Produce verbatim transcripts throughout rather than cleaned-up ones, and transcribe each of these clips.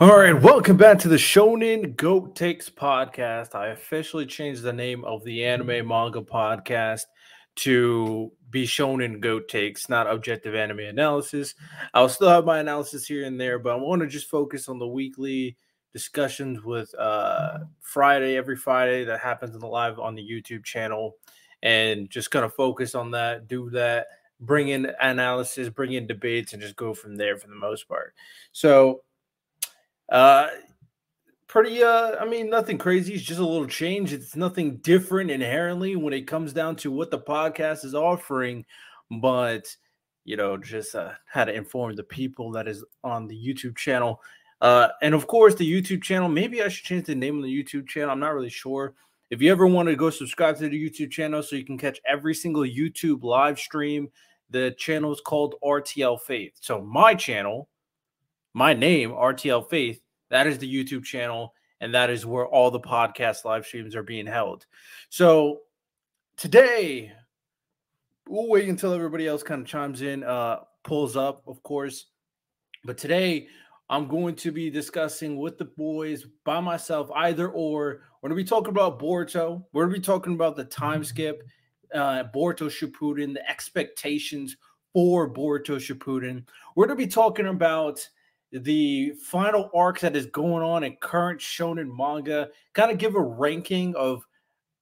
All right, welcome back to the Shonen Goat Takes podcast. I officially changed the name of the anime manga podcast to be Shonen Goat Takes, not Objective Anime Analysis. I'll still have my analysis here and there, but I want to just focus on the weekly discussions with uh, Friday, every Friday that happens in the live on the YouTube channel, and just kind of focus on that, do that, bring in analysis, bring in debates, and just go from there for the most part. So, Uh, pretty, uh, I mean, nothing crazy. It's just a little change. It's nothing different inherently when it comes down to what the podcast is offering, but, you know, just, uh, how to inform the people that is on the YouTube channel. Uh, and of course the YouTube channel, maybe I should change the name of the YouTube channel. I'm not really sure. If you ever want to go subscribe to the YouTube channel so you can catch every single YouTube live stream, the channel is called R T L Faith. So my channel, my name, R T L Faith, that is the YouTube channel, and that is where all the podcast live streams are being held. So today, we'll wait until everybody else kind of chimes in, uh, pulls up, of course. But today, I'm going to be discussing with the boys, by myself, either or. We're going to be talking about Boruto. We're going to be talking about the time skip, uh, Boruto Shippuden, the expectations for Boruto Shippuden. We're going to be talking about the final arc that is going on in current shonen manga, kind of give a ranking of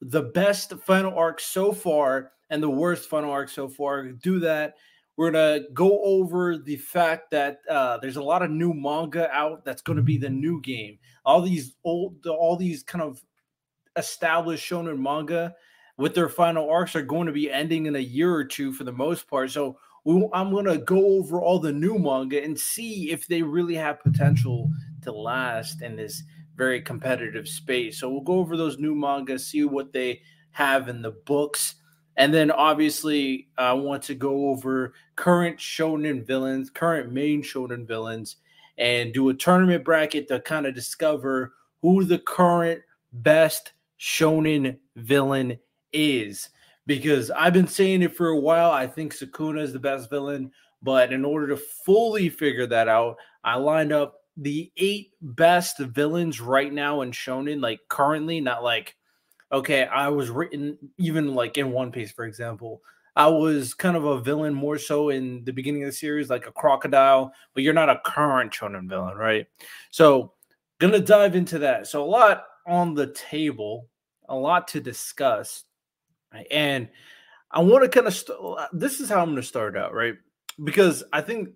the best final arc so far and the worst final arc so far. Do that. We're going to go over the fact that uh, there's a lot of new manga out that's going to be the new game. All these old, all these kind of established shonen manga with their final arcs are going to be ending in a year or two for the most part. So I'm going to go over all the new manga and see if they really have potential to last in this very competitive space. So we'll go over those new manga, see what they have in the books. And then obviously I want to go over current shonen villains, current main shonen villains, and do a tournament bracket to kind of discover who the current best shonen villain is. Because I've been saying it for a while, I think Sukuna is the best villain. But in order to fully figure that out, I lined up the eight best villains right now in shonen, like currently, not like, okay, I was written, even like in One Piece, for example. I was kind of a villain more so in the beginning of the series, like a crocodile. But you're not a current shonen villain, right? So, going to dive into that. So, a lot on the table, a lot to discuss. And I want to kind of st- this is how I'm going to start out, right? Because I think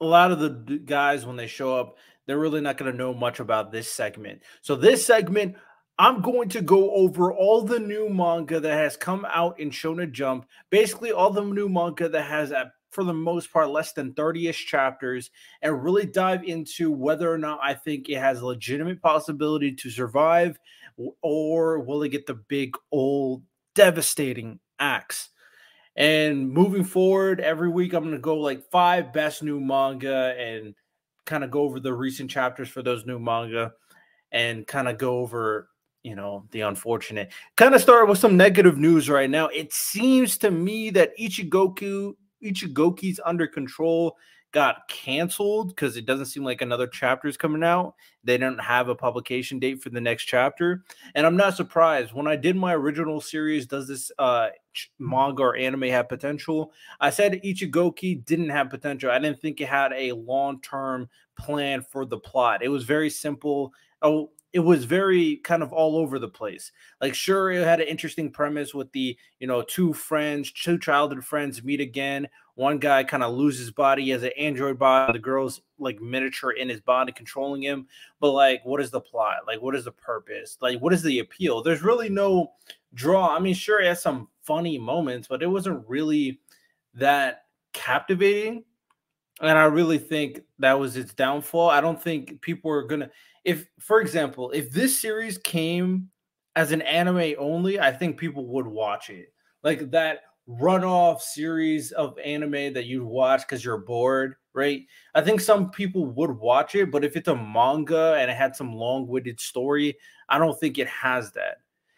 a lot of the guys, when they show up, they're really not going to know much about this segment. So this segment, I'm going to go over all the new manga that has come out in Shonen Jump. Basically, all the new manga that has, for the most part, less than thirty-ish chapters, and really dive into whether or not I think it has a legitimate possibility to survive, or will it get the big old devastating acts. And moving forward, every week I'm going to go like five best new manga and kind of go over the recent chapters for those new manga and kind of go over, you know, the unfortunate. Kind of start with some negative news right now. It seems to me that Ichigoku Ichikoki's Under Control got canceled because it doesn't seem like another chapter is coming out. They don't have a publication date for the next chapter. And I'm not surprised. When I did my original series, does this uh, manga or anime have potential? I said Ichigoki didn't have potential. I didn't think it had a long-term plan for the plot. It was very simple. Oh, it was very kind of all over the place. Like, sure, it had an interesting premise with the, you know, two friends, two childhood friends meet again. One guy kind of loses body. He has an android body. The girl's, like, miniature in his body controlling him. But, like, what is the plot? Like, what is the purpose? Like, what is the appeal? There's really no draw. I mean, sure, it has some funny moments, but it wasn't really that captivating. And I really think that was its downfall. I don't think people are going to – if, for example, if this series came as an anime only, I think people would watch it. Like that runoff series of anime that you'd watch because you're bored, right? I think some people would watch it, but if it's a manga and it had some long-winded story, I don't think it has that.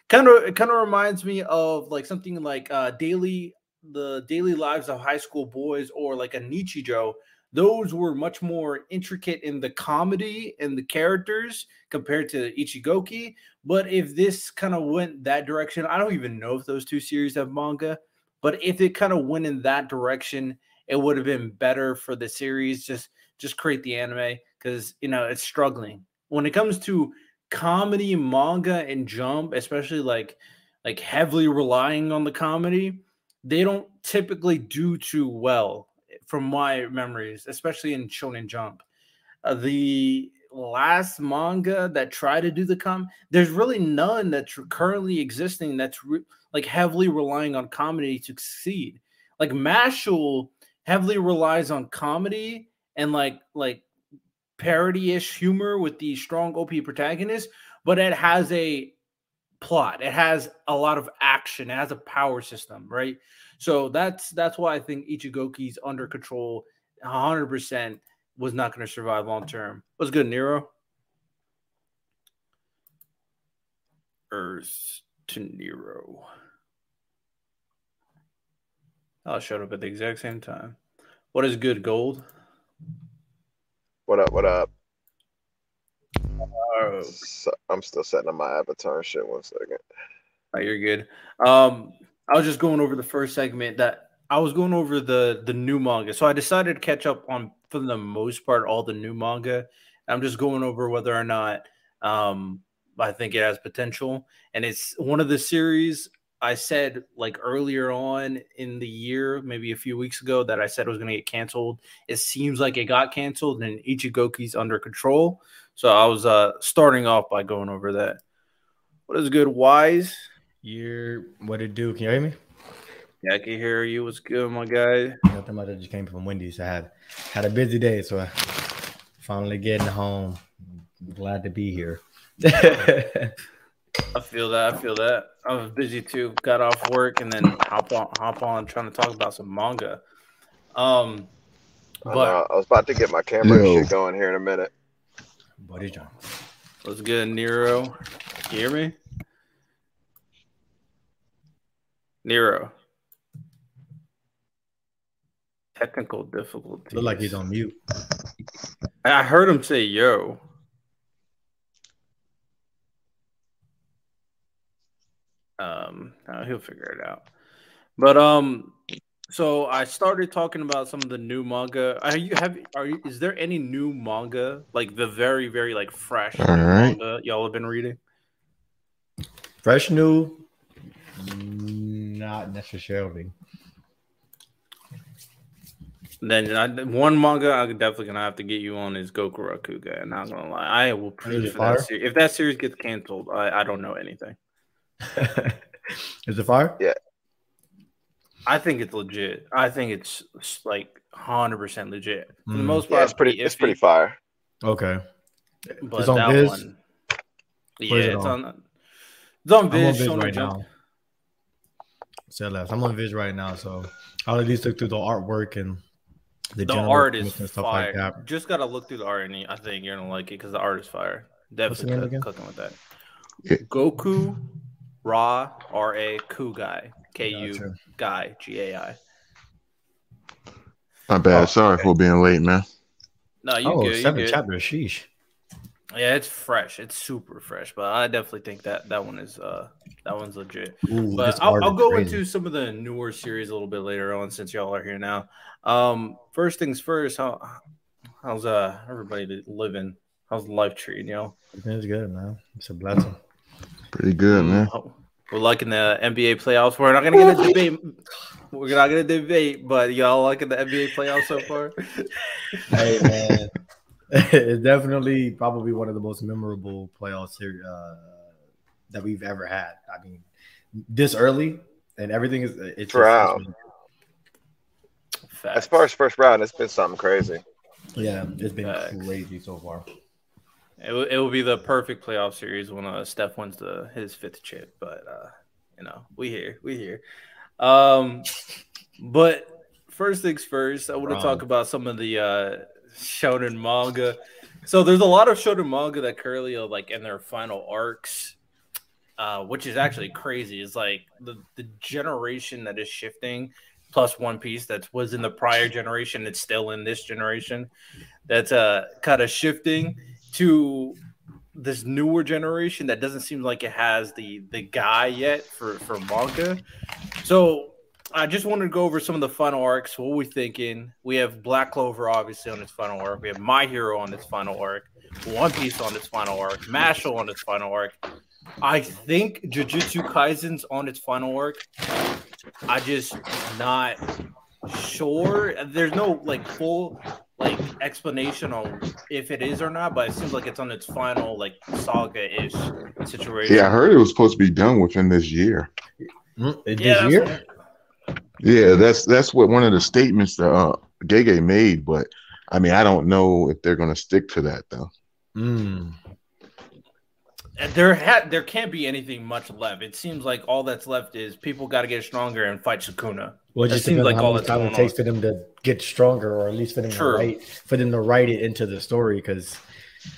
Kind of, it kind of reminds me of like something like uh, Daily – the Daily Lives of High School Boys or like a Nichijou. those were much more intricate in the comedy and the characters compared to Ichigoki. But if this kind of went that direction, I don't even know if those two series have manga, but if it kind of went in that direction, it would have been better for the series. Just just create the anime, because, you know, it's struggling. When it comes to comedy, manga, and Jump, especially like like heavily relying on the comedy, they don't typically do too well from my memories, especially in Shonen Jump. Uh, the last manga that tried to do the com, there's really none that's currently existing that's re like heavily relying on comedy to succeed. Like Mashle heavily relies on comedy and like like parody-ish humor with the strong O P protagonist, but it has a plot. It has a lot of action. It has a power system, right? So that's that's why I think Ichigoki's Under Control one hundred percent was not going to survive long term. What's good, Nero? Earth to Nero. I showed up at the exact same time. What is good, Gold? What up? What up? Uh, so, I'm still setting up my avatar and shit. One second. Oh, you're good. Um, I was just going over the first segment that I was going over the the new manga. So I decided to catch up on, for the most part, all the new manga. I'm just going over whether or not um, I think it has potential. And it's one of the series I said like earlier on in the year, maybe a few weeks ago, that I said it was going to get canceled. It seems like it got canceled, and Ichigoki's Under Control. So I was uh, starting off by going over that. What is good, Wise? You're, what it do? Can you hear me? Yeah, I can hear you. What's good, my guy? Nothing much. I just came from Wendy's. I had had a busy day, so I finally getting home. I'm glad to be here. I feel that. I feel that. I was busy too. Got off work and then hop on, hop on, trying to talk about some manga. Um, but I, know, I was about to get my camera and shit going here in a minute. Buddy John, what's good, Nero? You hear me, Nero? Technical difficulties. Look like he's on mute. I heard him say "yo." Um, uh, he'll figure it out. But um, so I started talking about some of the new manga. Are you have? Are you? Is there any new manga, like the very, very like fresh All right. manga y'all have been reading? Fresh new, not necessarily. Then I, one manga I'm definitely gonna have to get you on is Goku Rakuga. And I'm not gonna lie, I will prove for that series. If that series gets canceled, I, I don't know anything. Is it fire? Yeah, I think it's legit. I think it's like one hundred percent legit. For the mm. most part, yeah, it's pretty. It's pretty fire. Okay, but it's on that Viz? One. Yeah, it it's on. on it's on Viz, I'm on Viz right now. Say less. I'm on Viz right now, so I'll at least look through the artwork and the, the art is and stuff fire. Like that. Just gotta look through the art, and I think you're gonna like it because the art is fire. Definitely cooking with that. Yeah. Goku. Ra, R A, Kugai, K U, Guy, G A I. Not bad. Oh, Sorry okay. for being late, man. No, you oh, good. Seven chapters, sheesh. Yeah, it's fresh. It's super fresh, but I definitely think that that one is uh that one's legit. Ooh, but I'll, I'll go crazy. into some of the newer series a little bit later on since y'all are here now. Um, first things first. How how's uh everybody living? How's life treating y'all? It's good, man. It's a blessing. Pretty good, man. We're liking the N B A playoffs. We're not gonna get a debate. We're not gonna debate, but y'all liking the N B A playoffs so far? Hey man, it's definitely probably one of the most memorable playoffs uh, that we've ever had. I mean, this early and everything is it's round. As far as first round, it's been something crazy. Yeah, it's been Facts. crazy so far. It will, it will be the perfect playoff series when uh, Steph wins the, his fifth chip. But, uh, you know, we here. We here. Um, but first things first, I want to talk about some of the uh, Shonen manga. So there's a lot of Shonen manga that currently are, like, in their final arcs, uh, which is actually crazy. It's, like, the, the generation that is shifting plus One Piece that was in the prior generation. It's still in this generation. That's uh, kind of shifting to this newer generation that doesn't seem like it has the the guy yet for, for manga. So I just wanted to go over some of the final arcs, what we're thinking. We have Black Clover, obviously, on its final arc. We have My Hero on its final arc. One Piece on its final arc. Mashle on its final arc. I think Jujutsu Kaisen's on its final arc. I just not sure. There's no like full like explanation on if it is or not, but it seems like it's on its final like saga ish situation. Yeah, I heard it was supposed to be done within this year. Mm, this yeah, year? That's what, yeah, that's that's what one of the statements that uh, Gege made, but I mean, I don't know if they're going to stick to that though. Mm. There ha there can't be anything much left. It seems like all that's left is people got to get stronger and fight Sukuna. Well, it just seems like all the time it takes for them to get stronger, or at least for them to write for them to write it into the story. Because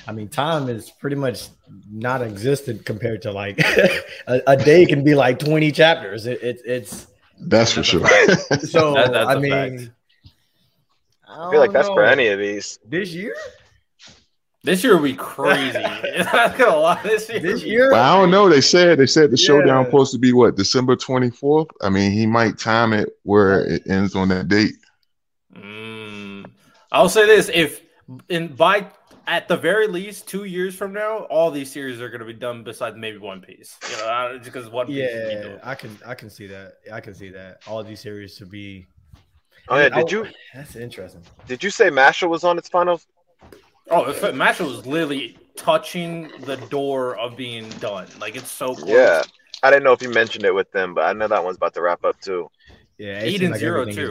I mean, time is pretty much not existent compared to like a, a day can be like twenty chapters. It, it it's that's for sure. So that, that's I mean, fact. I, I feel like that's know. for any of these this year. This year will be crazy. Not gonna lie. This year, this year well, I don't know. They said they said the yeah. showdown supposed to be what, December twenty-fourth. I mean, he might time it where it ends on that date. Mm. I'll say this: if in by at the very least two years from now, all these series are going to be done, besides maybe One Piece. You know, because One Piece. Yeah, I can I can see that. I can see that all these series to be. Oh yeah, I, did you? That's interesting. Did you say Mashle was on its final? Oh, Mashle was literally touching the door of being done. Like, it's so close. Yeah. I didn't know if you mentioned it with them, but I know that one's about to wrap up, too. Yeah, Eden like Zero, too.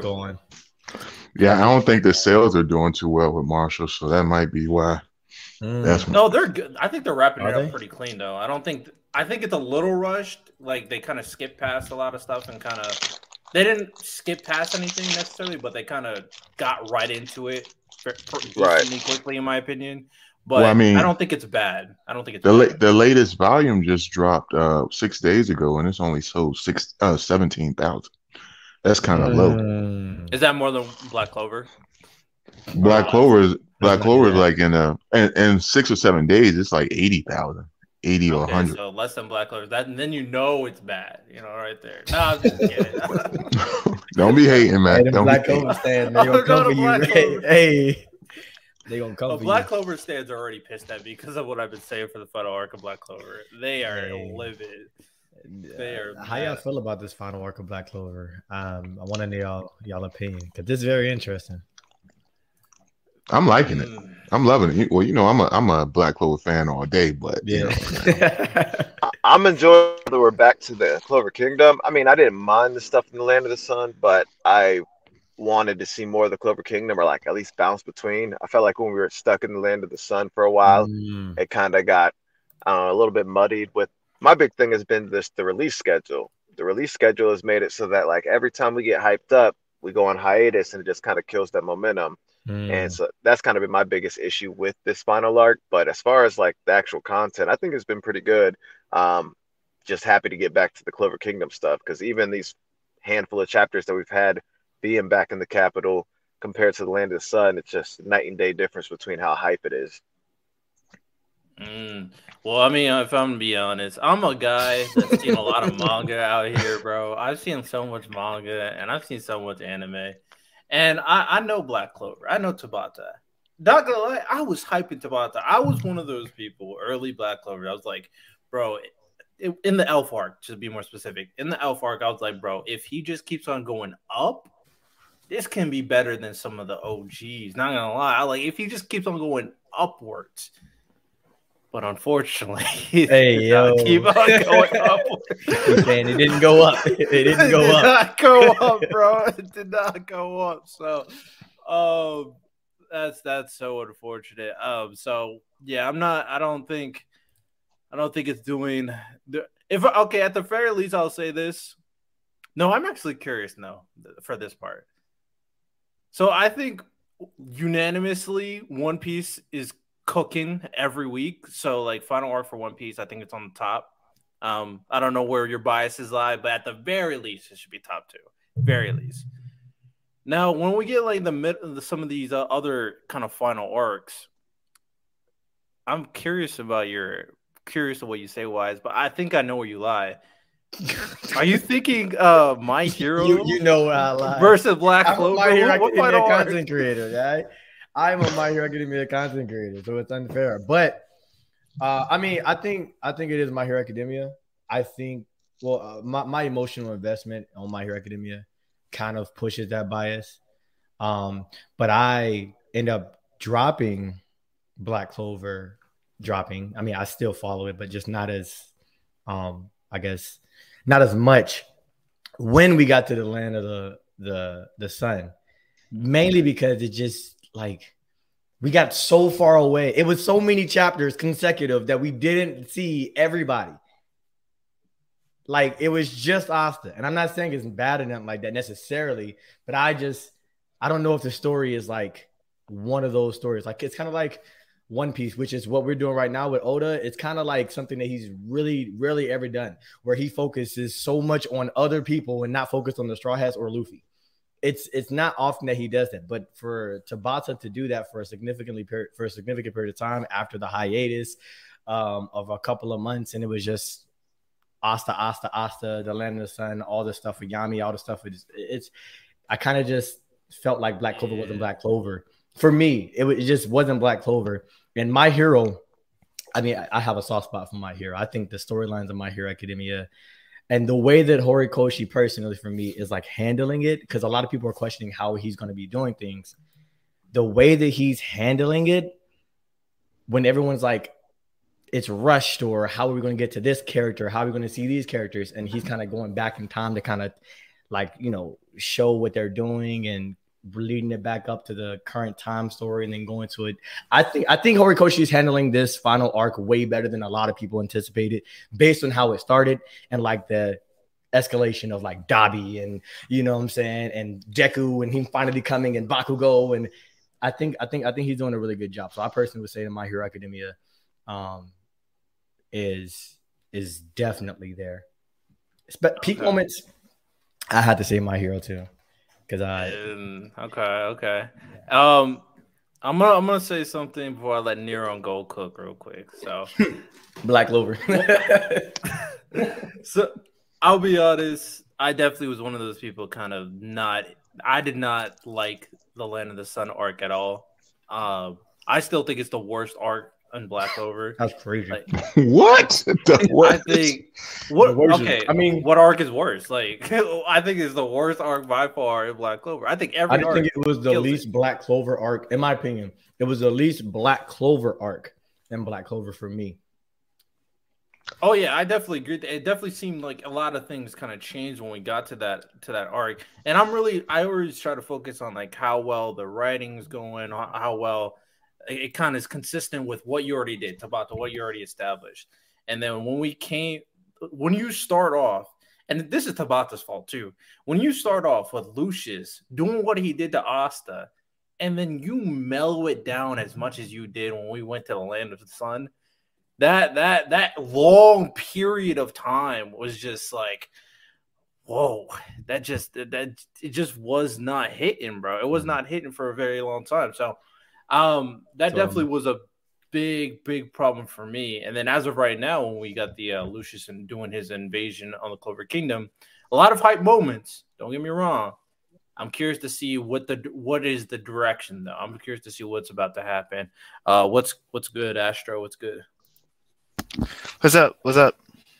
Yeah, I don't think the sales are doing too well with Mashle, so that might be why. Mm. That's no, they're good. I think they're wrapping are it up they? pretty clean, though. I don't think – I think it's a little rushed. Like, they kind of skip past a lot of stuff and kind of – they didn't skip past anything necessarily, but they kind of got right into it. Right, quickly, in my opinion, but well, I mean, I don't think it's bad. I don't think it's the la bad. the latest volume just dropped uh six days ago, and it's only sold six uh seventeen thousand. That's kind of uh, low. Is that more than Black Clover? Black wow. Clover is Black Clover is like in a and, and six or seven days, it's like eighty thousand, eighty okay, or hundred. So less than Black Clover. That and then you know it's bad. You know, right there. No, I'm just kidding. Don't be hating, man. Hey, don't Black be Clover stand. They're gonna come for you. Hey, hey, they gonna come. Well, Black you. Clover stands are already pissed at me because of what I've been saying for the final arc of Black Clover. They are hey. livid. They are. How y'all feel about this final arc of Black Clover? Um, I want to know y'all y'all opinion because this is very interesting. I'm liking it. I'm loving it. Well, you know, I'm a I'm a Black Clover fan all day, but yeah. You know, I'm enjoying that we're back to the Clover Kingdom. I mean, I didn't mind the stuff in the Land of the Sun, but I wanted to see more of the Clover Kingdom, or like at least bounce between. I felt like when we were stuck in the Land of the Sun for a while, mm. it kind of got uh, a little bit muddied. With my big thing has been this the release schedule. The release schedule has made it so that like every time we get hyped up, we go on hiatus, and it just kind of kills that momentum. Mm. And so that's kind of been my biggest issue with this final arc. But as far as like the actual content, I think it's been pretty good. Um, just happy to get back to the Clover Kingdom stuff, because even these handful of chapters that we've had being back in the capital compared to the Land of the Sun, it's just night and day difference between how hype it is. Mm. Well, I mean, if I'm gonna be honest, I'm a guy that's seen a lot of manga out here, bro. I've seen so much manga and I've seen so much anime. And I, I know Black Clover. I know Tabata. Not gonna lie, I was hyping Tabata. I was one of those people, early Black Clover. I was like, bro, it, it, in the Elf arc, to be more specific, in the Elf arc, I was like, bro, if he just keeps on going up, this can be better than some of the O Gs. Not gonna lie. I like, if he just keeps on going upwards. But unfortunately, hey, yo. keep on going up. Man, it didn't go up. It didn't go up. It did not go up, bro. It did not go up. So, um, that's that's so unfortunate. Um, so yeah, I'm not. I don't think. I don't think it's doing. If okay, at the very least, I'll say this. No, I'm actually curious now for this part. So I think unanimously, One Piece is cooking every week. So like final arc for One Piece, I think it's on the top. um I don't know where your biases lie, but at the very least it should be top two, very least. Now, when we get like the mid, the, some of these uh, other kind of final arcs, I'm curious about your curious of what you say, Wise, but I think I know where you lie. Are you thinking uh, My Hero? You, you know where I lie. Versus Black Clover. I'm a My Hero Academia content creator, right? I'm a My Hero Academia content creator, so it's unfair. But uh, I mean, I think I think it is My Hero Academia. I think well, uh, my my emotional investment on My Hero Academia kind of pushes that bias, um, but I end up dropping Black Clover. Dropping. I mean, I still follow it, but just not as, um, I guess, not as much. When we got to the land of the the the sun, mainly because it just like we got so far away. It was so many chapters consecutive that we didn't see everybody. Like, it was just Asta. And I'm not saying it's bad or nothing like that necessarily, but I just, I don't know if the story is like one of those stories. Like, it's kind of like One Piece, which is what we're doing right now with Oda. It's kind of like something that he's really, rarely ever done, where he focuses so much on other people and not focused on the Straw Hats or Luffy. It's it's not often that he does that, but for Tabata to do that for a significantly per- for a significant period of time after the hiatus um, of a couple of months, and it was just Asta, Asta, Asta, the Land of the Sun, all the stuff with Yami, all the stuff with it's, it's I kind of just felt like Black Clover wasn't Black Clover. For me, it, it just wasn't Black Clover. And My Hero, I mean, I, I have a soft spot for My Hero. I think the storylines of My Hero Academia and the way that Horikoshi personally for me is like handling it, because a lot of people are questioning how he's going to be doing things. The way that he's handling it, when everyone's like, it's rushed, or how are we going to get to this character? How are we going to see these characters? And he's kind of going back in time to kind of like, you know, show what they're doing and leading it back up to the current time story and then going to it. I think, I think Horikoshi is handling this final arc way better than a lot of people anticipated based on how it started and like the escalation of like Dabi and, you know what I'm saying? And Deku and him finally coming and Bakugo. And I think, I think, I think he's doing a really good job. So I personally would say to My Hero Academia, um, is is definitely there. But peak okay. moments, I had to say My Hero too, because I um, okay okay. Yeah. Um, I'm gonna I'm gonna say something before I let Nero and Gold cook real quick. So Black Clover. So I'll be honest, I definitely was one of those people. Kind of not. I did not like the Land of the Sun arc at all. Um, I still think it's the worst arc and Black Clover. That's crazy. Like, what? The worst. I think what okay. I mean, what arc is worse? Like, I think it's the worst arc by far in Black Clover. I think every I arc think it was the least it. Black Clover arc, in my opinion. It was the least Black Clover arc in Black Clover for me. Oh yeah, I definitely agree. It definitely seemed like a lot of things kind of changed when we got to that to that arc. And I'm really I always try to focus on like how well the writing's going, how well it kind of is consistent with what you already did, Tabata, what you already established. And then when we came, when you start off, and this is Tabata's fault too, when you start off with Lucius doing what he did to Asta, and then you mellow it down as much as you did when we went to the Land of the Sun, that that that long period of time was just like, whoa, that just that it just was not hitting, bro. It was not hitting for a very long time. So. Um, that so, definitely was a big, big problem for me. And then as of right now, when we got the uh, Lucius and doing his invasion on the Clover Kingdom, a lot of hype moments. Don't get me wrong. I'm curious to see what the what is the direction though. I'm curious to see what's about to happen. Uh, what's what's good, Astro? What's good? What's up? What's up?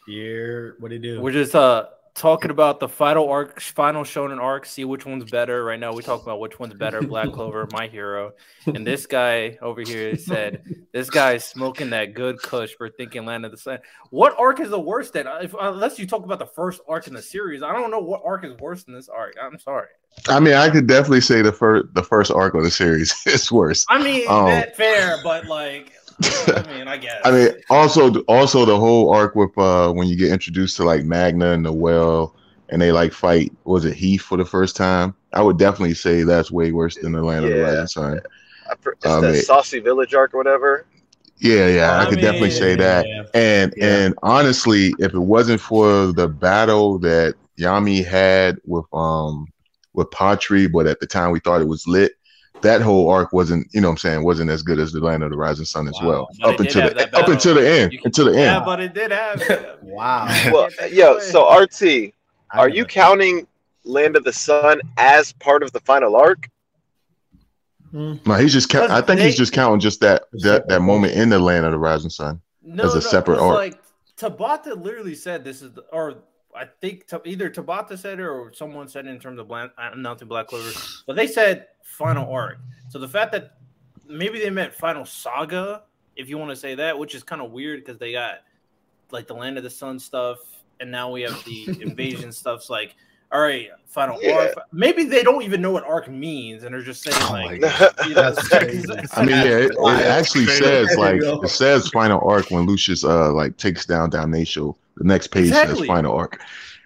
Yeah, what do you do? We're just uh talking about the final arc, final shonen arc, see which one's better. Right now, we talk about which one's better, Black Clover, My Hero. And this guy over here said, this guy's smoking that good kush for thinking Land of the Sun. What arc is the worst then? If, unless you talk about the first arc in the series, I don't know what arc is worse than this arc. I'm sorry. I mean, I could definitely say the, fir- the first arc of the series is worse. I mean, um, that's fair, but like... I mean, I guess. I mean, also, also the whole arc with uh, when you get introduced to like Magna and the well, and they like fight. Was it Heath for the first time? I would definitely say that's way worse than the Land yeah. of the Rising Sun. It's um, the it, Saucy Village arc, or whatever. Yeah, yeah, I, I could mean, definitely say that. Yeah. And yeah. and honestly, if it wasn't for the battle that Yami had with um with Patry, but at the time we thought it was lit. That whole arc wasn't, you know what I'm saying, wasn't as good as The Land of the Rising Sun as wow. well. But up until the up until the end. Can, until the end. Yeah, but it did have wow. Well, yo, so R T, are you counting Land of the Sun as part of the final arc? Mm. No, he's just count, I think they, he's just counting just that that, that moment in The Land of the Rising Sun no, as a no, separate arc. Like Tabata literally said this is the, or I think either Tabata said it or someone said it in terms of Black, not to Black Clover, but they said final arc. So the fact that maybe they meant final saga, if you want to say that, which is kind of weird because they got like the Land of the Sun stuff, and now we have the invasion stuff's like, all right, final yeah. arc. Maybe they don't even know what arc means, and they're just saying oh like, you know, that's crazy. I mean, yeah, it, it actually says like it says final arc when Lucius uh like takes down Damnatio. The next page exactly. says final arc.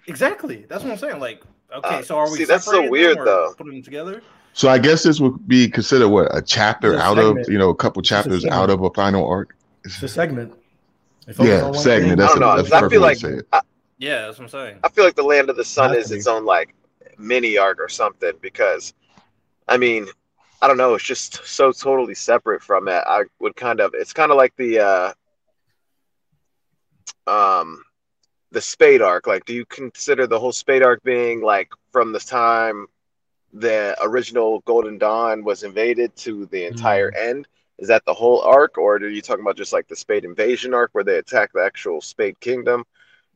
Exactly. That's what I'm saying. Like, okay, uh, so are we? See, that's so weird, though. Putting them together. So I guess this would be considered what a chapter out segment. Of you know a couple chapters a out of a final arc. It's a segment. It's yeah, segment. That's I don't a, know. That's I feel like I, yeah, that's what I'm saying. I feel like The Land of the Sun that's is its own like mini arc or something because, I mean, I don't know. It's just so totally separate from it. I would kind of. It's kind of like the. Uh, um. The Spade arc, like, do you consider the whole Spade arc being like from the time the original Golden Dawn was invaded to the entire mm-hmm. end? Is that the whole arc, or are you talking about just like the Spade invasion arc where they attack the actual Spade Kingdom?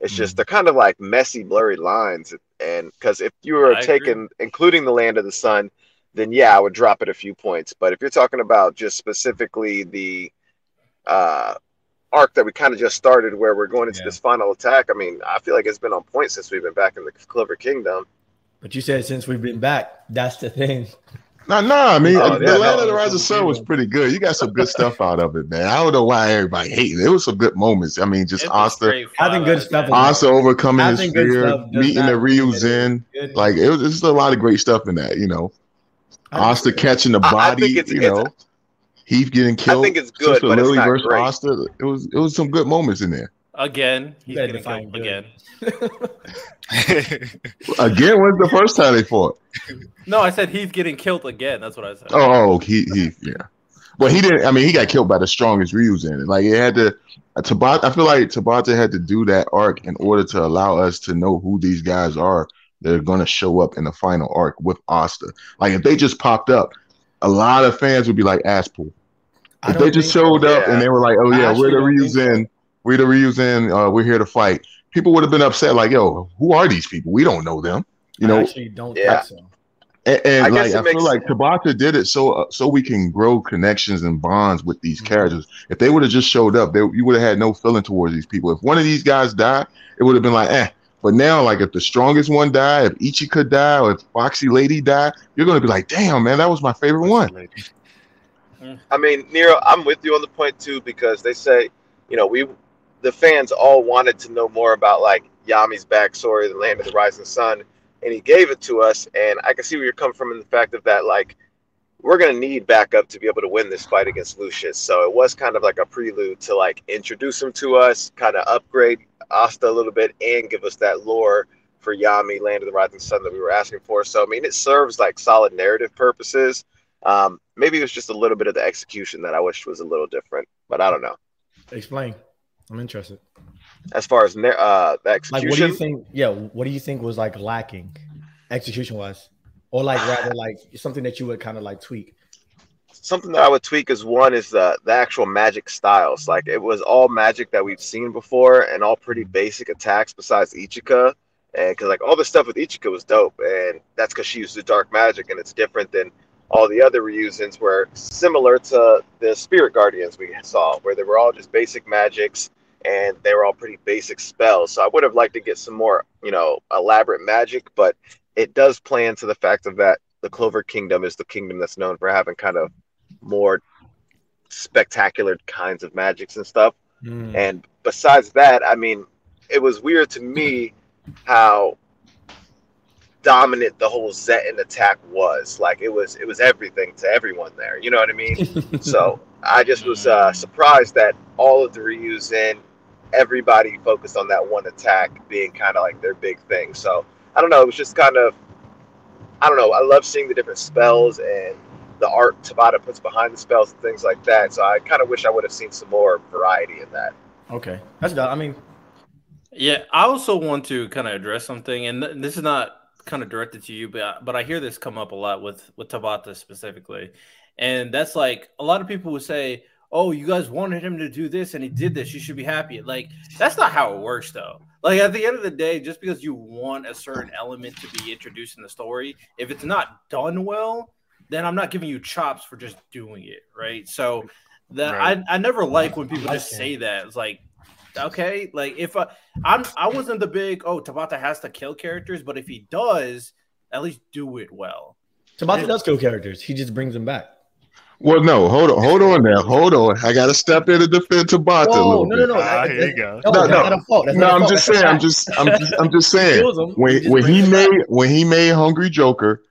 It's mm-hmm. just they're kind of like messy, blurry lines. And because if you were I taking, agree. including the Land of the Sun, then yeah, I would drop it a few points. But if you're talking about just specifically the uh, arc that we kind of just started where we're going into yeah. this final attack. I mean, I feel like it's been on point since we've been back in the Clover Kingdom. But you said since we've been back, that's the thing. No, no, I mean, oh, The yeah, Land of the Rising Sun was pretty good. You got some good stuff out of it, man. I don't know why everybody hated it. It was some good moments. I mean, just Asta. I think good stuff. Asta overcoming his fear, meeting the Ryuzen. Like, it was just a lot of great stuff in that, you know. Asta catching the body, you know. Heath getting killed. I think it's good, but it's not great. Asta, it was it was some good moments in there. Again, he's getting killed again. Again, when's the first time they fought? No, I said Heath getting killed again. That's what I said. Oh, he he yeah. But he didn't. I mean, he got killed by the strongest Ryuzen in it. Like it had to. Uh, Tabata, I feel like Tabata had to do that arc in order to allow us to know who these guys are that are going to show up in the final arc with Asta. Like if they just popped up. A lot of fans would be like Aspool. If they just showed so, up yeah. and they were like, "Oh yeah, we're the Ryuzen, we're the Ryuzen, uh, we're here to fight," people would have been upset. Like, "Yo, who are these people? We don't know them." You know, I actually don't yeah. think so. And, and I like, I feel sense. like Tabata did it so uh, so we can grow connections and bonds with these mm-hmm. characters. If they would have just showed up, they you would have had no feeling towards these people. If one of these guys died, it would have been like, "Eh." But now, like, if the strongest one die, if Ichika die, or if Foxy Lady die, you're going to be like, damn, man, that was my favorite one. I mean, Nero, I'm with you on the point, too, because they say, you know, we, the fans all wanted to know more about, like, Yami's backstory, The Land of the Rising Sun, and he gave it to us, and I can see where you're coming from in the fact of that, like, we're going to need backup to be able to win this fight against Lucius. So it was kind of like a prelude to, like, introduce him to us, kind of upgrade Asta a little bit and give us that lore for Yami, Land of the Rising Sun that we were asking for. So, I mean, it serves like solid narrative purposes. Um, maybe it was just a little bit of the execution that I wish was a little different, but I don't know. Explain. I'm interested. As far as uh, the execution? Like, what do you think, yeah, what do you think was like lacking execution-wise? Or like rather like something that you would kind of like tweak? Something that I would tweak is one is the, the actual magic styles. Like it was all magic that we've seen before and all pretty basic attacks besides Ichika. And because like all the stuff with Ichika was dope. And that's because she used the dark magic and it's different than all the other Ryuzens were similar to the Spirit Guardians we saw where they were all just basic magics and they were all pretty basic spells. So I would have liked to get some more, you know, elaborate magic, but it does play into the fact of that the Clover Kingdom is the kingdom that's known for having kind of more spectacular kinds of magics and stuff. Mm. And besides that, I mean, it was weird to me how dominant the whole Zetten attack was. Like it was, it was everything to everyone there. You know what I mean? So I just was uh, surprised that all of the Ryuzen, everybody focused on that one attack being kind of like their big thing. So I don't know. It was just kind of I don't know. I love seeing the different spells and the art Tabata puts behind the spells and things like that. So I kind of wish I would have seen some more variety in that. Okay. That's, I mean, yeah, I also want to kind of address something, and th- this is not kind of directed to you, but I, but I hear this come up a lot with, with Tabata specifically. And that's like, a lot of people would say, oh, you guys wanted him to do this and he did this, you should be happy. Like, that's not how it works, though. Like, at the end of the day, just because you want a certain element to be introduced in the story, if it's not done well, then I'm not giving you chops for just doing it, right? So that right. I, I never like when people just say that. It's like, okay, like if I I'm I wasn't the big, oh, Tabata has to kill characters, but if he does, at least do it well. Tabata and, does kill characters. He just brings them back. Well, no, hold on, hold on there, hold on. I gotta step in and defend Tabata. Whoa, a no, no, no, ah, here you go. No, no, no. Not a fault. That's no not a I'm fault. Just That's saying. I'm just, I'm just, I'm just saying. When he, when he made, back. when he made Hungry Joker,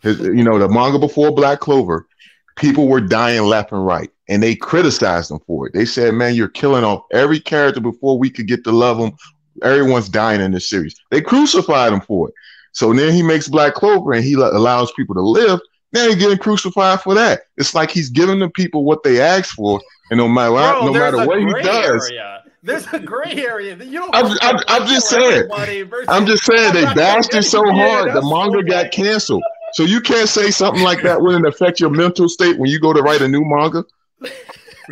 his, you know, the manga before Black Clover, people were dying left and right, and they criticized him for it. They said, "Man, you're killing off every character before we could get to love them. Everyone's dying in this series." They crucified him for it. So then he makes Black Clover, and he allows people to live. Now he's getting crucified for that. It's like he's giving the people what they asked for, and no matter Bro, no matter what he does, area. There's a gray area. You don't I'm, I'm, I'm just saying. Versus, I'm just saying they bashed it so hard. Yeah, the manga so got canceled, so you can't say something like that wouldn't affect your mental state when you go to write a new manga.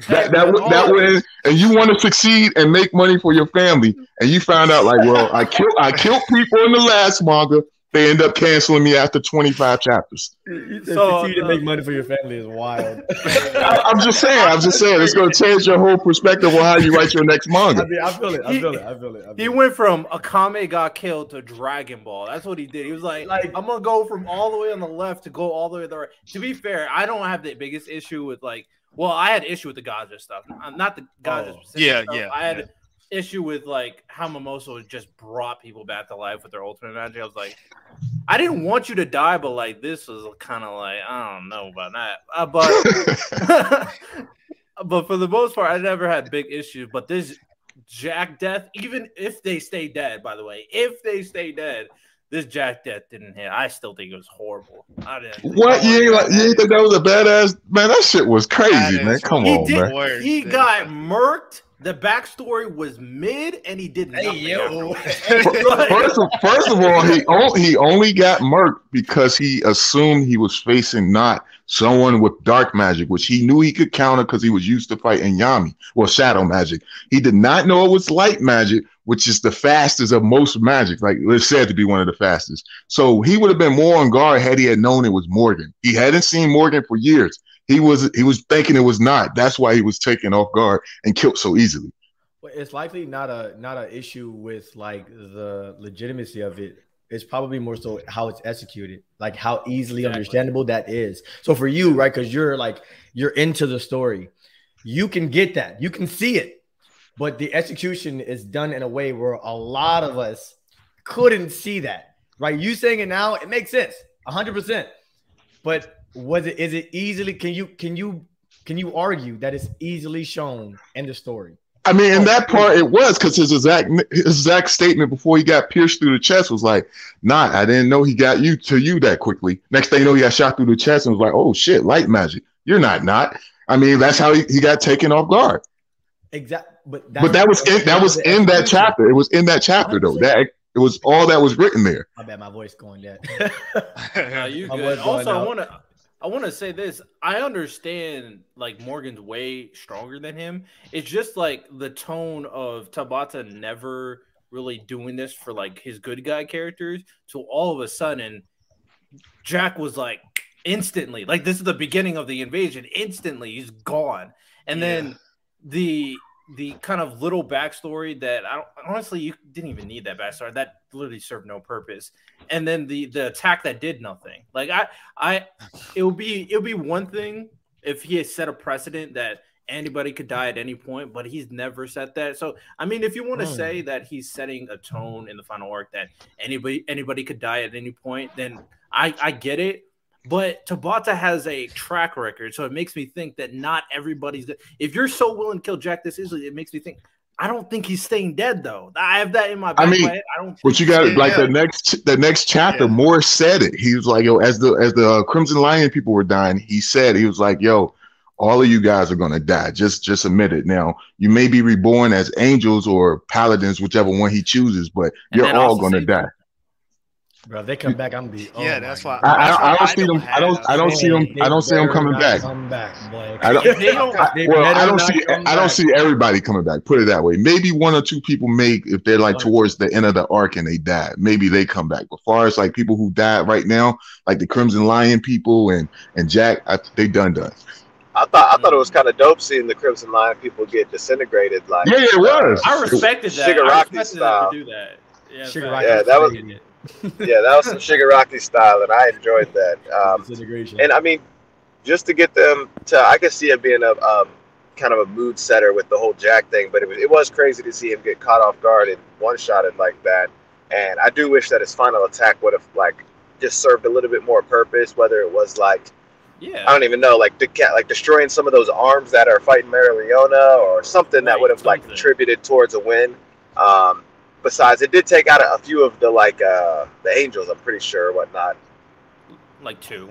That that would that would and you want to succeed and make money for your family, and you find out like, well, I killed I killed people in the last manga. They end up canceling me after twenty-five chapters. So you to make money for your family is wild. I, I'm just saying. I'm just saying. It's going to change your whole perspective on how you write your next manga. I, mean, I feel it. I feel it. I feel it. I feel he it. went from Akame got killed to Dragon Ball. That's what he did. He was like, like I'm going to go from all the way on the left to go all the way to the right. To be fair, I don't have the biggest issue with like. Well, I had issue with the Gaja stuff. Not the Gaja oh, specific yeah, stuff. Yeah, yeah. I had. Yeah. issue with like how Mimoso just brought people back to life with their ultimate magic. I was like, I didn't want you to die, but like this was kind of like I don't know about that. Uh, but but for the most part, I never had big issues. But this Jack death, even if they stay dead, by the way, if they stay dead, this Jack death didn't hit. I still think it was horrible. I didn't. What you ain't like? You ain't think that was a badass man? That shit was crazy, man. Is, Come he on, did, man. Worse, he dude. got murked. The backstory was mid, and he did nothing. Hey, yo. first, of, first of all, he only, he only got murked because he assumed he was facing not someone with dark magic, which he knew he could counter because he was used to fighting Yami, or shadow magic. He did not know it was light magic, which is the fastest of most magic. Like, it's said to be one of the fastest. So he would have been more on guard had he had known it was Morgan. He hadn't seen Morgan for years. He was he was thinking it was not. That's why he was taken off guard and killed so easily. But it's likely not a not an issue with like the legitimacy of it. It's probably more so how it's executed, like how easily exactly. understandable that is. So for you, right? Because you're like you're into the story, you can get that, you can see it, but the execution is done in a way where a lot of us couldn't see that, right? You saying it now, it makes sense, a hundred percent, but. Was it? Is it easily? Can you? Can you? Can you argue that it's easily shown in the story? I mean, in that part, it was because his exact his exact statement before he got pierced through the chest was like, "Nah, I didn't know he got you to you that quickly." Next thing you know, he got shot through the chest and was like, "Oh shit, light magic! You're not not." I mean, that's how he, he got taken off guard. Exactly, but that, but that was in, that was in that chapter. It was in that chapter though. That. It was all that was written there. I bet my voice going dead. no, you good. Also, I want to. I want to say this. I understand like Morgan's way stronger than him. It's just like the tone of Tabata never really doing this for like his good guy characters. So all of a sudden, Jack was like instantly like this is the beginning of the invasion. Instantly, he's gone. And yeah. then the the kind of little backstory that I don't honestly you didn't even need that backstory. That literally served no purpose. And then the the attack that did nothing. Like I, I, it would be it would be one thing if he had set a precedent that anybody could die at any point, but he's never set that. So I mean, if you want to oh. say that he's setting a tone in the final arc that anybody anybody could die at any point, then I I get it. But Tabata has a track record, so it makes me think that not everybody's. If you're so willing to kill Jack this easily, it makes me think. I don't think he's staying dead though. I have that in my back I mean, of my head. I don't. But you got like dead. the next the next chapter. Yeah. Moore said it. He was like, "Yo, as the as the uh, Crimson Lion people were dying, he said he was like, yo, all of you guys are gonna die. Just just admit it. Now you may be reborn as angels or paladins, whichever one he chooses, but and you're all gonna die." Bro, they come back. I'm gonna be. Oh yeah, that's why. I, I don't see them. I don't. I don't see them. I don't see them coming back. Come back, Blake. I don't. I, well, I don't see. I don't see everybody coming back. Put it that way. Maybe one or two people make if they're like towards the end of the arc and they die. Maybe they come back. But as far as like people who died right now, like the Crimson Lion people and and Jack, I, they done done. I thought I thought it was kind of dope seeing the Crimson Lion people get disintegrated. Like yeah, yeah it was. I respected that. Shigaraki style. Yeah, that was. Yeah, that was some Shigaraki style, and I enjoyed that. Um, and I mean, just to get them to, I could see it being a um, kind of a mood setter with the whole Jack thing, but it was, it was crazy to see him get caught off guard and one-shotted like that. And I do wish that his final attack would have like just served a little bit more purpose, whether it was like, yeah, I don't even know, like deca- like destroying some of those arms that are fighting Mara Leona or something right, that would have like contributed towards a win. Um, Besides, it did take out a, a few of the like uh, the angels. I'm pretty sure, whatnot. Like two,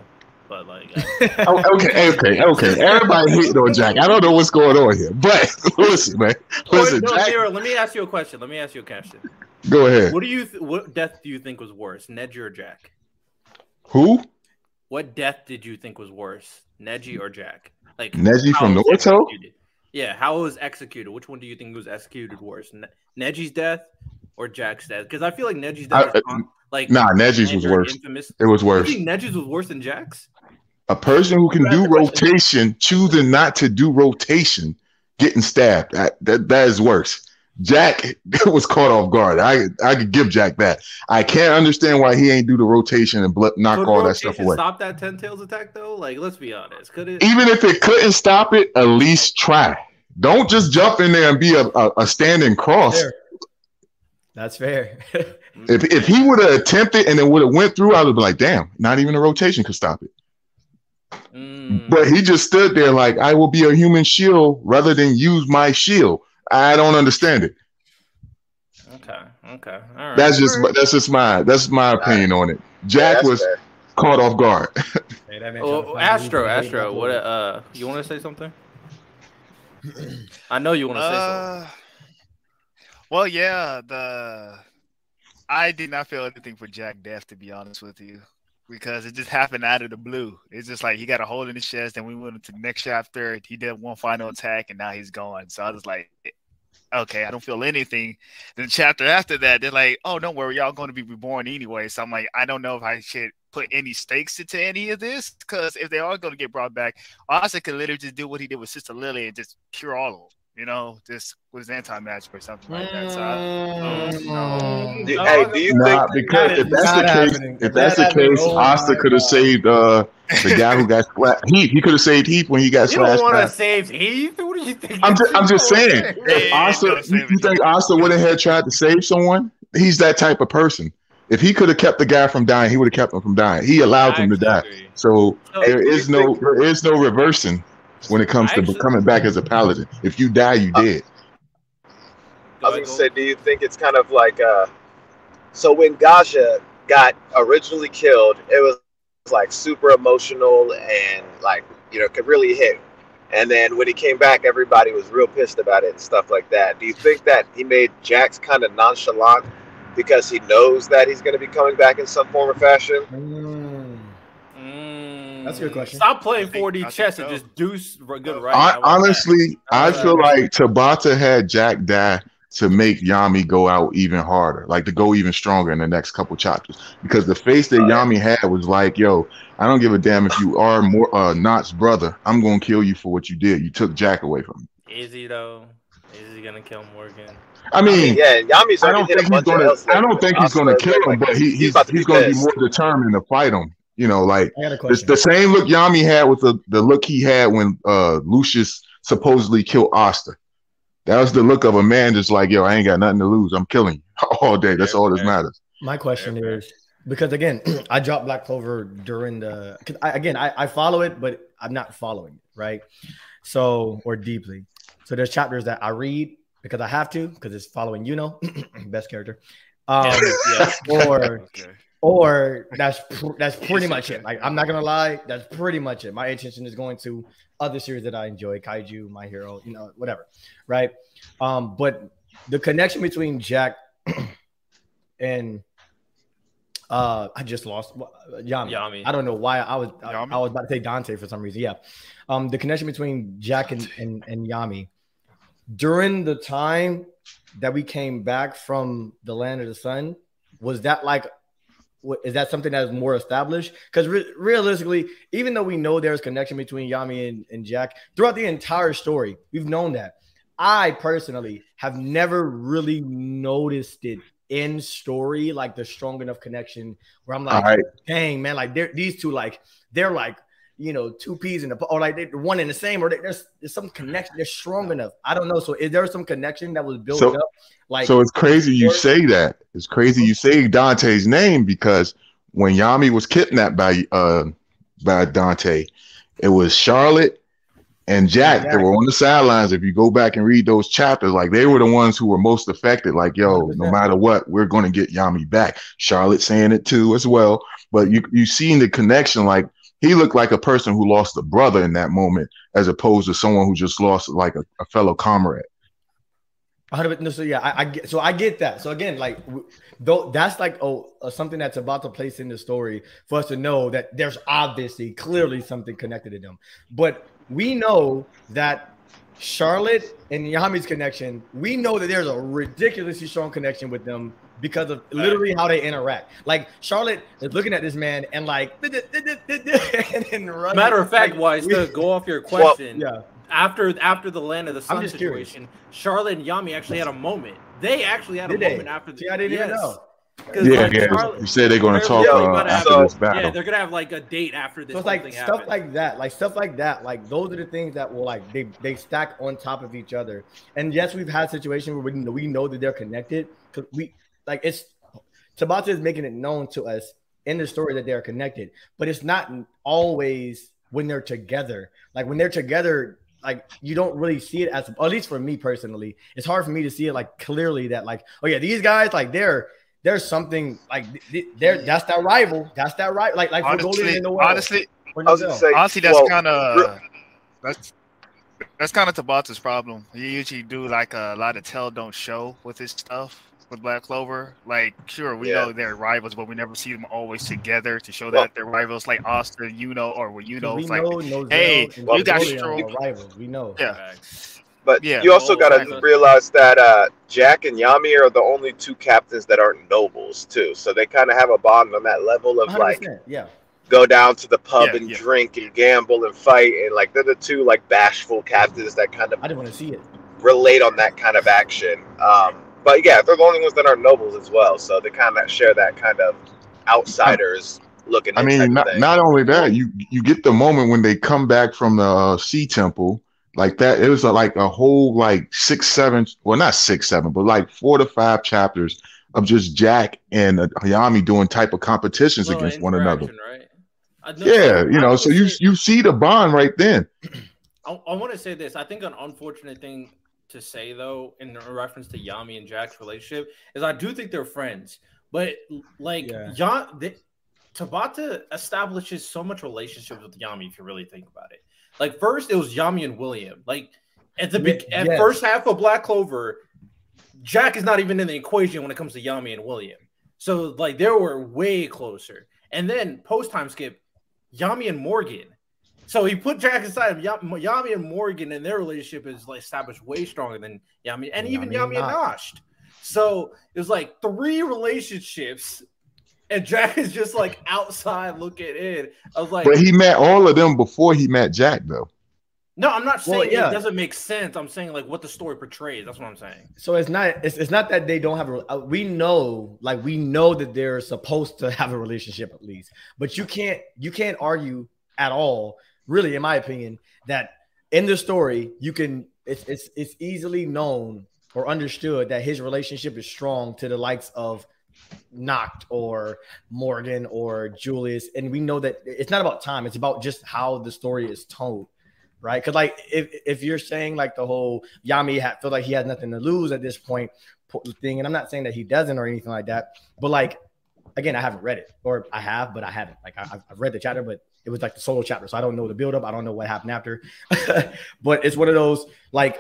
but like I... oh, okay, okay, okay. Everybody hating on Jack. I don't know what's going on here, but listen, man. Listen, no, Jack... Zero, let me ask you a question. Let me ask you a question. Go ahead. What do you? Th- what death do you think was worse, Neji or Jack? Who? What death did you think was worse, Neji or Jack? Like Neji from Naruto. Yeah, how it was executed. Which one do you think was executed worse, ne- Neji's death? Or Jack's death, because I feel like Neji's death I, was, like nah, Neji's was worse. Infamous. It was worse. You think Neji's was worse than Jack's? A person who can do rotation, choosing not to do rotation, getting stabbed. I, that that is worse. Jack was caught off guard. I I could give Jack that. I can't understand why he ain't do the rotation and bl- knock could all that stuff away. Stop that Ten Tails attack though. Like let's be honest. Could it? Even if it couldn't stop it, at least try. Don't just jump in there and be a a, a standing cross. There. That's fair. if if he would have attempted and it would have went through, I would be like, damn, not even a rotation could stop it. Mm. But he just stood there like, I will be a human shield rather than use my shield. I don't understand it. Okay, okay, all right. That's just that's just my that's my opinion on it. Jack yeah, was fair. Caught off guard. Hey, that well, Astro, Astro, what? Uh, you want to say something? I know you want to uh... say something. Well, yeah, the I did not feel anything for Jack death, to be honest with you, because it just happened out of the blue. It's just like he got a hole in his chest, and we went into the next chapter. He did one final attack, and now he's gone. So I was like, okay, I don't feel anything. The chapter after that, they're like, oh, don't worry, y'all going to be reborn anyway. So I'm like, I don't know if I should put any stakes into any of this, because if they are going to get brought back, Asa could literally just do what he did with Sister Lily and just cure all of them. You know, this was anti-magic or something like that. So I, oh, no. Do, hey, do you nah, think because if that's the case, happening. if that's that the case, Asta could have saved uh, the guy who got slashed. Heath, he could have saved Heath when he got you slashed. You don't want to save Heath? What do you think? I'm just, I'm just saying. If Asta, you, you think Asta would have tried to save someone? He's that type of person. If he could have kept the guy from dying, he would have kept him from dying. He allowed I him to die. Agree. So hey, there is no, think- there is no reversing. When it comes I to actually, coming back as a paladin, if you die, you uh, did. I was going to say, do you think it's kind of like, uh, so when Gaja got originally killed, it was like super emotional and like, you know, could really hit. And then when he came back, everybody was real pissed about it and stuff like that. Do you think that he made Jax kind of nonchalant because he knows that he's going to be coming back in some form or fashion? Mm. That's a good question. Stop playing four D chess so. and just do good right I, now. Honestly, I feel like Tabata had Jack die to make Yami go out even harder, like to go even stronger in the next couple chapters. Because the face that Yami had was like, yo, I don't give a damn if you are more uh, Nott's brother. I'm going to kill you for what you did. You took Jack away from me. Is he, though? Is he going to kill Morgan? I mean, I mean yeah, Yami's I don't think he's going to I don't think he's going to kill him, like, but he, he's, he's, he's going to be more determined to fight him. You know, like the, the same look Yami had with the, the look he had when uh, Lucius supposedly killed Asta. That was the look of a man just like, yo, I ain't got nothing to lose. I'm killing you all day. That's all that matters. My question is, because again, I dropped Black Clover during the, cause I, again, I, I follow it, but I'm not following it, right? So, or deeply. So there's chapters that I read because I have to, because it's following Yuno, best character. Um, yeah. Or, okay. or that's pr that's pretty much it. Like, I'm not gonna lie, that's pretty much it. My attention is going to other series that I enjoy, Kaiju, My Hero, you know, whatever, right? Um, but the connection between Jack and uh, I just lost Yami. Yami. I don't know why I was I, I was about to take Dante for some reason. Yeah, um, the connection between Jack and, and, and Yami during the time that we came back from the Land of the Sun, was that like, is that something that is more established? Because re realistically, even though we know there's connection between Yami and, and Jack throughout the entire story, we've known that. I personally have never really noticed it in story, like the strong enough connection where I'm like, right. dang, man, like they're, these two, like they're like, you know, two peas in the, or like they're one in the same, or they, there's, there's some connection. They're strong enough. I don't know. So is there some connection that was built so, up? Like, so it's crazy you say that. It's crazy you say Dante's name, because when Yami was kidnapped by, uh, by Dante, it was Charlotte and Jack, exactly. They were on the sidelines. If you go back and read those chapters, like they were the ones who were most affected. Like, yo, one hundred percent. No matter what, we're going to get Yami back. Charlotte saying it too as well. But you you seen the connection. Like, he looked like a person who lost a brother in that moment, as opposed to someone who just lost like a, a fellow comrade. one hundred percent. So yeah, I, I get, so I get that. So again, like though that's like oh uh, something that's about to place in the story for us to know that there's obviously clearly something connected to them, but. We know that Charlotte and Yami's connection, we know that there's a ridiculously strong connection with them because of literally how they interact. Like, Charlotte is looking at this man and like, duh, duh, duh, duh, duh, duh, and then running. Matter of fact, like, Wise, we, to go off your question, well, yeah. after, after the Land of the Sun situation, curious. Charlotte and Yami actually had a moment. They actually had Did a they? moment after the yeah, I didn't yes. even know. Yeah, like, yeah. Charlotte, you said they're going to talk uh, after have, this battle. Yeah, they're going to have like a date after this. So it's like stuff happens. like that, like stuff like that, like those are the things that will like they they stack on top of each other. And yes, we've had situations where we know, we know that they're connected. Cause we like it's Tabata is making it known to us in the story that they're connected, but it's not always when they're together. Like when they're together. Like you don't really see it as, or at least for me personally, it's hard for me to see it like clearly that like, oh yeah, these guys like they're. There's something like there. That's that rival. That's that right. Like like honestly, in the world. honestly, I was say, honestly, that's well, kind of that's that's kind of Tabata's problem. You usually do like a lot of tell don't show with his stuff with Black Clover. Like sure, we yeah. know they're rivals, but we never see them always together to show well, that they're rivals. Like Asta, Yuno, or well, Yuno, like know, hey, you well, got strong rivals. We know. Yeah. Right. But yeah, you also well, got to realize that uh, Jack and Yami are the only two captains that aren't nobles, too. So they kind of have a bond on that level of, like, yeah. go down to the pub yeah, and yeah. drink and gamble and fight. And, like, they're the two, like, bashful captains that kind of I didn't want to see it. relate on that kind of action. Um, but, yeah, they're the only ones that aren't nobles as well. So they kind of share that kind of outsiders looking at I mean, not, not only that, you, you get the moment when they come back from the uh, Sea Temple. Like that, it was a, like a whole like six, seven, well, not six, seven, but like four to five chapters of just Jack and uh, Yami doing type of competitions well, against one another. Right? Yeah, you know, so you you see the bond right then. I, I want to say this. I think an unfortunate thing to say though, in reference to Yami and Jack's relationship, is I do think they're friends, but like yeah. Yon, the, Tabata establishes so much relationships with Yami if you really think about it. Like first, it was Yami and William. Like at the yes. at first half of Black Clover, Jack is not even in the equation when it comes to Yami and William. So like they were way closer. And then post time skip, Yami and Morgan. So he put Jack aside. Yami and Morgan and their relationship is like established way stronger than Yami and, and even Yami, Yami and Nosh. So it was like three relationships. And Jack is just like outside looking in. I was like, but he met all of them before he met Jack, though. No, I'm not saying well, yeah. it doesn't make sense. I'm saying like what the story portrays. That's what I'm saying. So it's not it's, it's not that they don't have a. We know like we know that they're supposed to have a relationship at least, but you can't you can't argue at all, really, in my opinion, that in the story you can it's it's it's easily known or understood that his relationship is strong to the likes of. Noct or Morgan or Julius, and we know that it's not about time, it's about just how the story is told. right? Because like if if you're saying like the whole Yami ha feel like he has nothing to lose at this point thing, and I'm not saying that he doesn't or anything like that, but like again, I haven't read it, or I have, but I haven't. Like I, I've read the chapter, but it was like the solo chapter, so I don't know the buildup. I don't know what happened after, but it's one of those like.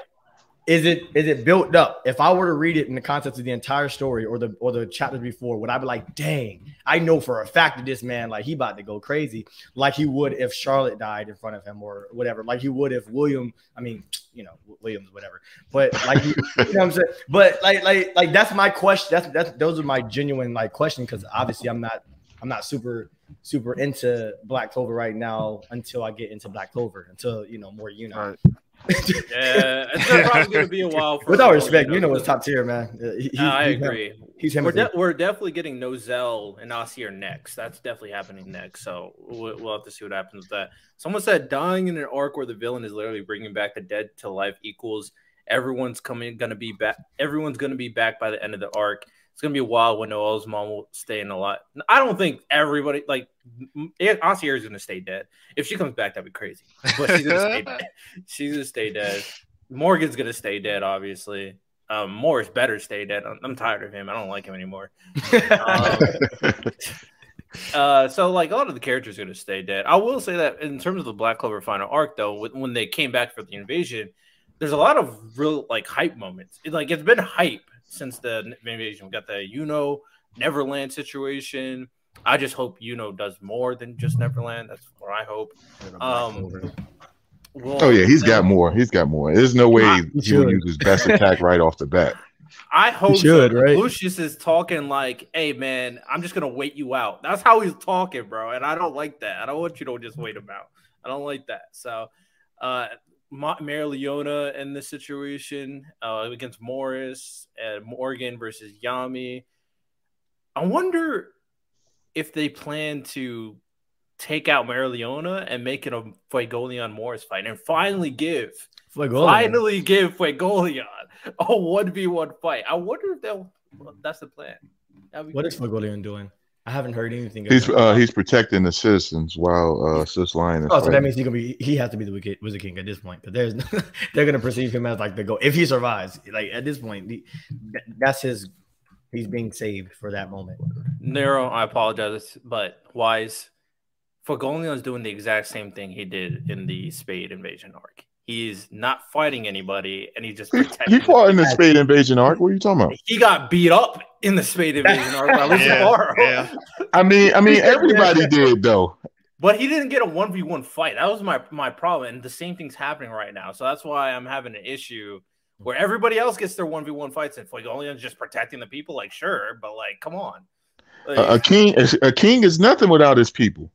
Is it is it built up? If I were to read it in the context of the entire story or the or the chapters before, would I be like, dang, I know for a fact that this man, like, he about to go crazy, like he would if Charlotte died in front of him or whatever, like he would if William, I mean, you know, Williams, whatever. But like, you know what I'm saying? But like, like, like that's my question. That's that's those are my genuine like question, because obviously I'm not I'm not super super into Black Clover right now until I get into Black Clover, until you know more Yuno. Yeah, it's probably gonna be a while. For with all respect, Yuno was top tier, man. He, no, I agree. He's him. We're, de we're definitely getting Nozel and Ossier next. That's definitely happening next. So we'll, we'll have to see what happens with that. Someone said dying in an arc where the villain is literally bringing back the dead to life equals everyone's coming gonna be back. Everyone's gonna be back by the end of the arc. It's gonna be a while when Noel's mom will stay in a lot. I don't think everybody like Ossier is gonna stay dead. If she comes back, that'd be crazy. But she's gonna stay dead. She's gonna stay dead. Morgan's gonna stay dead, obviously. Um, Morris better stay dead. I'm, I'm tired of him. I don't like him anymore. um, uh, so like a lot of the characters are gonna stay dead. I will say that in terms of the Black Clover final arc, though, when they came back for the invasion, there's a lot of real like hype moments. It, like it's been hype. Since the invasion, we got the Yuno Neverland situation. I just hope Yuno does more than just Neverland. That's what I hope. Um, well, oh yeah, he's got more. He's got more. There's no way I, he will use his best attack right off the bat. I hope should, so. Right? Lucius is talking like, "Hey man, I'm just gonna wait you out." That's how he's talking, bro. And I don't like that. I don't want you to just wait him out. I don't like that. So, uh, Mary Leona in this situation uh, against Morris and Morgan versus Yami. I wonder if they plan to take out Mary Leona and make it a Fuegoleon Morris fight and finally give Fuegoleon. finally give Fuegoleon a one v one fight. I wonder if they'll, well, that's the plan. What cool. is Fuegoleon doing? I haven't heard anything. He's uh, he's protecting the citizens while uh, Sis Lion is. Oh, so fighting. That means he gonna be he has to be the wicked wizard king at this point. Because there's they're gonna perceive him as like the goat if he survives. Like at this point, the, that's his. He's being saved for that moment. Nero, I apologize, but Wise, Fuegoleon is doing the exact same thing he did in the Spade Invasion arc. He's not fighting anybody, and he just protecting. He fought in the Spade Invasion arc. What are you talking about? He got beat up in the Spade Invasion arc. At least yeah, tomorrow. Yeah. I mean, I mean, everybody did though. But he didn't get a one v one fight. That was my my problem. And the same thing's happening right now, so that's why I'm having an issue where everybody else gets their one v one fights, and Fuegoleon's just protecting the people. Like, sure, but like, come on. Like, a, a king, a, a king is nothing without his people.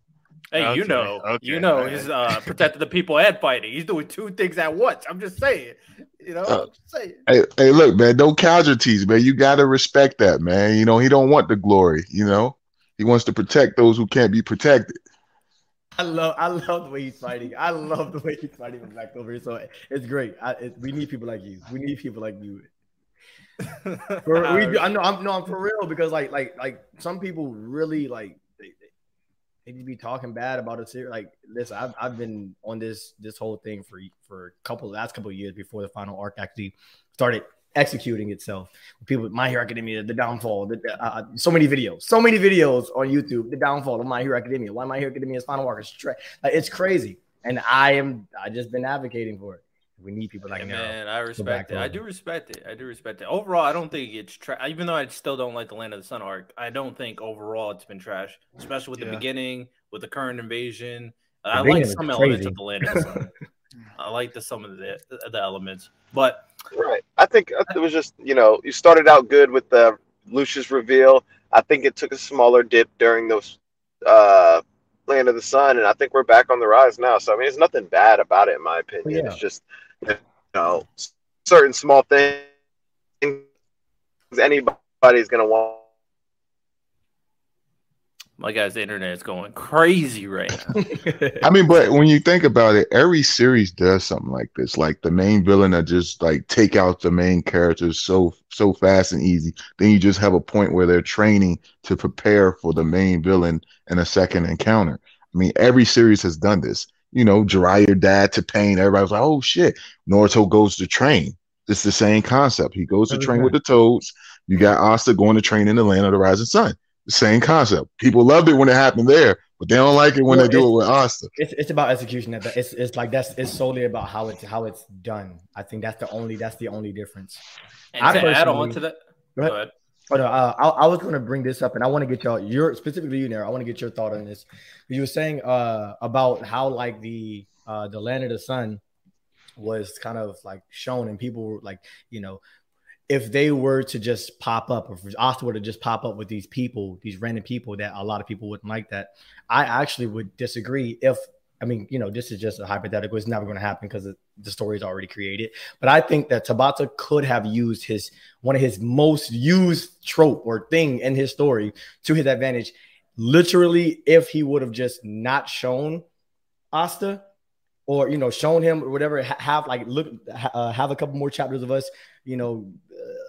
Hey, okay, you know, okay, you know, man. He's uh, protecting the people and fighting. He's doing two things at once. I'm just saying, you know. Uh, just saying. Hey, hey, look, man, no casualties, man. You gotta respect that, man. You know, he don't want the glory. You know, he wants to protect those who can't be protected. I love, I love the way he's fighting. I love the way he's fighting with Black Clover. So it's great. I, it, we need people like you. We need people like you. For, we, I know, I'm no, I'm for real because like, like, like some people really like. They just be talking bad about a series. Like, listen, I've I've been on this this whole thing for for a couple last couple of years before the final arc actually started executing itself. People, My Hero Academia, the downfall. The, uh, so many videos, so many videos on YouTube. The downfall of My Hero Academia. Why My Hero Academia's final arc is trash. Like, it's crazy, and I am I just been advocating for it. We need people like yeah, man. I respect it. Over. I do respect it. I do respect it. Overall, I don't think it's trash. Even though I still don't like the Land of the Sun arc, I don't think overall it's been trash, especially with yeah. the beginning, with the current invasion. The I like some crazy. Elements of the Land of the Sun. I like the some of the the elements, but right. I think it was just you know you started out good with the Lucius reveal. I think it took a smaller dip during those uh, Land of the Sun, and I think we're back on the rise now. So I mean, there's nothing bad about it in my opinion. Yeah. It's just. You know, certain small things anybody's gonna want. My guys, the internet is going crazy right now. I mean, but when you think about it, every series does something like this. Like the main villain that just like take out the main characters so so fast and easy. Then you just have a point where they're training to prepare for the main villain in a second encounter. I mean, every series has done this. you know, Jiraiya died to pain. Everybody was like, oh shit. Naruto goes to train. It's the same concept. He goes to okay. train with the Toads. You got Asta going to train in the land of the rising sun. The same concept. People loved it when it happened there, but they don't like it when well, they do it with Asta. It's it's about execution. It's it's like that's it's solely about how it's how it's done. I think that's the only that's the only difference. And I to add on to that. Go ahead. Oh, no, uh, I, I was going to bring this up, and I want to get y'all your specifically you, Nero. I want to get your thought on this. You were saying uh, about how like the uh, the land of the sun was kind of like shown, and people were like, you know, if they were to just pop up, or if Asta were to just pop up with these people, these random people that a lot of people wouldn't like that. I actually would disagree if. I mean, you know, this is just a hypothetical. It's never going to happen because the story is already created. But I think that Tabata could have used his one of his most used trope or thing in his story to his advantage. Literally, if he would have just not shown Asta or, you know, shown him or whatever, have like look, uh, have a couple more chapters of us, you know,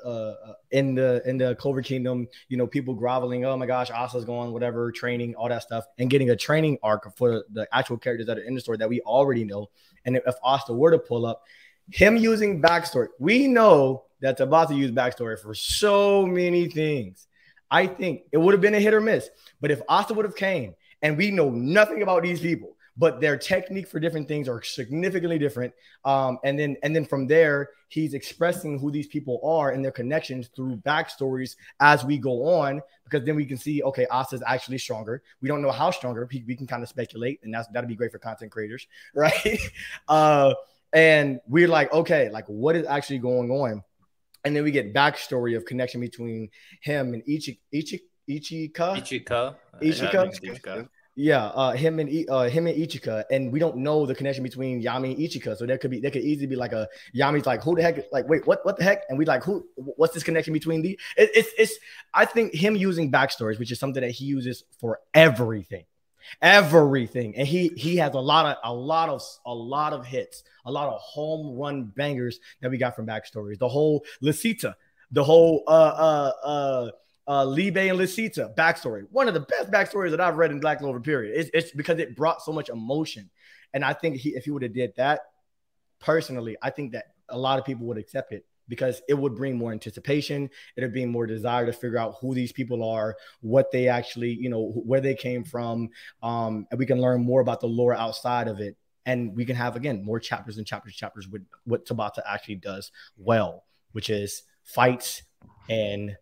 uh, in the in the Clover Kingdom, you know, people groveling, oh my gosh, Asa's gone, whatever, training, all that stuff, and getting a training arc for the actual characters that are in the story that we already know. And if Asta were to pull up, him using backstory, we know that Tabata used backstory for so many things. I think it would have been a hit or miss, but if Asta would have came and we know nothing about these people, but their technique for different things are significantly different. Um, and then and then from there, he's expressing who these people are and their connections through backstories as we go on, because then we can see, okay, Asta's actually stronger. We don't know how stronger. We, we can kind of speculate, and that's, that'd be great for content creators, right? uh, and we're like, okay, like what is actually going on? And then we get backstory of connection between him and Ichi, Ichi, Ichika. Ichika. Ichika. Ichika. Yeah, uh, him and uh, him and Ichika, and we don't know the connection between Yami and Ichika, so there could be there could easily be like a Yami's like, who the heck, like wait, what what the heck, and we like who, what's this connection between the? It, it's it's I think him using backstories, which is something that he uses for everything, everything, and he he has a lot of a lot of a lot of hits, a lot of home run bangers that we got from backstories. The whole Lisita, the whole uh uh uh. Uh, Libe and Lisita backstory, one of the best backstories that I've read in Black Clover. Period. It's, it's because it brought so much emotion, and I think he, if he would have did that, personally, I think that a lot of people would accept it because it would bring more anticipation. It would bring more desire to figure out who these people are, what they actually, you know, where they came from, um, and we can learn more about the lore outside of it, and we can have again more chapters and chapters, and chapters with what Tabata actually does well, which is fights and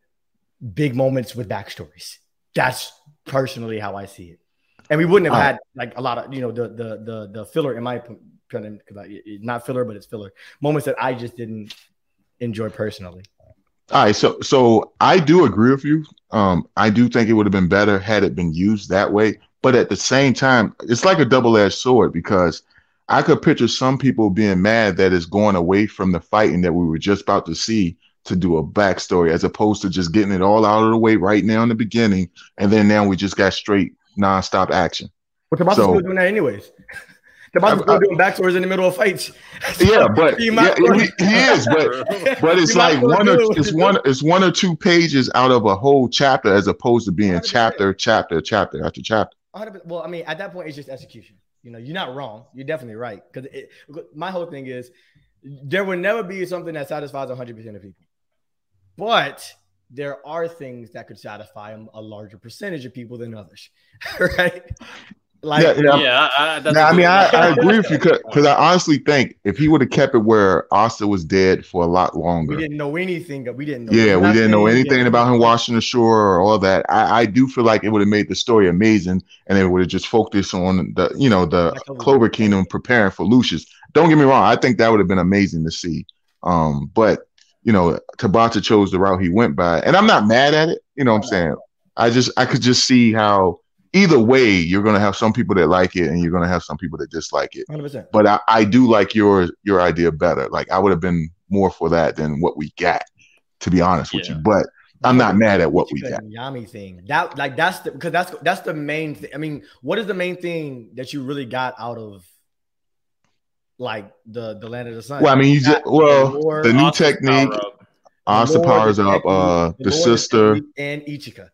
big moments with backstories. That's personally how I see it, and we wouldn't have had like a lot of, you know, the the the the filler in my opinion, not filler, but it's filler moments that I just didn't enjoy personally. All right, so so I do agree with you. Um, I do think it would have been better had it been used that way, but at the same time, it's like a double-edged sword because I could picture some people being mad that it's going away from the fighting that we were just about to see to do a backstory, as opposed to just getting it all out of the way right now in the beginning, and then now we just got straight nonstop action. But Tabata's so, still doing that anyways. Tabata's still doing backstories in the middle of fights. Yeah, but he, yeah, he, he is, but but it's like one or it's one it's one or two pages out of a whole chapter, as opposed to being one hundred percent chapter, chapter, chapter after chapter. one hundred percent Well, I mean, at that point, it's just execution. You know, you're not wrong. You're definitely right. Because my whole thing is, there will never be something that satisfies one hundred percent of people. But there are things that could satisfy a larger percentage of people than others, right? Like, yeah, yeah. yeah I, I, now, I mean, I, I agree with you because I honestly think if he would have kept it where Asta was dead for a lot longer, we didn't know anything. We didn't know. Yeah, we didn't know anything yeah. about him washing ashore or all that. I, I do feel like it would have made the story amazing, and it would have just focused on the, you know, the Clover Kingdom preparing for Lucius. Don't get me wrong; I think that would have been amazing to see, um, but. You know, Tabata chose the route he went by. And I'm not mad at it. You know what I'm saying? I just, I could just see how either way, you're going to have some people that like it and you're going to have some people that dislike it. one hundred percent But I, I do like your your idea better. Like, I would have been more for that than what we got, to be honest yeah. with you. But I'm not mad at what we got. Yami thing. That, like, that's the, because that's, that's the main thing. I mean, what is the main thing that you really got out of like the the land of the sun? Well, I mean, you just well the new technique, Asta powers up, uh, the sister and Ichika,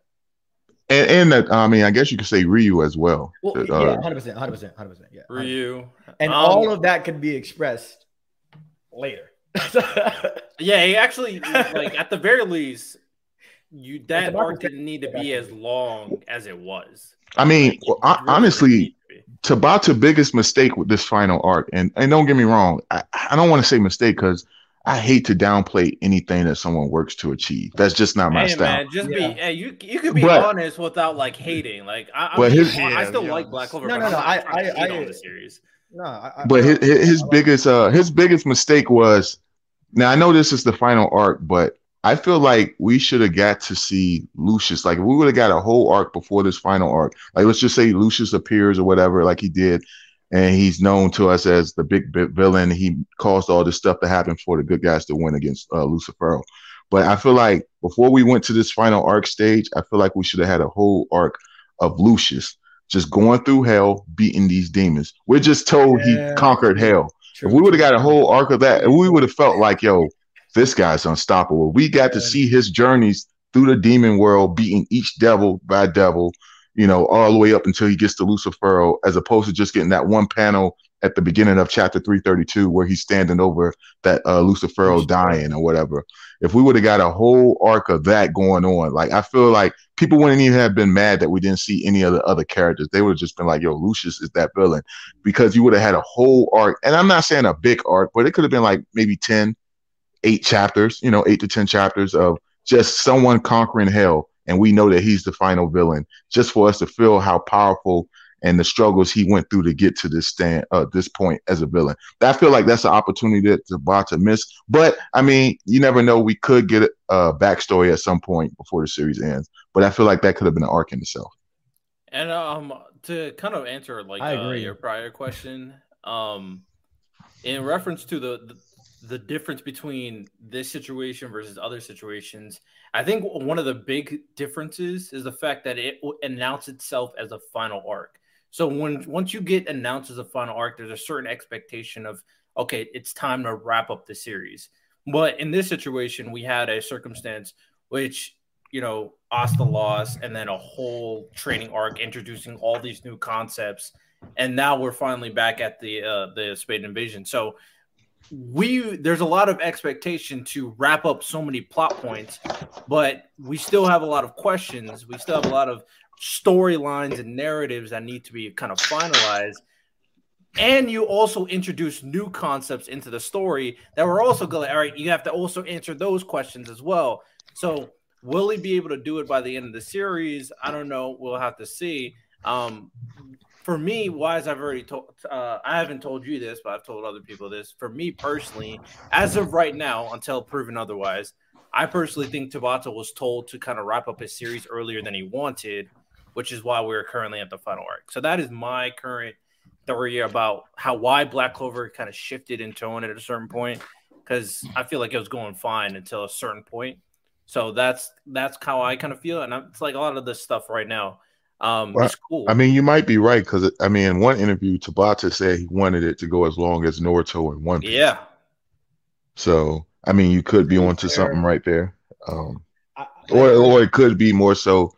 and and that, I mean, I guess you could say Ryu as well. Well, uh, yeah, one hundred percent, one hundred percent, one hundred percent, yeah. Ryu. And um, all of that could be expressed later. Yeah, he actually, like, at the very least, you that arc didn't need to be as long as it was. I mean, like, well, I, really honestly, Tabata's biggest mistake with this final arc, and, and don't get me wrong, I, I don't want to say mistake because I hate to downplay anything that someone works to achieve. That's just not my hey, style. Man, just yeah. be, hey, you you can be but, honest without like hating. Like I, but his, I, I still yeah, like Black Clover. No, no, no. I, I, I, I on the series. No, I, but I, his his, his I like biggest uh his biggest mistake was. Now I know this is the final arc, but I feel like we should have got to see Lucius. Like if we would have got a whole arc before this final arc. Like let's just say Lucius appears or whatever, like he did. And he's known to us as the big, big villain. He caused all this stuff to happen for the good guys to win against uh, Lucifero. But I feel like before we went to this final arc stage, I feel like we should have had a whole arc of Lucius just going through hell, beating these demons. We're just told yeah. he conquered hell. True. If we would have got a whole arc of that, we would have felt like, yo, this guy's unstoppable. We got to see his journeys through the demon world, beating each devil by devil. You know, all the way up until he gets to Lucifero, as opposed to just getting that one panel at the beginning of chapter three thirty-two where he's standing over that uh, Lucifero dying or whatever. If we would have got a whole arc of that going on, like I feel like people wouldn't even have been mad that we didn't see any of the other characters. They would have just been like, yo, Lucius is that villain, because you would have had a whole arc. And I'm not saying a big arc, but it could have been like maybe ten, eight chapters, you know, eight to ten chapters of just someone conquering hell. And we know that he's the final villain, just for us to feel how powerful and the struggles he went through to get to this stand, uh, this point as a villain. I feel like that's an opportunity that Tabata missed. But I mean, you never know. We could get a uh, backstory at some point before the series ends. But I feel like that could have been an arc in itself. And um, to kind of answer like I agree. Uh, your prior question, um, in reference to the. the the difference between this situation versus other situations, I think one of the big differences is the fact that it announced itself as a final arc. So when once you get announced as a final arc, there's a certain expectation of, okay, it's time to wrap up the series. But in this situation, we had a circumstance which, you know, Asta lost, and then a whole training arc introducing all these new concepts. And now we're finally back at the uh, the Spade Invasion. So We there's a lot of expectation to wrap up so many plot points, but we still have a lot of questions. We still have a lot of storylines and narratives that need to be kind of finalized. And you also introduce new concepts into the story that we're also going to, all right, you have to also answer those questions as well. So will he be able to do it by the end of the series? I don't know. We'll have to see. Um, For me, wise, I've already told, uh, I haven't told you this, but I've told other people this. For me personally, as of right now, until proven otherwise, I personally think Tabata was told to kind of wrap up his series earlier than he wanted, which is why we're currently at the final arc. So that is my current theory about how why Black Clover kind of shifted in tone at a certain point, because I feel like it was going fine until a certain point. So that's that's how I kind of feel, and I'm, it's like a lot of this stuff right now. Um, well, it's cool. I mean, you might be right, because I mean, in one interview, Tabata said he wanted it to go as long as Naruto and One Piece. Yeah. So, I mean, you could be onto something right there, um, I, I, or or it could be more so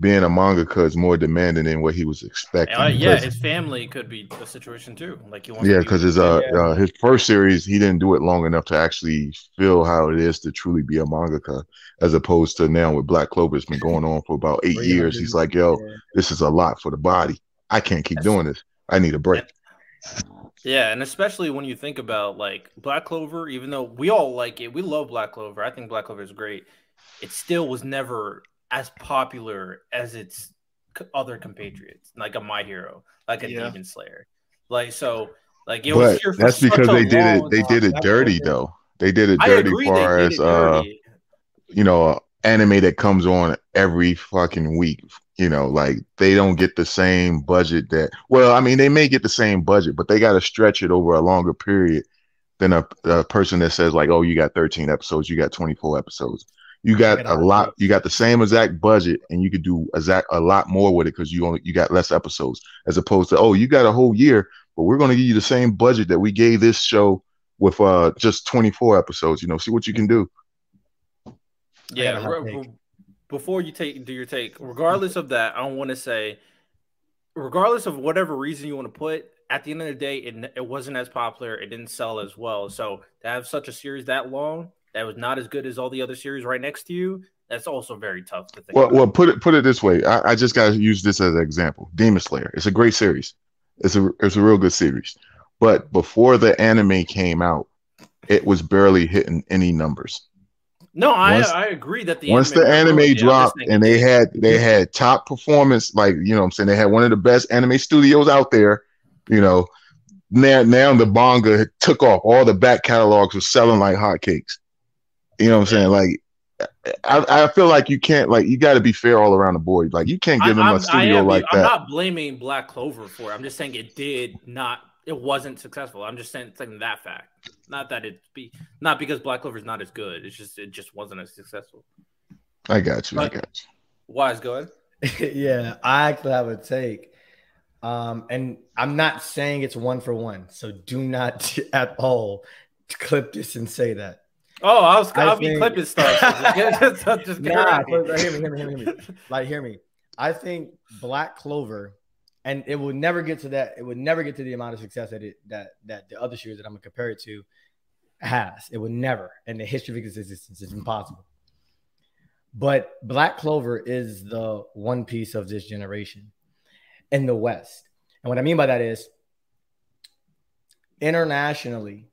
being a mangaka is more demanding than what he was expecting. Uh, yeah, his family could be a situation too. Like you want. Yeah, because his uh, yeah. uh his first series, he didn't do it long enough to actually feel how it is to truly be a mangaka, as opposed to now with Black Clover, it's been going on for about eight years. He's like, yo, this is a lot for the body. I can't keep doing this. I need a break. Yeah, and especially when you think about like Black Clover, even though we all like it, we love Black Clover. I think Black Clover is great. It still was never as popular as its other compatriots, like a My Hero, like a yeah. Demon Slayer, like so, like it but was. Here for that's because they did it. They did it dirty though. They did it dirty far as uh, you know, anime that comes on every fucking week. You know, like they don't get the same budget that. Well, I mean, they may get the same budget, but they got to stretch it over a longer period than a, a person that says like, oh, you got thirteen episodes, you got twenty-four episodes. You got a lot. You got the same exact budget, and you could do exact a lot more with it because you only you got less episodes, as opposed to oh, you got a whole year, but we're going to give you the same budget that we gave this show with uh just twenty-four episodes. You know, see what you can do. Yeah, before you take do your take, regardless of that, I want to say, regardless of whatever reason you want to put, at the end of the day, it, it wasn't as popular. It didn't sell as well. So to have such a series that long that was not as good as all the other series right next to you, that's also very tough to think well, about. Well, put it put it this way. I, I just got to use this as an example. Demon Slayer. It's a great series. It's a it's a real good series. But before the anime came out, it was barely hitting any numbers. No, once, I I agree that the once anime the anime really, dropped yeah, and they had they had top performance, like, you know what I'm saying, they had one of the best anime studios out there, you know. Now now the manga took off. All the back catalogs were selling like hotcakes. You know what I'm saying? Like, I, I feel like you can't, like, you got to be fair all around the board. Like, you can't give them I, a studio am, like I'm that. I'm not blaming Black Clover for it. I'm just saying it did not, it wasn't successful. I'm just saying, saying that fact. Not that it be, not because Black Clover is not as good. It's just, it just wasn't as successful. I got you. But, I got you. Wise, go ahead. Yeah, I actually have a take. Um, and I'm not saying it's one for one. So do not at all clip this and say that. Oh, I was, I'll I be think, clipping stuff. just, just, just nah, hear me, hear me, hear me. Like, hear me. I think Black Clover, and it will never get to that. It would never get to the amount of success that it, that that the other series that I'm gonna compare it to has. It would never. And the history of its existence is impossible. But Black Clover is the One Piece of this generation in the West. And what I mean by that is, internationally,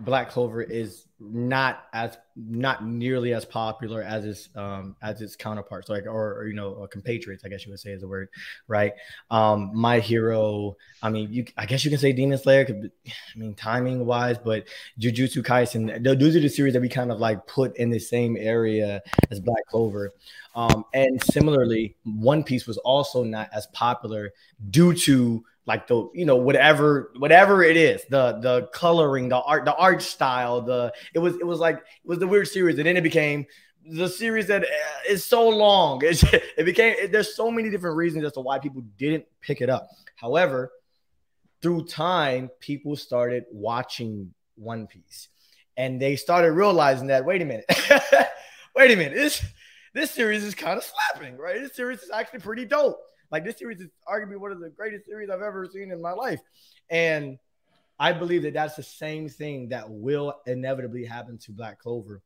Black Clover is not as not nearly as popular as its um as its counterparts, like or, or you know, or compatriots, I guess you would say is the word, right? Um, My Hero, I mean, you I guess you can say Demon Slayer, could be, I mean, timing wise, but Jujutsu Kaisen, those are the series that we kind of like put in the same area as Black Clover. Um, and similarly, One Piece was also not as popular due to, like, the, you know, whatever whatever it is, the the coloring, the art, the art style, the it was it was like it was the weird series, and then it became the series that is so long. It's, it became it, there's so many different reasons as to why people didn't pick it up. However, through time, people started watching One Piece, and they started realizing that wait a minute, wait a minute, this this series is kind of slapping, right? This series is actually pretty dope. Like, this series is arguably one of the greatest series I've ever seen in my life. And I believe that that's the same thing that will inevitably happen to Black Clover,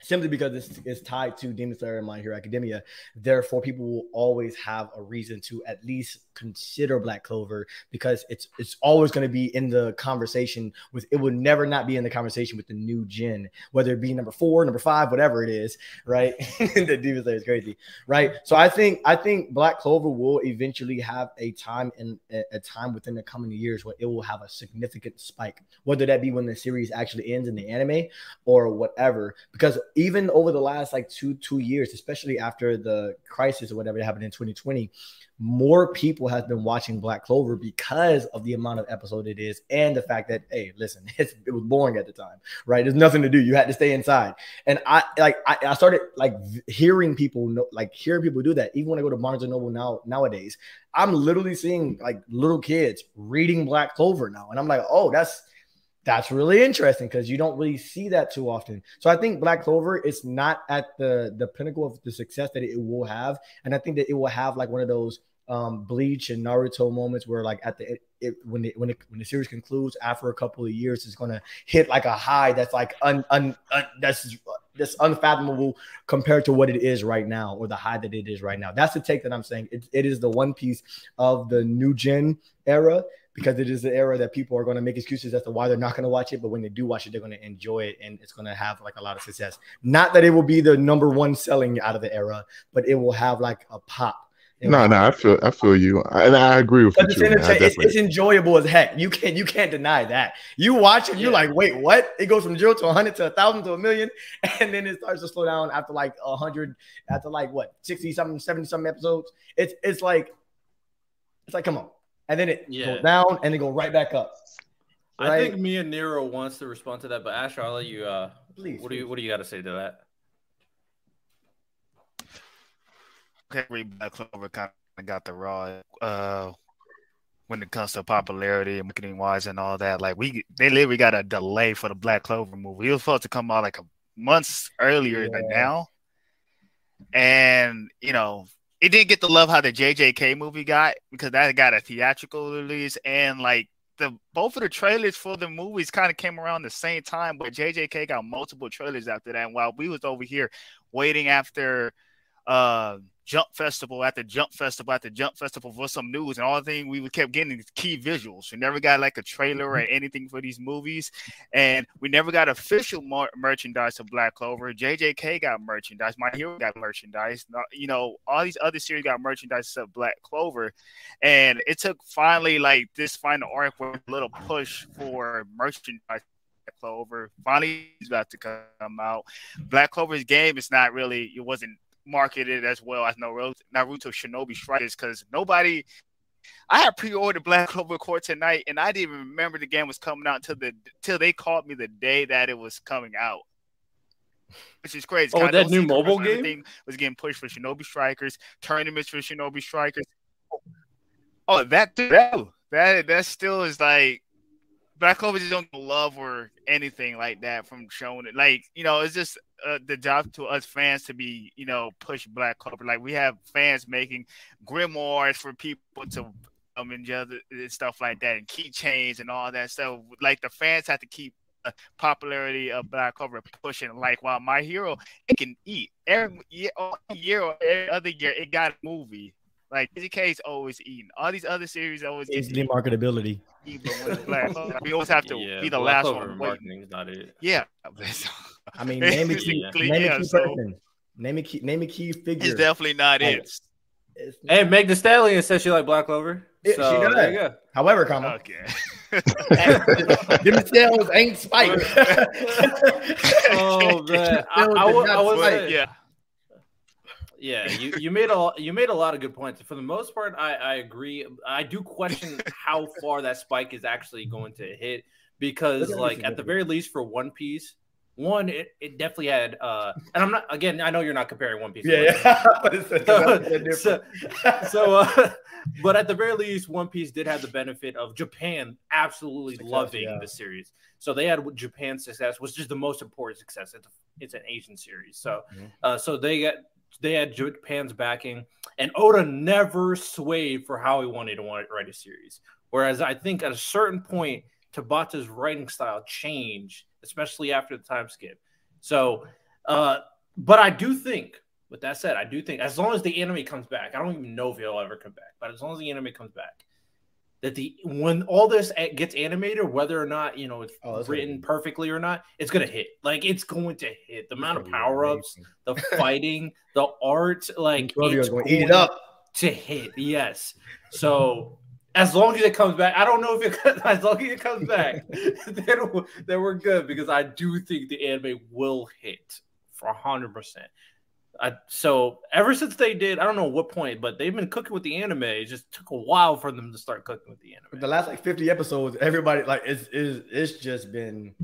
simply because it's, it's tied to Demon Slayer and My Hero Academia. Therefore, people will always have a reason to at least consider Black Clover because it's it's always going to be in the conversation with, it will never not be in the conversation with the new gen, whether it be number four, number five, whatever it is, right? The Demon Slayer is crazy, right? So I think I think Black Clover will eventually have a time in a time within the coming years where it will have a significant spike, whether that be when the series actually ends in the anime or whatever, because even over the last like two two years, especially after the crisis or whatever happened in twenty twenty, more people have been watching Black Clover because of the amount of episode it is and the fact that, hey, listen, it's, it was boring at the time, right? There's nothing to do. You had to stay inside. And I like I, I started like hearing people know, like hearing people do that. Even when I go to Barnes and Noble now nowadays, I'm literally seeing like little kids reading Black Clover now, and I'm like, oh, that's That's really interesting because you don't really see that too often. So I think Black Clover is not at the, the pinnacle of the success that it will have. And I think that it will have like one of those um, Bleach and Naruto moments where like at the it, it, when it, when it, when the series concludes after a couple of years, it's going to hit like a high that's like un, un, un, that's that's unfathomable compared to what it is right now, or the high that it is right now. That's the take that I'm saying. It, it is the One Piece of the new gen era, because it is the era that people are going to make excuses as to why they're not going to watch it. But when they do watch it, they're going to enjoy it, and it's going to have like a lot of success. Not that it will be the number one selling out of the era, but it will have like a pop. No, no, nah, nah, I feel, I feel you, and I agree with you. It's, it's, it's enjoyable as heck. You can't, you can't deny that. You watch it, you're yeah. like, wait, what? It goes from zero to a hundred to a thousand to a million, and then it starts to slow down after like a hundred, after like what, sixty something, seventy something episodes. It's, it's like, it's like, come on. And then it yeah. goes down, and they go right back up. Right? I think me and Nero wants to respond to that, but Asher, I'll let you. Uh, please. What please. do you What do you got to say to that? Okay, Black Clover kind of got the raw uh, when it comes to popularity and marketing wise and all that. Like we, they literally got a delay for the Black Clover movie. It was supposed to come out like a months earlier yeah. than now, And, you know, it didn't get the love how the J J K movie got, because that got a theatrical release, and like the both of the trailers for the movies kind of came around the same time, but J J K got multiple trailers after that. And while we was over here waiting after uh, Jump Festival after Jump Festival after Jump Festival for some news, and all the thing we kept getting is key visuals. We never got like a trailer or anything for these movies, and we never got official mar- merchandise of Black Clover. J J K got merchandise. My Hero got merchandise. You know, all these other series got merchandise except Black Clover, and it took finally like this final arc with a little push for merchandise. Black Clover finally is about to come out. Black Clover's game is not really. It wasn't marketed as well as Naruto Shinobi Strike is, because nobody. I had pre-ordered Black Clover Court tonight, and I didn't even remember the game was coming out till the till they called me the day that it was coming out, which is crazy. Oh, that new mobile game? Everything was getting pushed for Shinobi Strikers, tournaments for Shinobi Strikers. Oh, oh that too. That that still is like. Black Clover just don't love or anything like that from showing it. Like, you know, it's just uh, the job to us fans to be, you know, push Black Clover. Like, we have fans making grimoires for people to um and, other, and stuff like that, and keychains and all that stuff. Like, the fans have to keep the popularity of Black Clover pushing. Like, while My Hero, it can eat. Every year, year or every other year, it got a movie. Like, J J K's always eating. All these other series always it's the marketability. Black we always have to yeah, be the Black last Clover one. Marketing is not it. Yeah. I mean, name a key, yeah. name yeah, a key so person. Name a key, name a key figure. It's definitely not like, it. It's not hey, Meg Thee Stallion says she like Black Clover. Yeah, so, she does. There you go. However, comma. Okay. Them sales ain't spiked. Oh, man. I, I, I was like, yeah. Yeah, you, you made a you made a lot of good points. For the most part, I, I agree. I do question how far that spike is actually going to hit, because like at the very least for One Piece, one it, it definitely had. Uh, and I'm not again. I know you're not comparing One Piece. Yeah, yeah. so so, so uh, but at the very least, One Piece did have the benefit of Japan absolutely success, loving yeah. the series. So they had Japan's success, which is the most important success. It's, it's an Asian series, so mm-hmm. uh, so they got. They had Japan's backing, and Oda never swayed for how he wanted to write a series. Whereas I think at a certain point, Tabata's writing style changed, especially after the time skip. So, uh, but I do think, with that said, I do think as long as the anime comes back, I don't even know if he'll ever come back, but as long as the anime comes back, that the when all this gets animated, whether or not you know it's oh, written right. perfectly or not, it's gonna hit. Like it's going to hit. The that's amount of power ups, the fighting, the art, like it's going to eat it up to hit. Yes. So as long as it comes back, I don't know if it as long as it comes back, then, then we're good, because I do think the anime will hit for a hundred percent. I, so ever since they did, I don't know what point, but they've been cooking with the anime. It just took a while for them to start cooking with the anime. For the last like fifty episodes, everybody like it's it's, it's just been.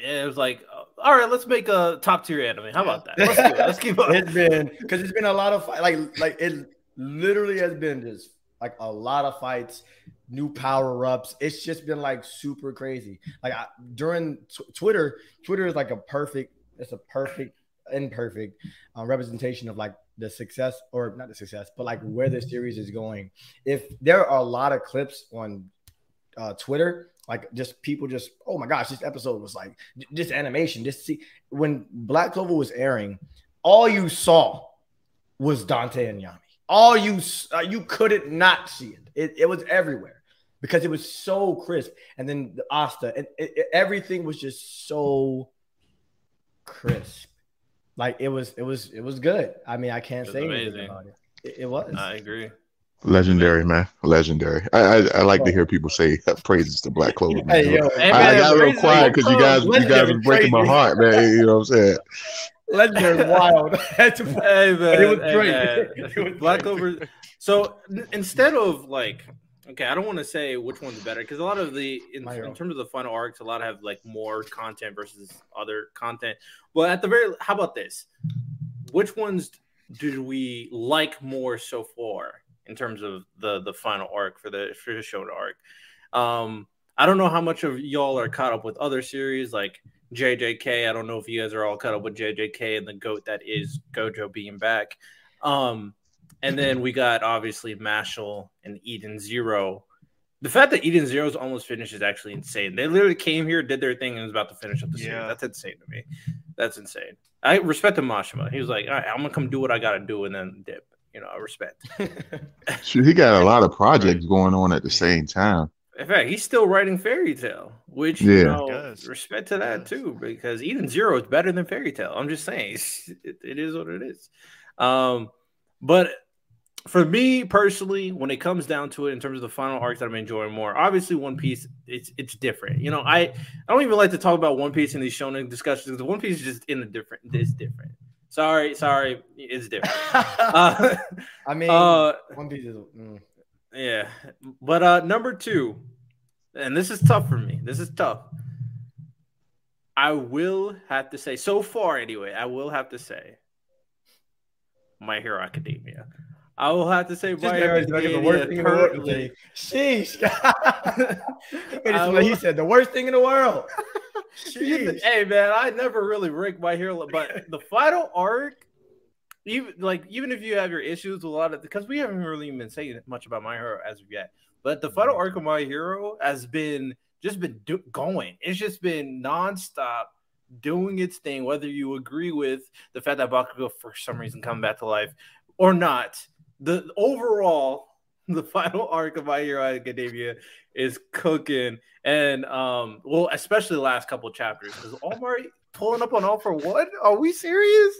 Yeah, it was like, uh, all right, let's make a top tier anime. How about that? Let's do it. Let's keep up. It's been because it's been a lot of fight. Like like it literally has been just like a lot of fights, new power ups. It's just been like super crazy. Like I, during t- Twitter, Twitter is like a perfect. It's a perfect. imperfect uh, representation of like the success or not the success but like where the series is going. If there are a lot of clips on uh Twitter, like just people just oh my gosh, this episode was like this animation, this see when Black Clover was airing, all you saw was Dante and Yami. All you uh, you couldn't not see it. it it was everywhere because it was so crisp, and then the Asta and it, it, everything was just so crisp. Like it was, it was, it was good. I mean, I can't say anything about it. it. It was. I agree. Legendary, man. Legendary. I I, I like oh. to hear people say praises to Black Clover. Man. Hey, yo. Hey, man, I, I got a little quiet because you guys, legendary you guys are breaking crazy. my heart, man. You know what I'm saying? Legendary, wild. Hey, man, but it was hey, great. Man. It was Black Clover. So n- instead of like, okay, I don't want to say which one's better because a lot of the in, in terms of the final arcs, a lot have like more content versus other content. But at the very, how about this? Which ones do we like more so far in terms of the the final arc for the for the show arc? Um, I don't know how much of y'all are caught up with other series. Like J J K. I don't know if you guys are all caught up with J J K and the goat that is Gojo being back. Um, and then we got obviously Mashle and Eden Zero. The fact that Eden Zero's almost finished is actually insane. They literally came here, did their thing, and was about to finish up the series. Yeah. That's insane to me. That's insane. I respect the Mashima. He was like, all right, I'm going to come do what I got to do and then dip. You know, I respect. Shoot, he got a lot of projects going on at the same time. In fact, he's still writing Fairy Tail, which, yeah. you know, respect to that, too, because Eden Zero is better than Fairy Tail. I'm just saying. It's, it, it is what it is. Um, but... For me personally, when it comes down to it, in terms of the final arcs that I'm enjoying more, obviously One Piece, it's it's different. You know, I, I don't even like to talk about One Piece in these shonen discussions. One Piece is just in a different. It's different. Sorry, sorry, it's different. uh, I mean, uh, One Piece is mm. yeah. But uh, number two, and this is tough for me. This is tough. I will have to say, so far anyway, I will have to say, My Hero Academia. I will have to say, just My Hero Academia. The worst thing in the world. Sheesh. Will... He said the worst thing in the world. Sheesh. Hey, man, I never really ranked My Hero, but the final arc, even like even if you have your issues a lot of, because we haven't really been saying much about My Hero as of yet, but the final arc of My Hero has been just been do- going. It's just been nonstop. Doing its thing, whether you agree with the fact that Bakugo for some reason come back to life or not. The overall, the final arc of My Hero Academia is cooking, and um, well, especially the last couple chapters because Omari pulling up on All For One. Are we serious?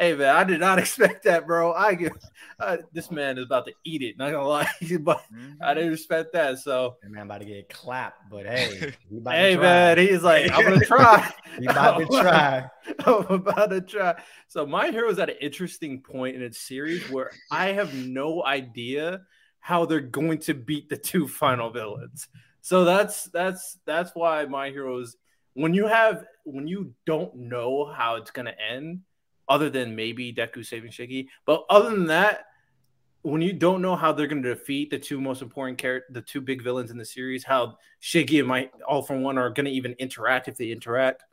Hey man, I did not expect that, bro. I get uh, this man is about to eat it. Not gonna lie, but mm-hmm. I didn't expect that. So that man about to get clapped, but hey, he about hey to try. Man, he's like, I'm gonna try. He about to try. I'm about to try. So My Hero is at an interesting point in its series where I have no idea how they're going to beat the two final villains. So that's that's that's why My Hero is when you have when you don't know how it's gonna end. Other than maybe Deku saving Shiki. But other than that, when you don't know how they're going to defeat the two most important characters, the two big villains in the series, how Shiki and my All For One are going to even interact if they interact,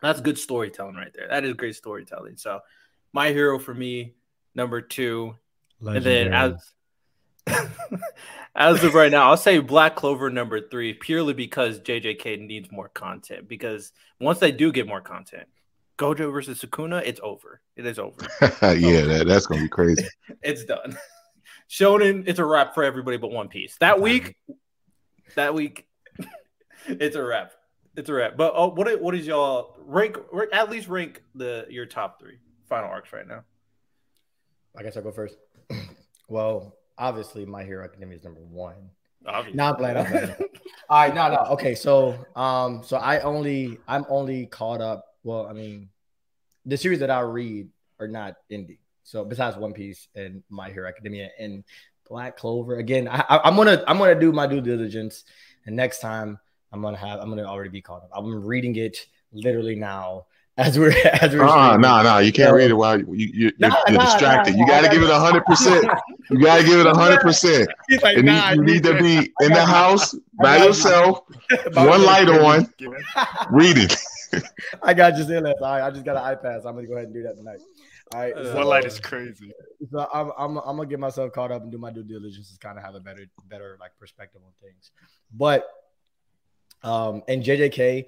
that's good storytelling right there. That is great storytelling. So My Hero for me, number two. Legendary. And then as, as of right now, I'll say Black Clover number three, purely because J J K needs more content. Because once they do get more content, Gojo versus Sukuna, it's over. It is over. yeah, that, that's going to be crazy. It's done. Shonen, it's a wrap for everybody but One Piece. That week, that week, it's a wrap. It's a wrap. But oh, what, what is y'all rank, rank? At least rank the your top three final arcs right now. I guess I'll go first. Well, obviously, My Hero Academia is number one. Obviously. Not playing. Not playing. All right, no, no. Okay, so um, so I only I'm only caught up. Well, I mean, the series that I read are not indie. So besides One Piece and My Hero Academia and Black Clover, again, I, I, I'm gonna I'm gonna do my due diligence, and next time I'm gonna have I'm gonna already be caught up. I'm reading it literally now as we're as we're. Uh, no, no, you can't so, read it while you, you, you nah, you're nah, distracted. Nah, you gotta nah, give it a hundred percent. You gotta give it a hundred percent. You need to be in the house by yourself, one light on, reading. I got just in that. I just got an iPad. So I'm gonna go ahead and do that tonight. All right. So, one light is crazy. So I'm, I'm I'm gonna get myself caught up and do my due diligence to kind of have a better better like perspective on things. But um and J J K,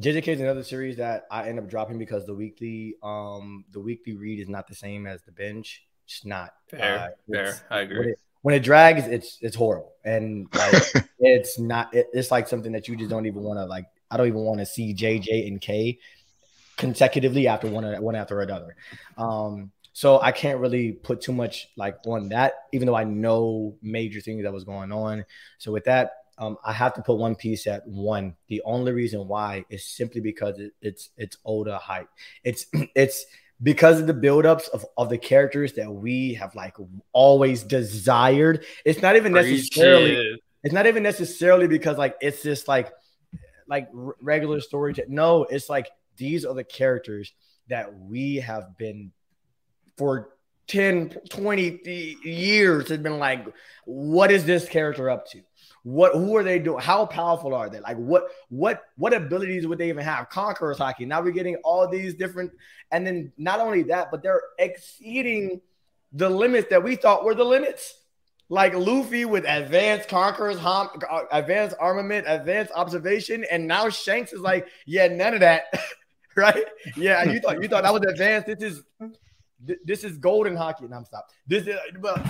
J J K is another series that I end up dropping because the weekly um the weekly read is not the same as the binge. It's not fair. Uh, it's, fair. I agree. When it, when it drags, it's it's horrible, and like, it's not. It, it's like something that you just don't even want to like. I don't even want to see J J and K consecutively after one, one after another. Um, so I can't really put too much like on that, even though I know major things that was going on. So with that, um, I have to put One Piece at one. The only reason why is simply because it, it's it's Oda hype. It's it's because of the buildups of, of the characters that we have like always desired. It's not even necessarily. Appreciate. It's not even necessarily because like it's just like. Like r- regular story. T- no, it's like these are the characters that we have been for ten, twenty years has been like, what is this character up to? What, who are they doing? How powerful are they? Like, what, what, what abilities would they even have? Conqueror's Haki. Now we're getting all these different, and then not only that, but they're exceeding the limits that we thought were the limits. Like Luffy with advanced Conqueror's Haki, advanced armament, advanced observation, and now Shanks is like, yeah, none of that, right? Yeah, you thought you thought that was advanced. This is this is golden hockey. No, I'm stop. This is. Well,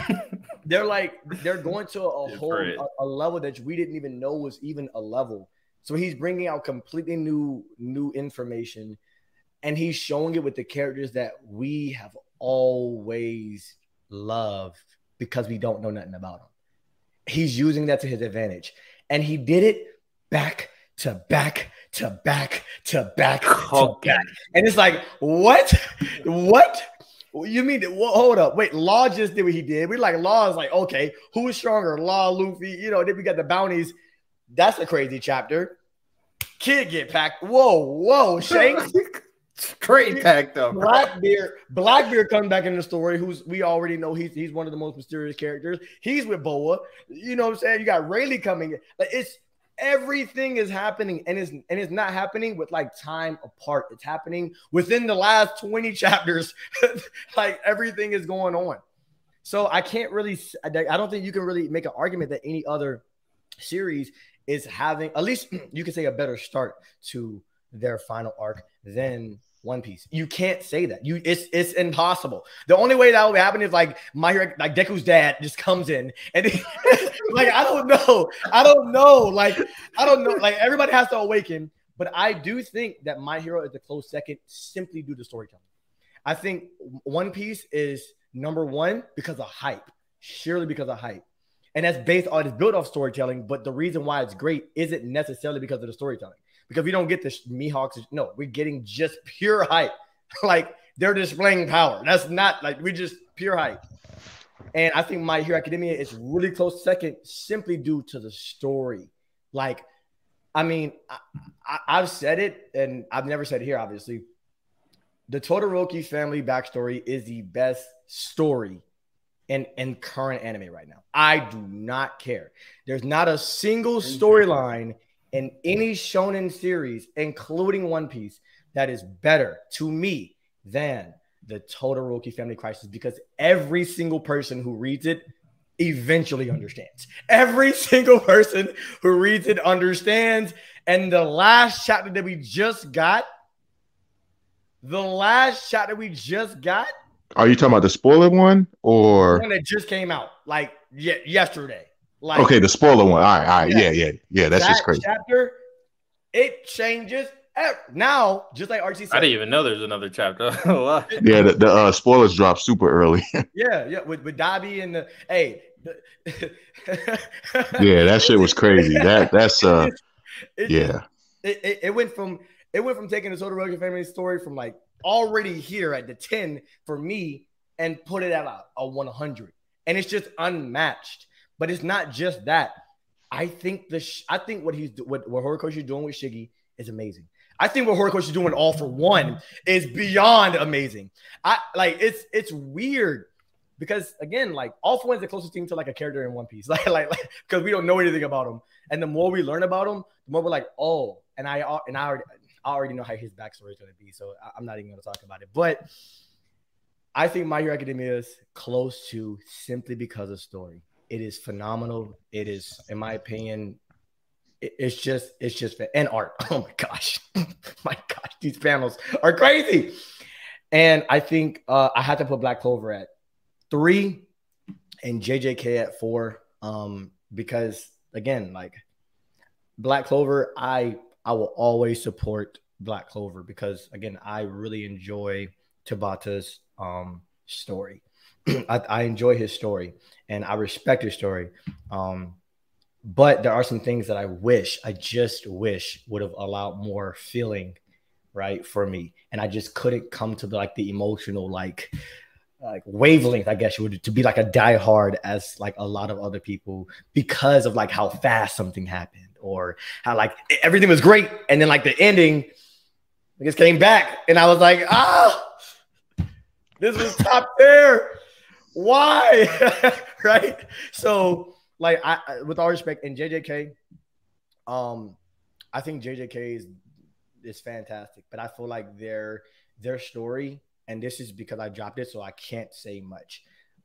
they're like, they're going to a yeah, whole a, a level that we didn't even know was even a level. So he's bringing out completely new new information, and he's showing it with the characters that we have always loved because we don't know nothing about them. He's using that to his advantage, and he did it back to back to back to back to back. And it's like, what, what? You mean that? Well, hold up, wait. Law just did what he did. We like Law is like, okay, who is stronger? Law, Luffy. You know, then we got the bounties. That's a crazy chapter. Kid get packed. Whoa, whoa, Shanks. Straight packed up. Blackbeard. Blackbeard comes back in the story. Who's we already know he's he's one of the most mysterious characters. He's with Boa. You know what I'm saying? You got Rayleigh coming. Like it's everything is happening, and it's and it's not happening with like time apart. It's happening within the last twenty chapters. Like everything is going on. So I can't really. I don't think you can really make an argument that any other series is having. At least you can say a better start to their final arc than One Piece. You can't say that. You it's it's impossible. The only way that would happen is like my like Deku's dad just comes in and he, like I don't know. I don't know. Like I don't know. Like everybody has to awaken, but I do think that My Hero is a close second simply due to storytelling. I think One Piece is number one because of hype. Surely because of hype. And that's based on it's built off storytelling, but the reason why it's great isn't necessarily because of the storytelling. Because we don't get the Mihawks. No, we're getting just pure hype. Like, they're displaying power. That's not, like, we just pure hype. And I think My Hero Academia is really close second simply due to the story. Like, I mean, I, I, I've said it, and I've never said it here, obviously. The Todoroki family backstory is the best story in, in current anime right now. I do not care. There's not a single storyline in any shonen series, including One Piece, that is better to me than the Todoroki family crisis, because every single person who reads it eventually understands. Every single person who reads it understands. And the last chapter that we just got, the last chapter we just got. Are you talking about the spoiler one or? The one that just came out like ye- yesterday. Like, okay, the spoiler one. All right, all right. Yeah, yeah, yeah. yeah that's that just crazy. Chapter, it changes every, now, just like R T said. I didn't even know there's another chapter. yeah, the, the uh, spoilers drop super early. yeah, yeah, with, with Dabi and the hey. yeah, that shit was crazy. That that's uh, it, yeah. It, it it went from it went from taking the Todoroki family story from like already here at the ten for me and put it at a, a one hundred, and it's just unmatched. But it's not just that. I think the sh- I think what he's do- what, what Horikoshi is doing with Shiggy is amazing. I think what Horikoshi is doing All for One is beyond amazing. I like it's it's weird because again, like All for One is the closest thing to like a character in One Piece, like like because like, we don't know anything about him, and the more we learn about him, the more we're like, oh, and I and I already I already know how his backstory is going to be, so I'm not even going to talk about it. But I think My Hero Academia is close to simply because of story. It is phenomenal. It is, in my opinion, it, it's just, it's just, and art. Oh my gosh. my gosh, these panels are crazy. And I think uh, I had to put Black Clover at three and J J K at four um, because, again, like Black Clover, I, I will always support Black Clover because, again, I really enjoy Tabata's um, story. I, I enjoy his story and I respect his story. Um, but there are some things that I wish, I just wish would have allowed more feeling, right, for me. And I just couldn't come to the, like the emotional, like, like wavelength, I guess you would, to be like a diehard as like a lot of other people because of like how fast something happened or how like everything was great. And then like the ending, I just came back and I was like, ah, this was top there. Why? right? So like I, I with all respect, and J J K, um, I think J J K is is fantastic, but I feel like their their story, and this is because I dropped it, so I can't say much,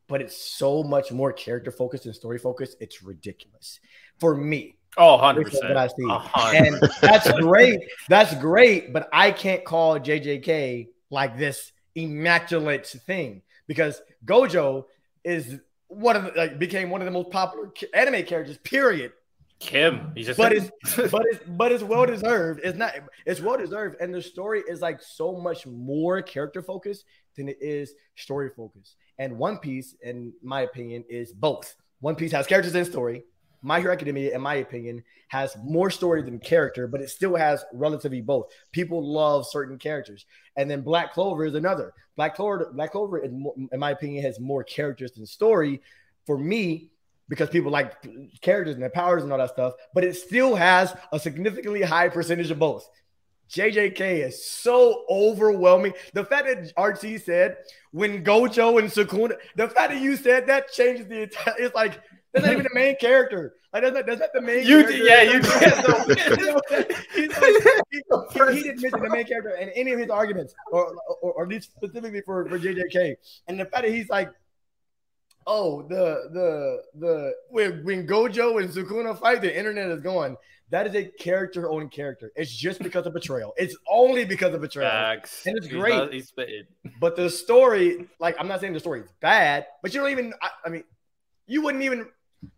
but it's so much more character focused and story focused. It's ridiculous for me. Oh, one hundred percent. And that's great. That's great. But I can't call J J K like this immaculate thing, because Gojo is one of the, like, became one of the most popular anime characters, period. Kim. He's just but, it's, but it's but it's well deserved. It's not it's well deserved. And the story is like so much more character focused than it is story focused. And One Piece, in my opinion, is both. One Piece has characters and story. My Hero Academia, in my opinion, has more story than character, but it still has relatively both. People love certain characters. And then Black Clover is another. Black Clover, Black Clover, in, in my opinion, has more characters than story for me, because people like characters and their powers and all that stuff, but it still has a significantly high percentage of both. J J K is so overwhelming. The fact that R T said when Gojo and Sukuna, the fact that you said that changes the entire, it's like, that's not even the main character. Like, that's not, that's not the main you, character. Yeah, you did. he, he, he didn't mention the main character in any of his arguments, or, or, or at least specifically for, for J J K. And the fact that he's like, oh, the the the when, when Gojo and Sukuna fight, the internet is going. That is a character on character. It's just because of betrayal. It's only because of betrayal. Facts. And it's great. He's not, he's but the story, like, I'm not saying the story is bad, but you don't even, I, I mean, you wouldn't even,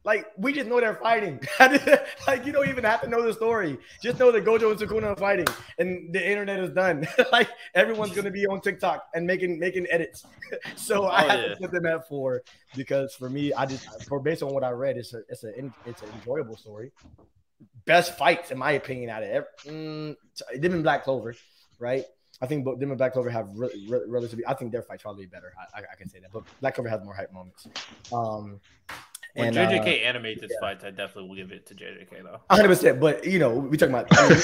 like, we just know they're fighting. Like, you don't even have to know the story. Just know that Gojo and Sukuna are fighting, and the internet is done. Like, everyone's gonna be on TikTok and making making edits. So oh, I yeah. had to put them at four, because for me, I just for based on what I read, it's a it's a it's an enjoyable story. Best fights, in my opinion, out of every mm, them and Black Clover, right? I think both them and Black Clover have re- re- relatively. I think their fights probably better. I, I, I can say that, but Black Clover has more hype moments. Um, When and, J J K uh, animates its yeah. fights, I definitely will give it to J J K though. one hundred percent, but you know, we talking about I mean,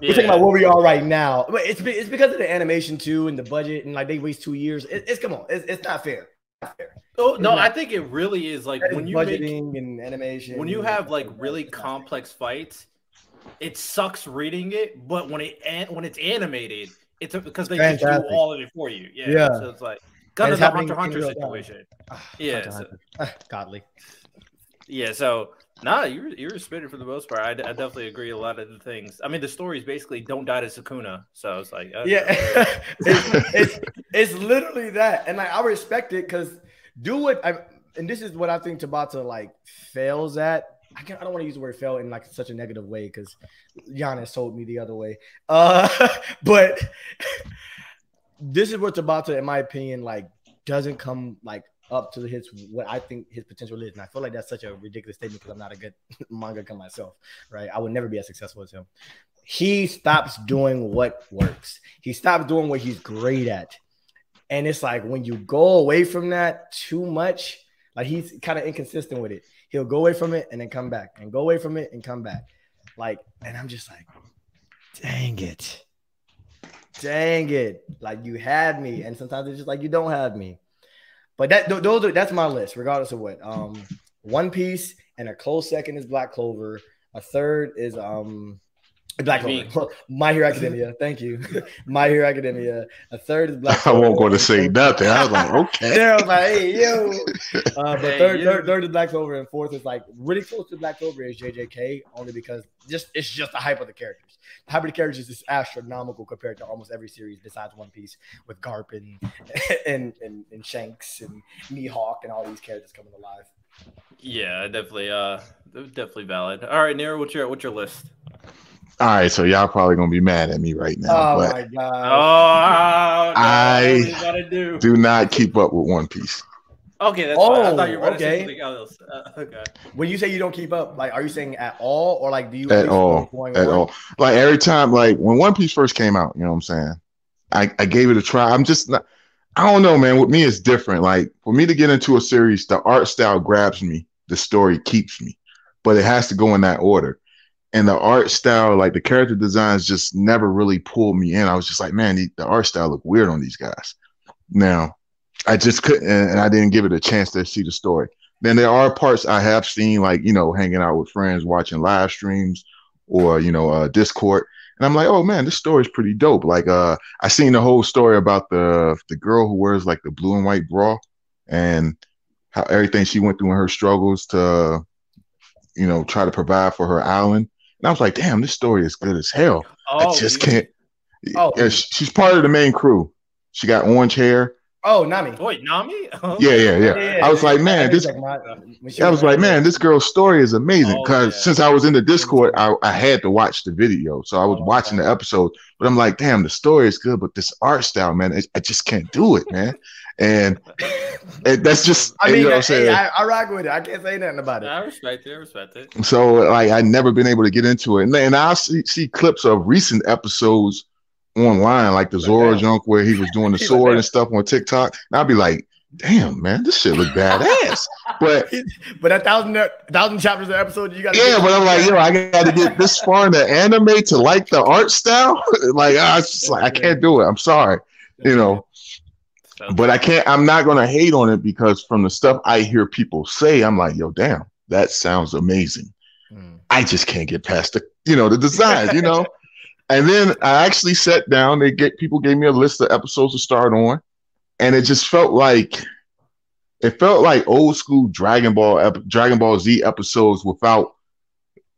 we yeah. talking about where we are right now. But it's it's because of the animation too, and the budget, and like they waste two years. It, it's come on, it's, it's not fair. Not fair. Oh no, not, I think it really is like when you budgeting make, and animation. When you have like really complex fights, it sucks reading it, but when it when it's animated, it's because they just do all of it for you. Yeah, yeah. So it's like. Kind of the Hunter Hunter situation. Oh, yeah. So. Godly. Yeah. So, nah, you're, you're spitting for the most part. I, I definitely agree a lot of the things. I mean, the story is basically don't die to Sukuna. So it's like, okay. Yeah. it's, it's, it's literally that. And like, I respect it because do what I, and this is what I think Tabata like fails at. I, can't, I don't want to use the word fail in like such a negative way because Giannis told me the other way. Uh, but. This is what Tabata, in my opinion, like doesn't come like up to his what I think his potential is, and I feel like that's such a ridiculous statement because I'm not a good mangaka myself, right? I would never be as successful as him. He stops doing what works. He stops doing what he's great at, and it's like when you go away from that too much, like he's kind of inconsistent with it. He'll go away from it and then come back, and go away from it and come back, like. And I'm just like, dang it. Dang it. Like you had me. And sometimes it's just like, you don't have me, but that th- those are, that's my list regardless of what, um, One Piece, and a close second is Black Clover. A third is, um, Black Clover. My Hero Academia. Thank you. My Hero Academia. A third is Black Clover. I won't go to say nothing. I was like, okay. Yeah, I was like, hey, yo. Uh, but hey, third, yo. third, third is Black Clover, and fourth is like really close to Black Clover is J J K, only because just it's just the hype of the characters. The hype of the characters is astronomical compared to almost every series besides One Piece with Garp and and, and, and Shanks and Mihawk and all these characters coming alive. Yeah, definitely. Uh, definitely valid. All right, Nero, what's your what's your list? All right, so y'all probably gonna be mad at me right now. Oh but my god! Oh, no, I do. do not keep up with One Piece. Okay, that's oh, fine. I thought you were okay. Say something else. Uh, okay. When you say you don't keep up, like, are you saying at all, or like, do you at all? Going at on? all? Like every time, like when One Piece first came out, you know what I'm saying? I, I gave it a try. I'm just not. I don't know, man. With me, it's different. Like for me to get into a series, the art style grabs me, the story keeps me, but it has to go in that order. And the art style, like the character designs just never really pulled me in. I was just like, man, the, the art style look weird on these guys. Now, I just couldn't, and I didn't give it a chance to see the story. Then there are parts I have seen, like, you know, hanging out with friends, watching live streams or, you know, uh, Discord. And I'm like, oh, man, this story is pretty dope. Like, uh, I seen the whole story about the the girl who wears, like, the blue and white bra and how everything she went through in her struggles to, you know, try to provide for her island. And I was like, damn, this story is good as hell. Oh, I just can't. Oh, yeah, she's part of the main crew. She got orange hair. Oh, Nami. Wait, Nami? Oh. Yeah, yeah, yeah, yeah. I was like, man, this. Like my, uh, I was like, man, this girl's story is amazing. Because oh, yeah. since I was in the Discord, I, I had to watch the video, so I was oh, watching God. the episode. But I'm like, damn, the story is good, but this art style, man, I just can't do it, man. And, and that's just. I mean, you know what I'm saying? I, I rock with it. I can't say nothing about it. I respect it. I respect it. So, like, I never been able to get into it, and, and I see, see clips of recent episodes online, like the Zoro junk where he was doing the sword and stuff on TikTok, and I'd be like, damn, man, this shit look badass. But but a thousand a thousand chapters an episode, you got yeah. But I'm like, yo, I got to get this far in the anime to like the art style. Like, I was just like, I can't do it. I'm sorry, you know. But I can't. I'm not gonna hate on it because from the stuff I hear people say, I'm like, yo, damn, that sounds amazing. Mm. I just can't get past the, you know, the design, you know. And then I actually sat down. They get people gave me a list of episodes to start on, and it just felt like it felt like old school Dragon Ball, ep- Dragon Ball Z episodes without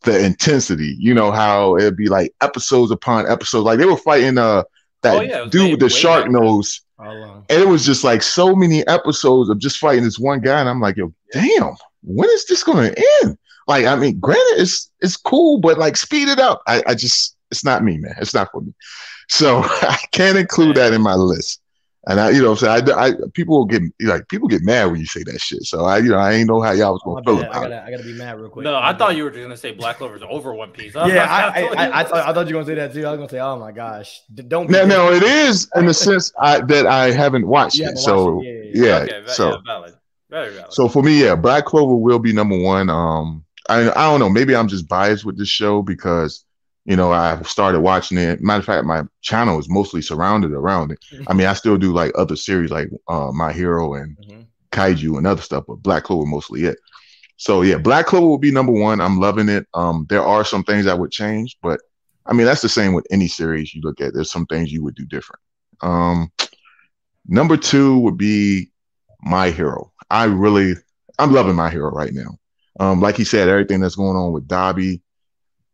the intensity. You know how it'd be like episodes upon episodes, like they were fighting uh that oh, yeah, dude with the shark nose, and it was just like so many episodes of just fighting this one guy. And I'm like, yo, damn, when is this gonna end? Like, I mean, granted, it's it's cool, but like, speed it up. I, I just. It's not me, man. It's not for me. So I can't include that in my list. And I, you know, so I, I people will get like people get mad when you say that shit. So I, you know, I ain't know how y'all was gonna feel about it. I gotta be mad real quick. No, I thought you were gonna say Black Clover's over One Piece. I, yeah, I, I, I, I, I thought I thought you were gonna say that too. I was gonna say, oh my gosh, don't. No, no, it is in the sense I, that I haven't watched it. So yeah, yeah, yeah. Okay, so yeah, valid. Very valid. So for me, yeah, Black Clover will be number one. Um, I, I don't know. Maybe I'm just biased with this show because. You know, I started watching it. Matter of fact, my channel is mostly surrounded around it. I mean, I still do like other series like uh, My Hero and mm-hmm. Kaiju and other stuff, but Black Clover mostly it. So yeah, Black Clover will be number one. I'm loving it. Um, there are some things I would change, but I mean, that's the same with any series you look at. There's some things you would do different. Um, number two would be My Hero. I really, I'm loving My Hero right now. Um, like he said, everything that's going on with Dabi.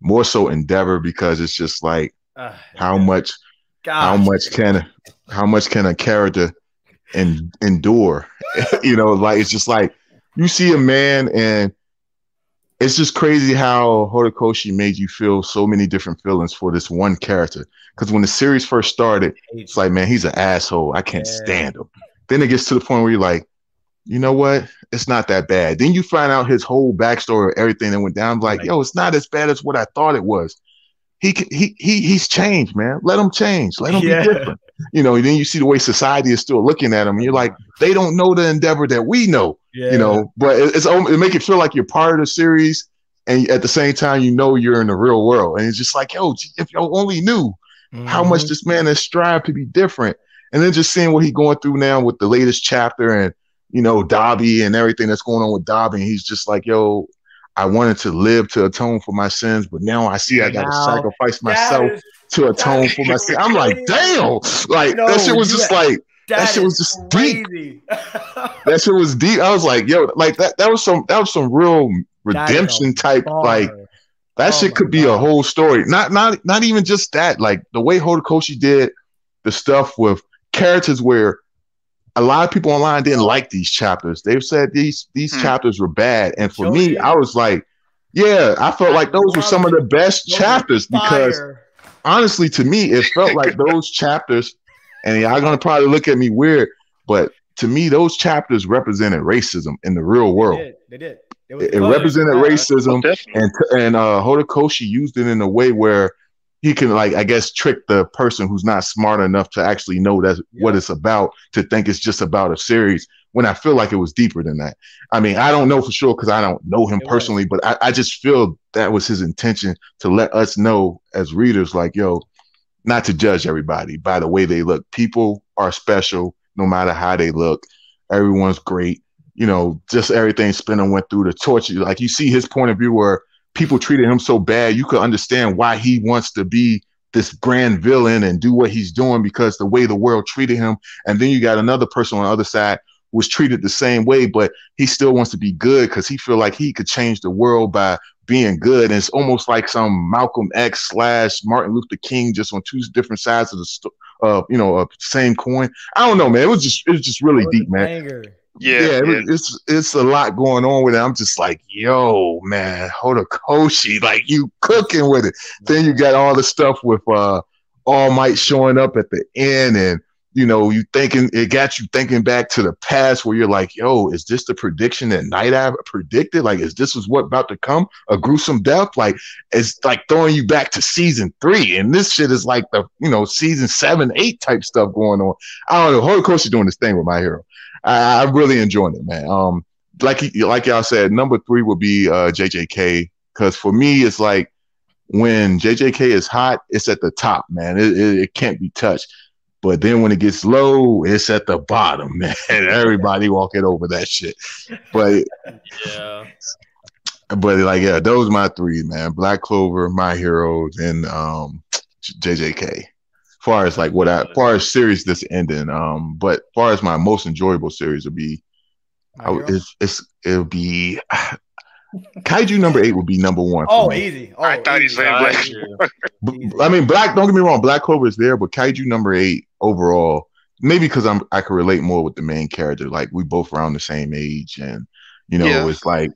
More so Endeavor because it's just like uh, how much, gosh. how much can, how much can a character en- endure? You know, like it's just like you see a man, and it's just crazy how Horikoshi made you feel so many different feelings for this one character. Because when the series first started, it's like, man, he's an asshole. I can't yeah. stand him. Then it gets to the point where you're like, you know what? It's not that bad. Then you find out his whole backstory of everything that went down. I'm like, yo, it's not as bad as what I thought it was. He he he he's changed, man. Let him change. Let him yeah. be different. You know, and then you see the way society is still looking at him. And you're like, they don't know the Endeavor that we know. Yeah. You know, but it, it's it make you feel like you're part of the series, and at the same time, you know you're in the real world. And it's just like, yo, if y'all only knew mm-hmm. how much this man has strived to be different, and then just seeing what he's going through now with the latest chapter and. You know, Dabi and everything that's going on with Dabi. And he's just like, yo, I wanted to live to atone for my sins, but now I see I got to sacrifice myself is, to atone for my sins. I'm like, damn. Like, no, that shit was just have, like, that, that shit was just crazy. Deep. That shit was deep. I was like, yo, like, that that was some, that was some real redemption type, far. like, that oh shit could be God. a whole story. Not, not, not even just that. Like, the way Horikoshi did the stuff with characters where a lot of people online didn't like these chapters. They've said these these hmm. chapters were bad. And for Show me, you. I was like, yeah, I felt I like those were some of the best chapters because fire. honestly, to me, it felt like those chapters, and y'all going to probably look at me weird, but to me, those chapters represented racism in the real world. They did. They did. It, was it, it represented yeah, racism, and, and uh, Horikoshi used it in a way where he can, like, I guess, trick the person who's not smart enough to actually know that's yeah. what it's about to think it's just about a series when I feel like it was deeper than that. I mean, I don't know for sure because I don't know him it personally, was. but I, I just feel that was his intention to let us know as readers, like, yo, not to judge everybody by the way they look. People are special no matter how they look. Everyone's great. you know, just everything Spinner went through, the torture. Like, you see his point of view where people treated him so bad, you could understand why he wants to be this grand villain and do what he's doing, because the way the world treated him. And then you got another person on the other side was treated the same way, but he still wants to be good because he feel like he could change the world by being good. And it's almost like some Malcolm X slash Martin Luther King, just on two different sides of the st- uh, you know, uh, same coin. I don't know, man. It was just, it was just really deep, man. Anger. Yeah, yeah, yeah. It, it's it's a lot going on with it. I'm just like, yo, man, Horikoshi, like, you cooking with it. Yeah. Then you got all the stuff with uh, All Might showing up at the end, and you know, you thinking, it got you thinking back to the past where you're like, yo, is this the prediction that Night Eye predicted? Like, is this is what about to come? A gruesome death? Like, it's like throwing you back to season three. And this shit is like the, you know, season seven, eight type stuff going on. I don't know. Horikoshi doing this thing with My Hero. I, I really enjoyed it, man. Um, like, like y'all said, number three would be uh, J J K. Because for me, it's like when J J K is hot, it's at the top, man. It, it, it can't be touched. But then when it gets low, it's at the bottom, man. Everybody walking over that shit. But yeah, but like, yeah, those are my three, man. Black Clover, My Hero, and um, J J K. Far as like what I, far as series this ending, um, but far as my most enjoyable series would be, I, it's, it's it'll be Kaiju number eight would be number one. Oh, easy. Oh, I thought he said Black. I mean, Black. Don't get me wrong. Black Clover is there, but Kaiju number eight overall, maybe because I'm I can relate more with the main character. Like, we both around the same age, and you know, yeah. It's like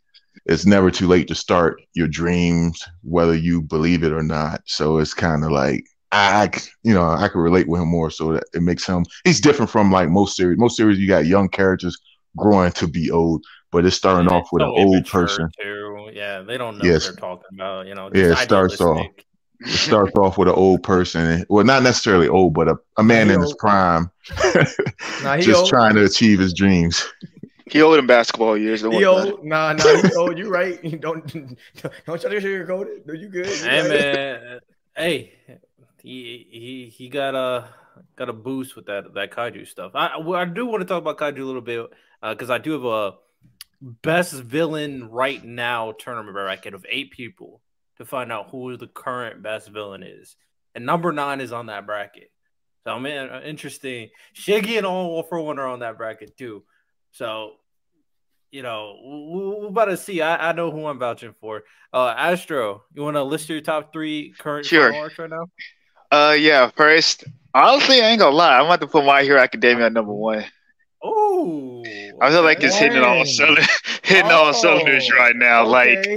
it's never too late to start your dreams, whether you believe it or not. So it's kind of like I, I, you know, I can relate with him more. So that it makes him. He's different from like most series. Most series, you got young characters growing to be old. But it's starting yeah, off with so an old person. Too. Yeah, they don't know yes. what they're talking about. You know, yeah, it starts off. It starts off with an old person. Well, not necessarily old, but a, a man in old. his prime, nah, just old. trying to achieve his dreams. He older than basketball years. He old, nah, nah, he old. You right? You don't don't try to sugarcoat it. No, you good? You hey right. man, hey, he he he got a got a boost with that that Kaiju stuff. I I do want to talk about Kaiju a little bit because uh, I do have a. Best villain right now tournament bracket of eight people to find out who the current best villain is, and number nine is on that bracket. So I mean, interesting. Shiggy and All for One are on that bracket too. So you know, we're about to see. I, I know who I'm vouching for. Uh, Astro, you want to list your top three current sure. right now? Uh, yeah. First, honestly, I ain't gonna lie. I'm about to put My Hero Academia at number one. Oh, I feel like it's hitting all cylinders, hitting oh, all cylinders right now. Okay. Like,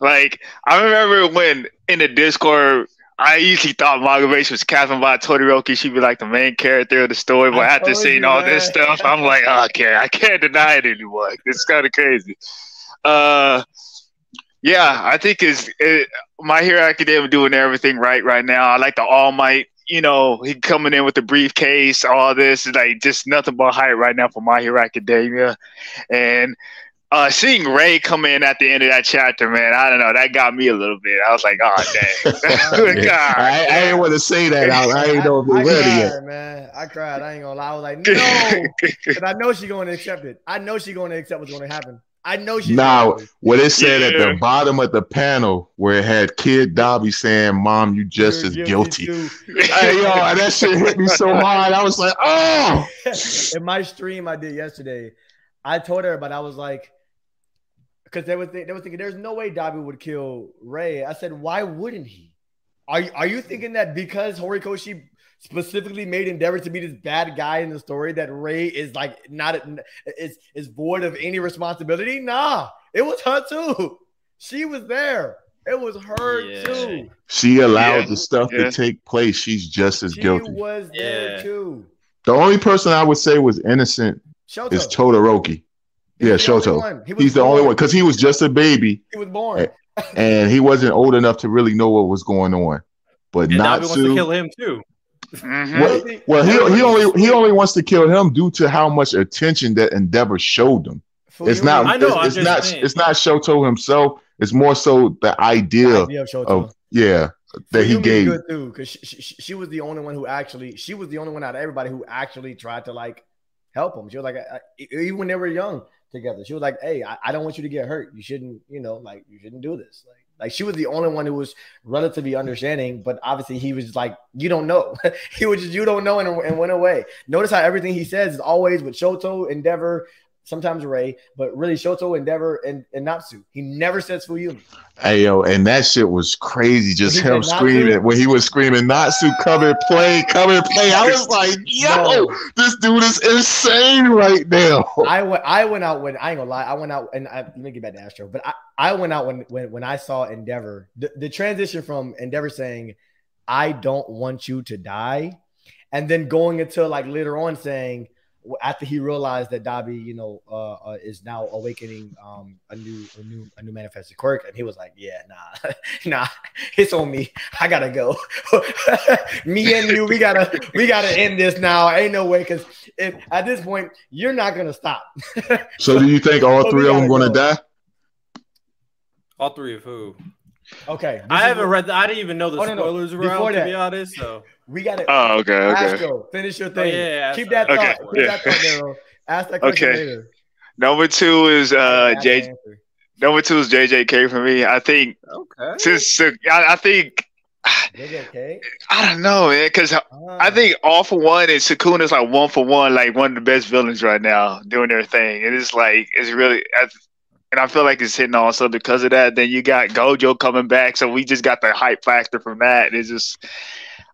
like I remember when in the Discord, I usually thought Magabase was capping by Todoroki. She'd be like the main character of the story. But I after seeing all that. this stuff, I'm like, oh, okay, I can't deny it anymore. It's kind of crazy. Uh, yeah, I think it's it, My Hero Academia doing everything right right now. I like the All Might. You know, he coming in with the briefcase, all this, like just nothing but hype right now for My Hero Academia. And uh, seeing Ray come in at the end of that chapter, man, I don't know, that got me a little bit. I was like, oh, dang. God, I, I didn't want to say that. I, I didn't know if it was yet. Man. I cried. I ain't going to lie. I was like, no. Because I know she's going to accept it. I know she's going to accept what's going to happen. I know she. Now, what it said yeah. at the bottom of the panel where it had Kid Dabi saying, "Mom, you just You're as guilty." guilty. I, yo, that shit hit me so hard. I was like, "Oh!" In my stream I did yesterday, I told her, but I was like, because they was th- they were thinking, "There's no way Dabi would kill Ray." I said, "Why wouldn't he? Are are you thinking that because Horikoshi specifically made Endeavor to be this bad guy in the story that Ray is like not is is void of any responsibility? Nah, it was her too. She was there. It was her yeah. too. She allowed yeah. the stuff yeah. to take place. She's just as she guilty. She was yeah. there too. The only person I would say was innocent Shoto. is Todoroki. He's yeah, Shoto. He He's born. the only one because he was just a baby. He was born, and he wasn't old enough to really know what was going on. But and Natsu wants to kill him too. Mm-hmm. Well, well he, he only he only wants to kill him due to how much attention that Endeavor showed him. For it's not right? it's, it's not saying. it's not Shoto himself. It's more so the idea, the idea of, of yeah that For he gave. Because she, she, she was the only one who actually she was the only one out of everybody who actually tried to like help him. She was like, I, I, even when they were young together, she was like, hey, I, I don't want you to get hurt. You shouldn't, you know, like, you shouldn't do this. Like, like she was the only one who was relatively understanding, but obviously he was like, you don't know. He was just, you don't know, and, and went away. Notice how everything he says is always with Shoto, Endeavor, sometimes Ray, but really Shoto, Endeavor, and, and Natsu. He never says Fuyumi. Hey, yo, and that shit was crazy. Just him screaming when he was screaming, Natsu, come and play, come and play. I was like, yo, no. This dude is insane right now. I went, I went out when, I ain't gonna lie, I went out, and I, let me get back to Astro, but I, I went out when, when, when I saw Endeavor, the, the transition from Endeavor saying, I don't want you to die, and then going until like later on saying, after he realized that Dabi, you know, uh, uh, is now awakening um, a new, a new, a new manifested quirk, and he was like, "Yeah, nah, nah, it's on me. I gotta go. Me and you, we gotta, we gotta end this now. Ain't no way, because if at this point you're not gonna stop." So, do you think all so three of them gonna go. die? All three of who? Okay, I haven't what... read. The, I didn't even know the oh, spoilers no, no. were out. That, to be honest, so. We got it. Oh, okay. okay. Astro, finish your thing. Oh, yeah, yeah, Keep that right. thought. Okay. Keep yeah. that thought, Nero. Ask that question okay. later. Number two is uh, J. Number two is J J K for me. I think. Okay. Since uh, I, I think. J J K. I don't know, man, because uh. I think All For One and Sukuna is like one for one, like one of the best villains right now, doing their thing, and it's like it's really. I, And I feel like it's hitting also because of that. Then you got Gojo coming back, so we just got the hype factor from that. It's just,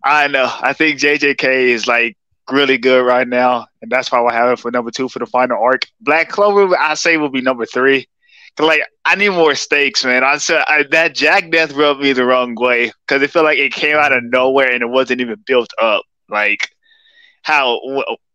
I know. I think J J K is like really good right now, and that's why we'll have it for number two for the final arc. Black Clover, I say, will be number three. Cause like I need more stakes, man. I said I, that Jack death rubbed me the wrong way because it felt like it came out of nowhere and it wasn't even built up. Like how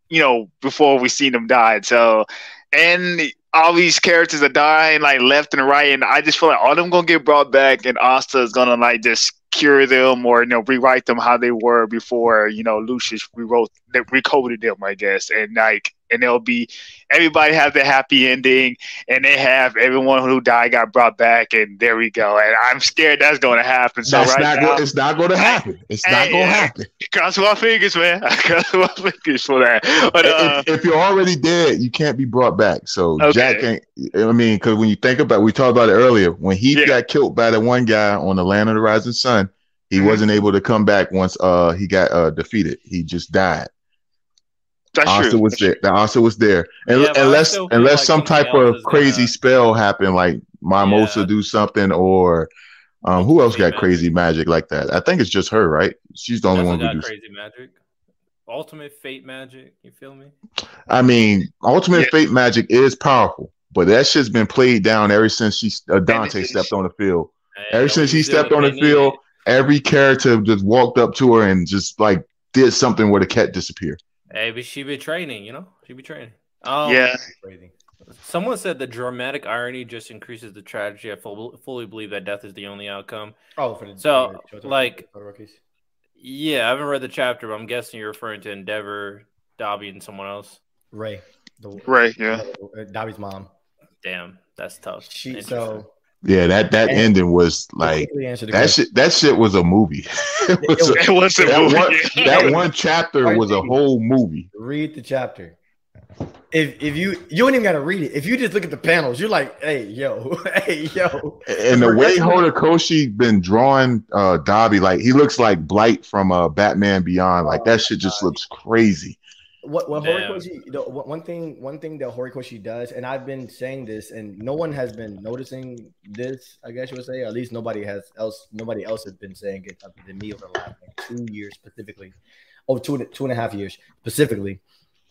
you know before we seen him die. So and. All these characters are dying like left and right, and I just feel like all of them gonna get brought back, and Asta is gonna like just cure them or you know rewrite them how they were before you know Lucius rewrote that recoded them, I guess, and like and they'll be everybody have the happy ending, and they have everyone who died got brought back, and there we go. And I'm scared that's gonna happen. So that's right not now, go, it's not gonna happen. It's hey, not gonna happen. Cross my fingers, man. I cross my fingers for that. But uh, if, if you're already dead, you can't be brought back. So okay. Jack ain't. I mean, because when you think about, we talked about it earlier. When he yeah. got killed by the one guy on the Land of the Rising Sun, he mm-hmm. wasn't able to come back once uh he got uh defeated. He just died. That's Asta true. was That's there. True. The Asta was there, and, yeah, unless unless like some type of crazy spell happened, like Mimosa yeah. do something, or um, who else got magic. crazy magic like that? I think it's just her, right? She's the only That's one who got crazy do... magic. Ultimate fate magic. You feel me? I mean, ultimate yeah. fate magic is powerful, but that shit's been played down ever since she uh, Dante stepped on the field. Hey, ever since he stepped on the field, every character just walked up to her and just like did something where the cat disappeared. Hey, but she be training, you know? She be training. Um, yeah. Someone said the dramatic irony just increases the tragedy. I fully believe that death is the only outcome. Oh, for the, so for the, like, for the yeah, I haven't read the chapter, but I'm guessing you're referring to Endeavor, Dabi, and someone else. Ray, the, Ray, yeah, Dabi's mom. Damn, that's tough. She so. Yeah, that that and ending was like that shit. That shit was a movie. It was, it was a that movie. One, that one chapter was a whole movie. Read the chapter. If if you you don't even gotta read it. If you just look at the panels, you're like, hey yo, hey yo. And the way Horikoshi been drawing uh, Dabi, like he looks like Blight from uh, Batman Beyond. Like that shit just looks crazy. What, what Horikoshi, the, one thing one thing that Horikoshi does, and I've been saying this, and no one has been noticing this, I guess you would say, or at least nobody has else, nobody else has been saying it other than me over the last like, two years specifically, oh, two, two and a half years specifically.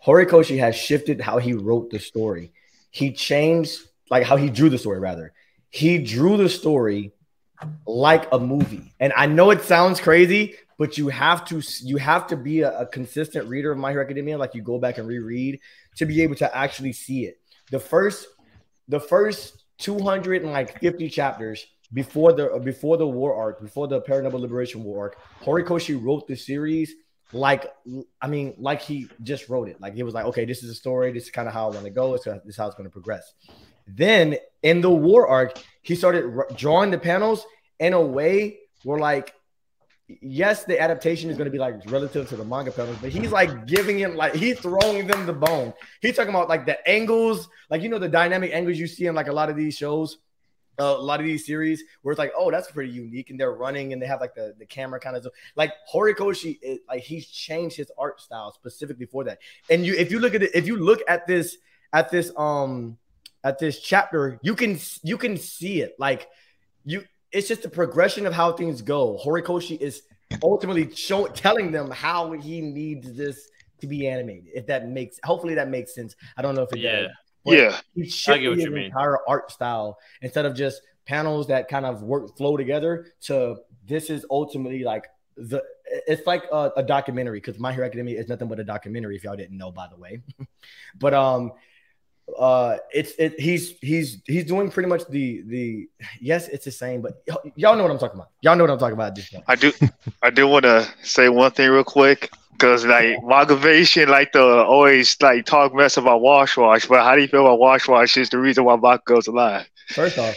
Horikoshi has shifted how he wrote the story. He changed, like how he drew the story, rather. He drew the story like a movie. And I know it sounds crazy, but you have to you have to be a, a consistent reader of My Hero Academia, like you go back and reread to be able to actually see it. The first the first two hundred fifty chapters before the before the war arc, before the Paranormal Liberation War arc, Horikoshi wrote the series like I mean like he just wrote it. Like he was like, okay, this is a story. This is kind of how I want to go. It's gonna, this is how it's going to progress. Then in the war arc, he started drawing the panels in a way where like yes, the adaptation is going to be like relative to the manga panels, but he's like giving him, like he's throwing them the bone. He's talking about like the angles, like, you know, the dynamic angles you see in like a lot of these shows, uh, a lot of these series where it's like, oh, that's pretty unique. And they're running and they have like the, the camera kind of like Horikoshi, it, like he's changed his art style specifically for that. And you, if you look at it, if you look at this, at this, um, at this chapter, you can, you can see it. Like you, it's just the progression of how things go. Horikoshi is ultimately show, telling them how he needs this to be animated. If that makes, hopefully that makes sense. I don't know if it yeah. did. Yeah. It should be an entire art style instead of just panels that kind of work flow together to this is ultimately like the, it's like a, a documentary because My Hero Academia is nothing but a documentary if y'all didn't know, by the way. But, um, uh it's it he's he's he's doing pretty much the the yes it's the same, but y'all know what I'm talking about. Y'all know what I'm talking about at this point. I do I do want to say one thing real quick because like Magavation like to always like talk mess about Wash Wash, but how do you feel about Wash Wash is the reason why Bakugo's alive? First off,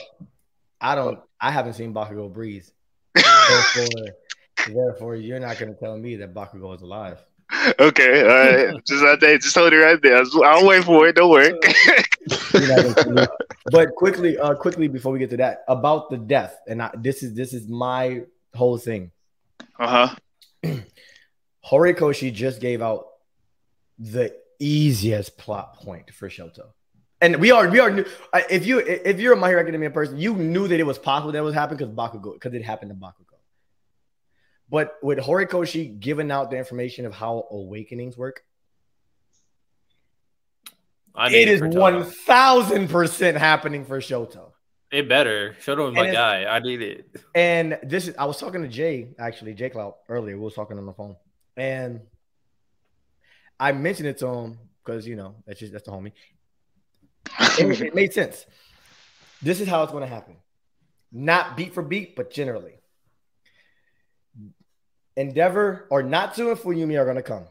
I don't I haven't seen Bakugo breathe. Therefore, therefore you're not gonna tell me that Bakugo is alive. Okay, all right. just, just hold it right there. I'll wait for it. Don't worry. But quickly, uh, quickly before we get to that, about the death, and I, this is this is my whole thing. Uh huh. Horikoshi just gave out the easiest plot point for Shoto, and we are we are. If you if you're a My Hero Academia person, you knew that it was possible that was happening because Bakugo because it happened to Bakugo. But with Horikoshi giving out the information of how awakenings work, I mean, it is one thousand percent happening for Shoto. It better. Shoto is my guy. I need it. And this is, I was talking to Jay, actually, Jay Cloud earlier. We were talking on the phone. And I mentioned it to him because, you know, that's just, that's the homie. It, it made sense. This is how it's going to happen. Not beat for beat, but generally. Endeavor or Natsu and Fuyumi are going to come.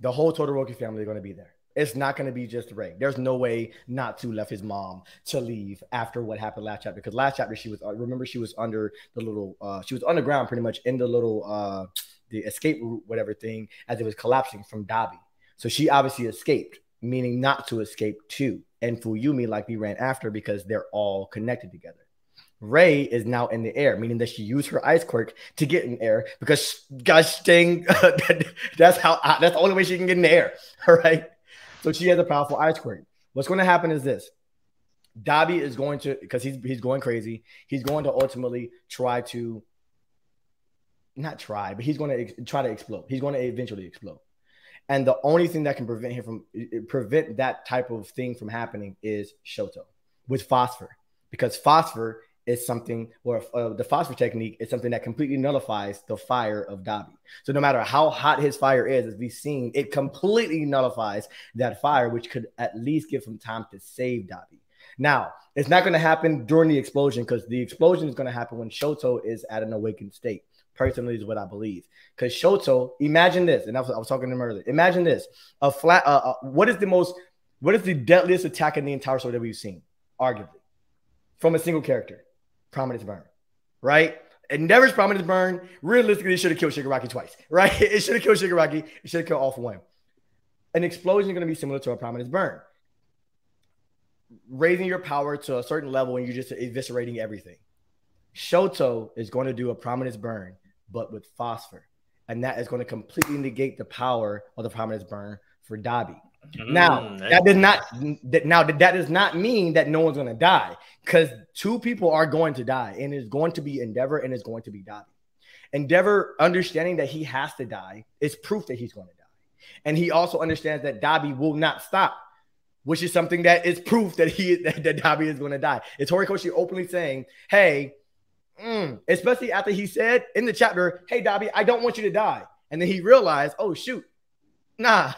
The whole Todoroki family are going to be there. It's not going to be just Rei. There's no way Natsu left his mom to leave after what happened last chapter. Because last chapter she was, remember she was under the little, uh, she was underground pretty much in the little, uh, the escape route, whatever thing, as it was collapsing from Dabi. So she obviously escaped, meaning Natsu escaped too. And Fuyumi likely ran after because they're all connected together. Rei is now in the air, meaning that she used her ice quirk to get in the air because gosh dang, that's how that's the only way she can get in the air. All right. So she has a powerful ice quirk. What's going to happen is this. Dabi is going to, because he's he's going crazy, he's going to ultimately try to not try, but he's going to try to explode. He's going to eventually explode. And the only thing that can prevent him from prevent that type of thing from happening is Shoto with phosphor. Because phosphor is something or uh, the phosphor technique is something that completely nullifies the fire of Dabi. So no matter how hot his fire is, as we've seen, it completely nullifies that fire, which could at least give him time to save Dabi. Now, it's not going to happen during the explosion because the explosion is going to happen when Shoto is at an awakened state. Personally, is what I believe. Because Shoto, imagine this, and I was, I was talking to him earlier. Imagine this: a flat. Uh, uh, what is the most? What is the deadliest attack in the entire show that we've seen, arguably, from a single character? Prominence burn, right? Endeavor's prominence burn, realistically, it should have killed Shigaraki twice, right? It should have killed Shigaraki. It should have killed all for one. An explosion is going to be similar to a prominence burn. Raising your power to a certain level and you're just eviscerating everything. Shoto is going to do a prominence burn, but with phosphor. And that is going to completely negate the power of the prominence burn for Dabi. Now, that does not that now that does not mean that no one's going to die because two people are going to die, and it's going to be Endeavor and it's going to be Dabi. Endeavor, understanding that he has to die, is proof that he's going to die. And he also understands that Dabi will not stop, which is something that is proof that he that, that Dabi is going to die. It's Horikoshi openly saying, hey, mm, especially after he said in the chapter, hey, Dabi, I don't want you to die. And then he realized, oh, shoot, nah.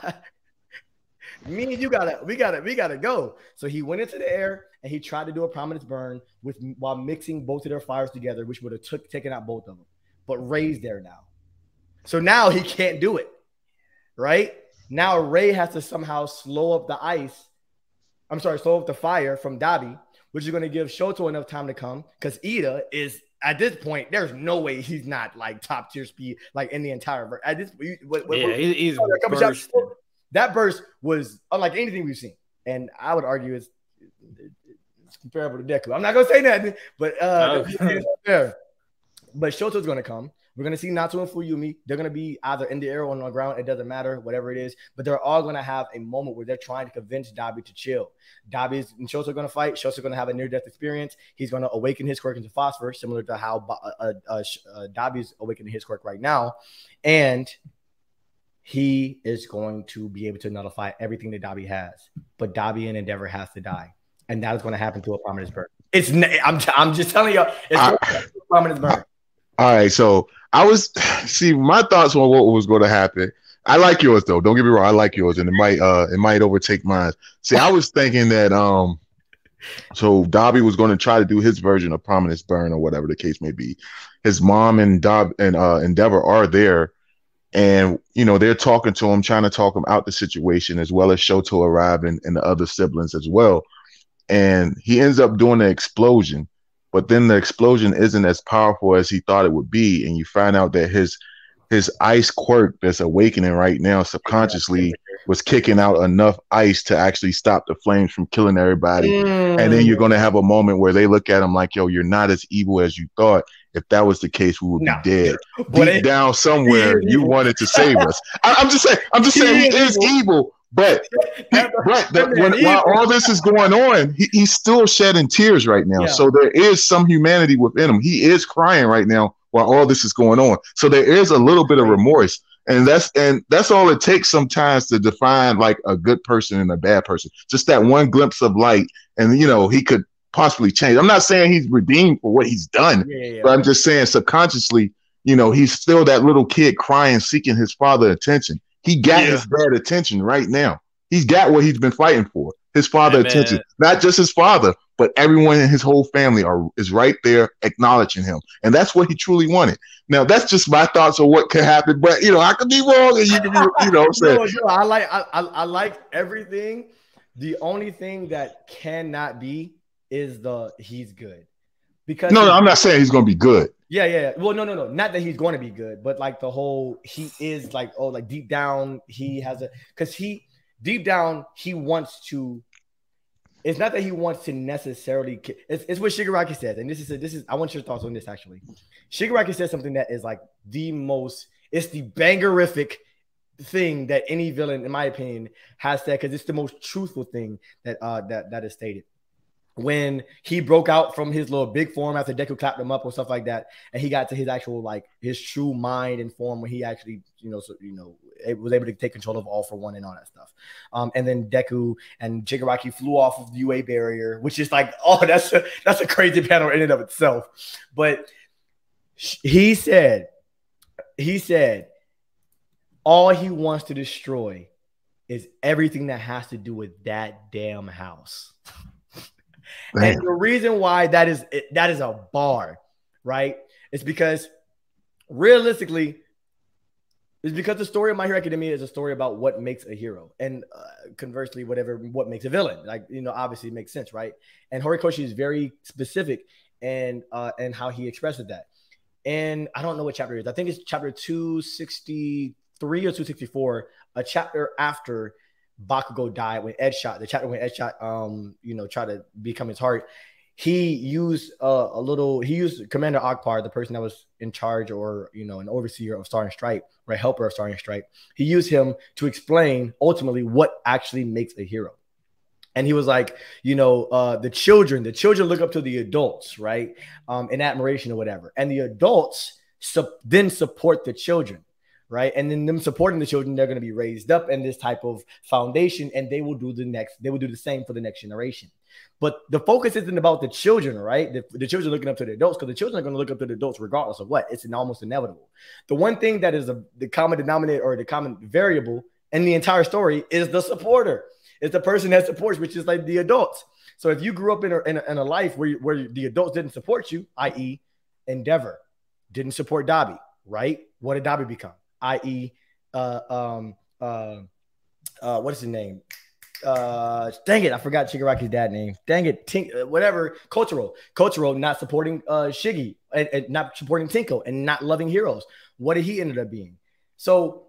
Me and you gotta, we gotta, we gotta go. So he went into the air and he tried to do a prominence burn with while mixing both of their fires together, which would have took taken out both of them. But Ray's there now, so now he can't do it. Right now, Rei has to somehow slow up the ice. I'm sorry, slow up the fire from Dabi, which is going to give Shoto enough time to come because Ida is at this point, there's no way he's not like top tier speed, like in the entire verse. At this, what, what, yeah, what, he's what, burst. Shots, that burst was unlike anything we've seen, and I would argue it's, it's comparable to Deku. I'm not gonna say nothing, but uh, no. But Shoto's gonna come. We're gonna see Natsu and Fuyumi. They're gonna be either in the air or on the ground. It doesn't matter, whatever it is. But they're all gonna have a moment where they're trying to convince Dabi to chill. Dabi and Shoto are gonna fight. Shoto's gonna have a near-death experience. He's gonna awaken his quirk into phosphor, similar to how uh, uh, uh, Dabi's awakening his quirk right now, and he is going to be able to nullify everything that Dabi has. But Dabi and Endeavor has to die, and that is going to happen to a Prominence Burn. It's I'm I'm just telling y'all, it's I, a Prominence Burn. All right, so. I was see my thoughts on what was going to happen. I like yours though. Don't get me wrong. I like yours, and it might uh it might overtake mine. See, I was thinking that um, so Dabi was going to try to do his version of Prominence Burn or whatever the case may be. His mom and Dob and uh, Endeavor are there, and you know they're talking to him, trying to talk him out the situation, as well as Shoto arriving and the other siblings as well. And he ends up doing an explosion. But then the explosion isn't as powerful as he thought it would be, and you find out that his his ice quirk that's awakening right now subconsciously was kicking out enough ice to actually stop the flames from killing everybody. Mm. And then you're going to have a moment where they look at him like, yo, you're not as evil as you thought. If that was the case, we would no. be dead. But Deep it, down somewhere, you wanted to save us. I, I'm just saying, I'm just saying he is evil. But, but the, when, while all this is going on, he, he's still shedding tears right now. Yeah. So there is some humanity within him. He is crying right now while all this is going on. So there is a little bit of remorse. And that's and that's all it takes sometimes to define like a good person and a bad person. Just that one glimpse of light. And, you know, he could possibly change. I'm not saying he's redeemed for what he's done. Yeah, yeah, but I'm just saying subconsciously, you know, he's still that little kid crying, seeking his father's attention. He got yeah. his dad's attention right now. He's got what he's been fighting for. His father's Amen. attention. Not just his father, but everyone in his whole family are is right there acknowledging him. And that's what he truly wanted. Now, that's just my thoughts on what could happen. But, you know, I could be wrong. And you could be, you know what I'm saying? No, no, I, like, I, I, I like everything. The only thing that cannot be is the he's good. Because no, no, I'm not saying he's going to be good. Yeah, yeah. Well, no, no, no. Not that he's going to be good, but like the whole he is like, oh, like deep down he has a because he deep down he wants to. It's not that he wants to necessarily. It's, it's what Shigaraki says, and this is a, this is I want your thoughts on this actually. Shigaraki says something that is like the most. It's the bangerific thing that any villain, in my opinion, has said because it's the most truthful thing that uh that that is stated. When he broke out from his little big form after Deku clapped him up or stuff like that, and he got to his actual like his true mind and form when he actually you know so, you know was able to take control of All for One and all that stuff. Um, and then Deku and Shigaraki flew off of the U A barrier, which is like oh that's a, that's a crazy panel in and of itself. But he said he said all he wants to destroy is everything that has to do with that damn house. And the reason why that is that is a bar, right? It's because realistically, it's because the story of My Hero Academia is a story about what makes a hero, and uh, conversely, whatever what makes a villain. Like you know, obviously it makes sense, right? And Horikoshi is very specific and uh, and how he expresses that. And I don't know what chapter it is. I think it's chapter two sixty-three or two sixty-four, a chapter after. Bakugo died when Ed shot the chapter when Ed shot um you know tried to become his heart. He used uh, a little he used Commander Akbar, the person that was in charge or you know an overseer of Star and Stripe or a helper of Star and Stripe. He used him to explain ultimately what actually makes a hero. And he was like, you know, uh, the children the children look up to the adults, right? Um, in admiration or whatever, and the adults sup- then support the children. Right. And then them supporting the children, they're going to be raised up in this type of foundation, and they will do the next. They will do the same for the next generation. But the focus isn't about the children. Right. The, the children looking up to the adults, because the children are going to look up to the adults regardless of what. It's an almost inevitable. The one thing that is a, the common denominator or the common variable in the entire story is the supporter. It's the person that supports, which is like the adults. So if you grew up in a, in a, in a life where, where the adults didn't support you, that is. Endeavor didn't support Dabi. Right. What did Dabi become? that is, uh, um, uh, uh, what is his name? uh, dang it, I forgot Shigaraki's dad name. Dang it, Tink, whatever. Kotaro, Kotaro not supporting uh, Shiggy, and, and not supporting Tinko, and not loving heroes. What did he ended up being? So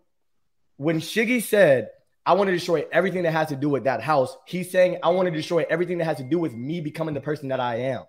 when Shiggy said, I want to destroy everything that has to do with that house, he's saying, I want to destroy everything that has to do with me becoming the person that I am.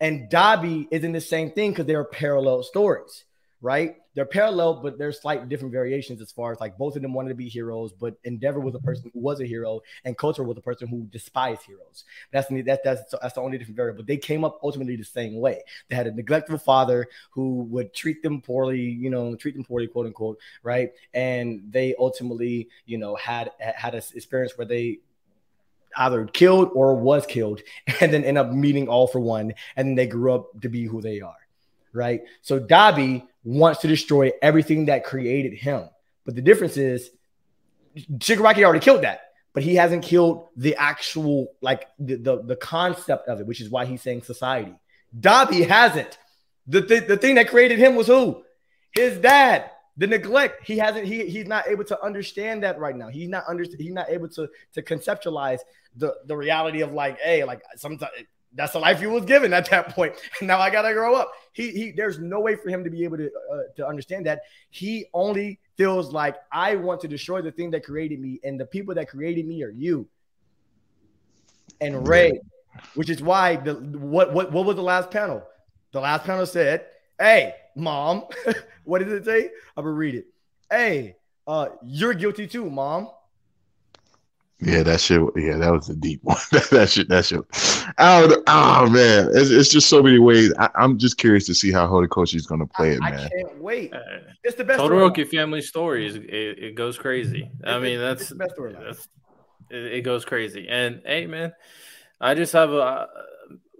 And Dabi is in the same thing because they are parallel stories, right? They're parallel, but they're slight different variations as far as like both of them wanted to be heroes, but Endeavor was a person who was a hero and Kotor was a person who despised heroes. That's the, that, that's, that's the only different variable. But they came up ultimately the same way. They had a neglectful father who would treat them poorly, you know, treat them poorly, quote unquote, right? And they ultimately, you know, had had an experience where they either killed or was killed and then end up meeting all for one. And then they grew up to be who they are, right? So Dabi wants to destroy everything that created him. But the difference is Shigaraki already killed that, but he hasn't killed the actual, like the, the, the concept of it, which is why he's saying society. Dabi hasn't. The, the, the thing that created him was who? His dad. The neglect. He hasn't, he, he's not able to understand that right now. He's not under, he's not able to, to conceptualize the, the reality of like, hey, like sometimes that's the life you was given at that point. And now I got to grow up. He, he, there's no way for him to be able to, uh, to understand that. He only feels like, I want to destroy the thing that created me. And the people that created me are you and Ray, which is why the, what, what, what was the last panel? The last panel said, hey, mom, what does it say? I'm going to read it. Hey, uh, you're guilty too, mom. Yeah, that shit. Yeah, that was a deep one. that shit. That shit. Oh, oh man, it's, it's just so many ways. I, I'm just curious to see how Horikoshi is going to play I, it, man. I can't wait. It's the best. Todoroki story. Family stories. It, it goes crazy. It, I mean, that's, it's the best story that's it, it goes crazy. And hey, man, I just have a.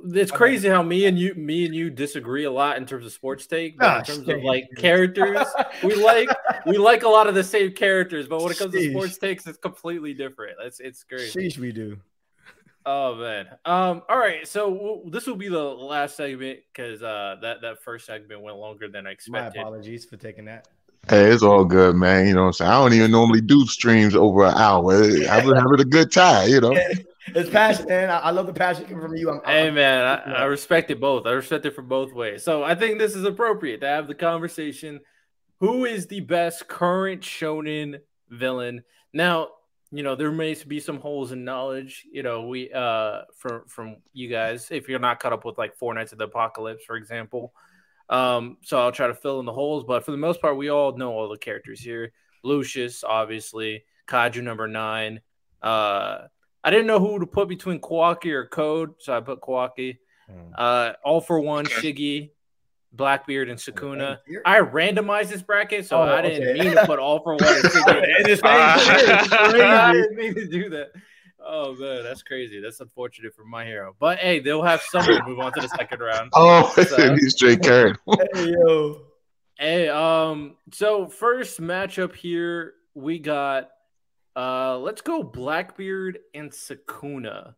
It's crazy how me and you, me and you disagree a lot in terms of sports take, but oh, in terms shit. of like characters, we like we like a lot of the same characters, but when it comes Sheesh. to sports takes, it's completely different. It's it's crazy. Sheesh, we do. Oh man. Um. All right. So w- this will be the last segment because uh that that first segment went longer than I expected. My apologies for taking that. Hey, it's all good, man. You know what I'm saying? I don't even normally do streams over an hour. I've been having a good time, you know. It's passion, man. I, I love the passion coming from you. I'm, hey, I'm, man, I, I respect it both. I respect it from both ways. So I think this is appropriate to have the conversation. Who is the best current shonen villain? Now, you know, there may be some holes in knowledge, you know, we uh from from you guys, if you're not caught up with like Four Nights of the Apocalypse, for example. Um, so I'll try to fill in the holes, but for the most part, we all know all the characters here. Lucius, obviously, Kaju number nine. Uh, I didn't know who to put between Kawaki or Code, so I put Kawaki. Uh, all for one, Shiggy, Blackbeard, and Sukuna. I randomized this bracket, so oh, I didn't okay. mean to put all for one and Shiggy. I didn't mean to do that. Oh, man, that's crazy. That's unfortunate for My Hero. But, hey, they'll have someone move on to the second round. Oh, so. He's Jake Karen. Hey, yo. Hey, um, so first matchup here, we got, uh, let's go Blackbeard and Sukuna.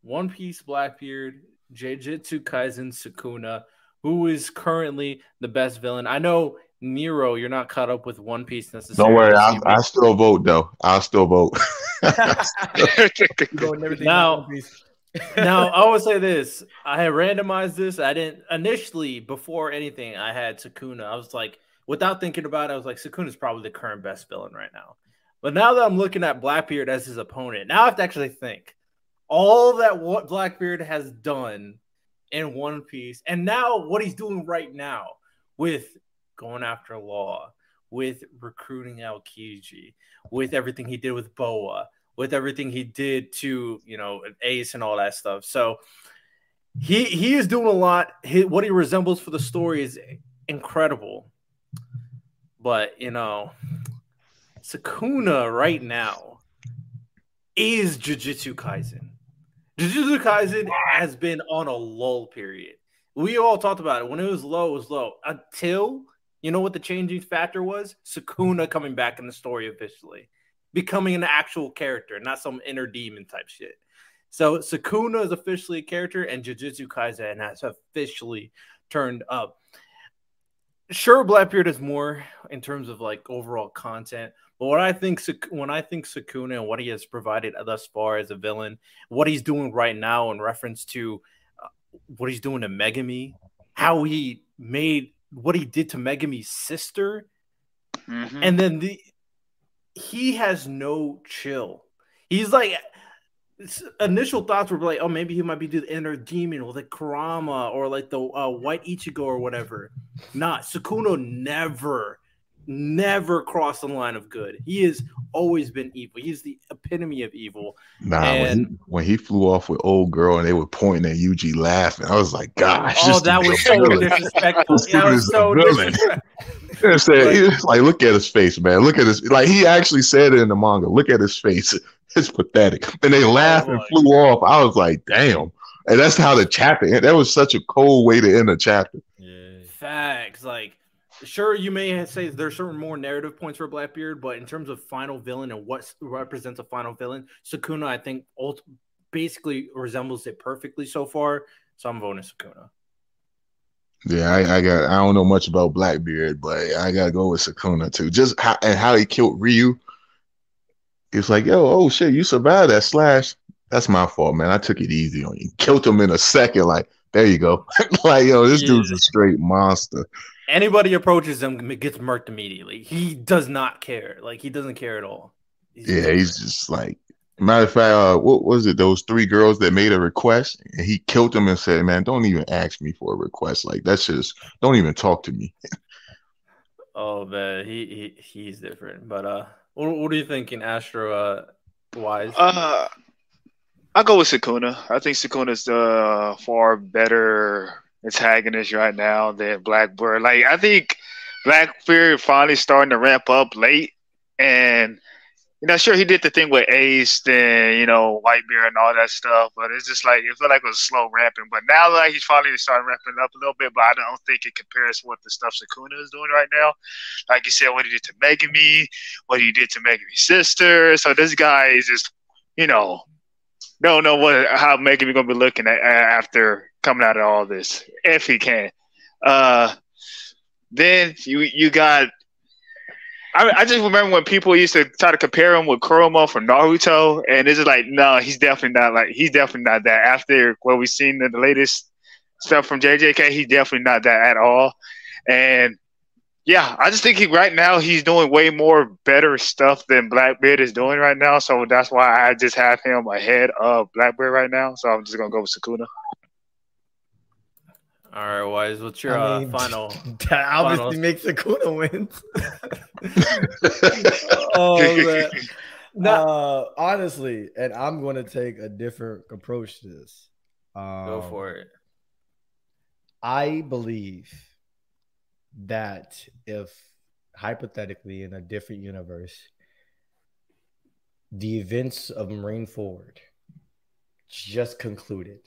One Piece Blackbeard, Jujutsu Kaisen Sukuna, who is currently the best villain. I know, Nero, you're not caught up with One Piece necessarily. Don't worry, I, I still vote, though. I still vote. now, now I will say this. I had randomized this. I didn't initially before anything. I had Sukuna. I was like, without thinking about it, I was like, Sukuna's probably the current best villain right now. But now that I'm looking at Blackbeard as his opponent, now I have to actually think all that what Blackbeard has done in One Piece, and now what he's doing right now with going after Law, with recruiting Aokiji, with everything he did with Boa, with everything he did to, you know, Ace and all that stuff. So he he is doing a lot. He, what he resembles for the story is incredible. But, you know, Sukuna right now is Jujutsu Kaisen. Jujutsu Kaisen has been on a lull period. We all talked about it. When it was low, it was low. Until... You know what the changing factor was? Sukuna coming back in the story officially. Becoming an actual character, not some inner demon type shit. So Sukuna is officially a character, and Jujutsu Kaisen has officially turned up. Sure, Blackbeard is more in terms of like overall content, But what I think, when I think Sukuna and what he has provided thus far as a villain, what he's doing right now in reference to uh, what he's doing to Megumi, how he made what he did to Megami's sister, mm-hmm. and then the he has no chill. He's like, initial thoughts were like, oh, maybe he might be the inner demon or the Kurama or like the uh, white Ichigo or whatever. Nah, Sukuna never. Never crossed the line of good. He has always been evil. He's the epitome of evil. Nah, and when, he, when he flew off with old girl and they were pointing at Yuji laughing, I was like, gosh. Oh, that was so disrespectful. That was so disrespectful. He was like, look at his face, man. Look at his, like he actually said it in the manga. Look at his face. It's pathetic. And they laughed oh, and flew yeah. off. I was like, damn. And that's how the chapter ended. That was such a cold way to end the chapter. Yeah. Facts. Like, sure, you may say there's certain more narrative points for Blackbeard, but in terms of final villain and what represents a final villain, Sukuna, I think, basically resembles it perfectly so far. So I'm voting Sukuna. Yeah, I, I got. I don't know much about Blackbeard, but I gotta go with Sukuna too. Just how, and how he killed Ryu. It's like, yo, oh shit, you survived that slash. That's my fault, man. I took it easy on you. Killed him in a second. Like, there you go. Like, yo, this yeah. dude's a straight monster. Anybody approaches him gets murked immediately. He does not care. Like, he doesn't care at all. He's yeah, just he's just like... Matter of fact, uh, what was it? Those three girls that made a request? And he killed them and said, man, don't even ask me for a request. Like, that's just... Don't even talk to me. Oh, man. He, he, he's different. But uh, what, what are you thinking, Astro-wise? Uh, uh, I'll go with Sukuna. I think Sukuna's the far better... antagonist right now than Blackbeard. Like, I think Blackbeard finally starting to ramp up late, and you know, sure he did the thing with Ace and you know Whitebeard and all that stuff, but it's just like it felt like it was slow ramping. But now like he's finally starting ramping up a little bit, but I don't think it compares to what the stuff Sukuna is doing right now. Like you said, what he did to Megumi, what he did to Megami's sister. So this guy is just, you know, don't know what how Megumi gonna be looking at after coming out of all this, if he can. Uh, then you you got. I I just remember when people used to try to compare him with Kurama from Naruto, and it's just like, no, he's definitely not like he's definitely not that. After what we've seen in the latest stuff from J J K, he's definitely not that at all. And yeah, I just think he right now he's doing way more better stuff than Blackbeard is doing right now. So that's why I just have him ahead of Blackbeard right now. So I'm just gonna go with Sukuna. All right, Wise. What's your I mean, uh, final? That obviously makes Sukuna win. oh, man. No, uh, honestly, and I'm going to take a different approach to this. Um, Go for it. I believe that if hypothetically in a different universe, the events of Marine Forward just concluded,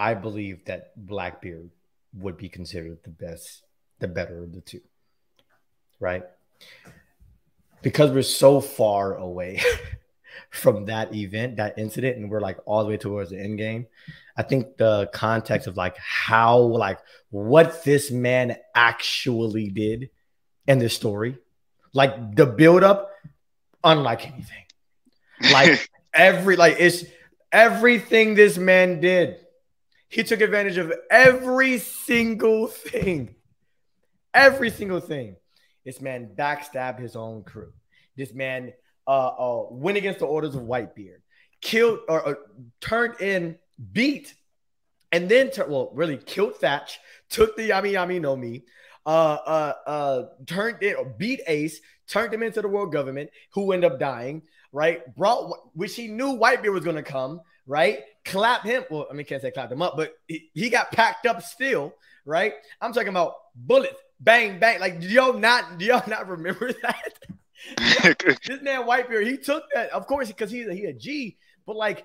I believe that Blackbeard would be considered the best, the better of the two, right? Because we're so far away from that event, that incident, and we're like all the way towards the end game. I think the context of like how, like what this man actually did in this story, like the buildup, unlike anything. Like every, like it's everything this man did. He took advantage of every single thing. Every single thing. This man backstabbed his own crew. This man uh, uh, went against the orders of Whitebeard. Killed or, or turned in, beat, and then, tur- well, really killed Thatch. Took the Yami Yami no Mi. Uh, uh, uh, turned in, or beat Ace. Turned him into the world government, who ended up dying, right? Brought, which he knew Whitebeard was going to come, right? Clap him. Well, I mean, can't say clap him up, but he, he got packed up still, right? I'm talking about bullets, bang, bang. Like, do y'all not, do y'all not remember that? This man Whitebeard, he took that, of course, because he's a, he a G, but like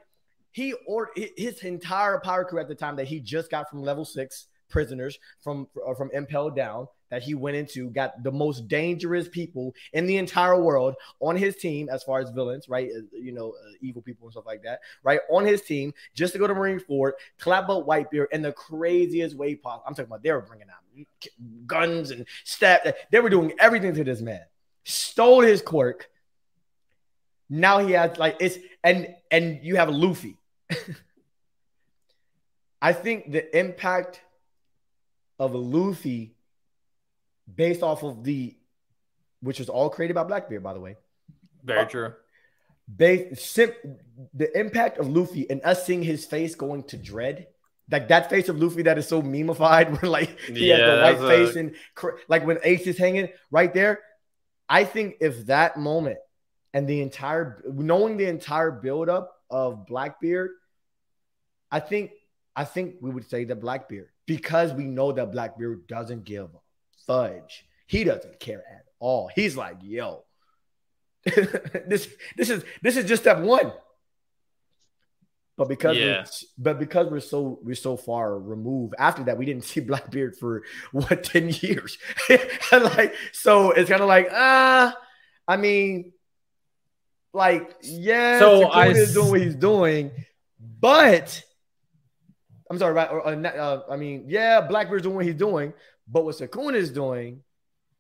he ordered his entire power crew at the time that he just got from level six prisoners from or from Impel down that he went into, got the most dangerous people in the entire world on his team as far as villains, right? You know, uh, evil people and stuff like that, right? On his team, just to go to Marine Ford, clap up Whitebeard in the craziest way possible. I'm talking about they were bringing out guns and staff. They were doing everything to this man, stole his quirk. Now he has like it's and and you have Luffy. I think the impact of Luffy based off of the which was all created by Blackbeard, by the way. Very true. Based, sim, the impact of Luffy and us seeing his face going to dread, like that face of Luffy that is so memeified when like he yeah, has the white a... face and like when Ace is hanging right there. I think if that moment and the entire knowing the entire buildup of Blackbeard, I think I think we would say that Blackbeard because we know that Blackbeard doesn't give a fudge. He doesn't care at all. He's like, yo. this this is this is just step one, but because yeah. but because we're so we're so far removed after that we didn't see Blackbeard for what ten years. Like so it's kind of like ah uh, I mean like yeah so Sukuna I is doing what he's doing but I'm sorry right or, or, uh, I mean yeah Blackbeard's doing what he's doing but what Sukuna is doing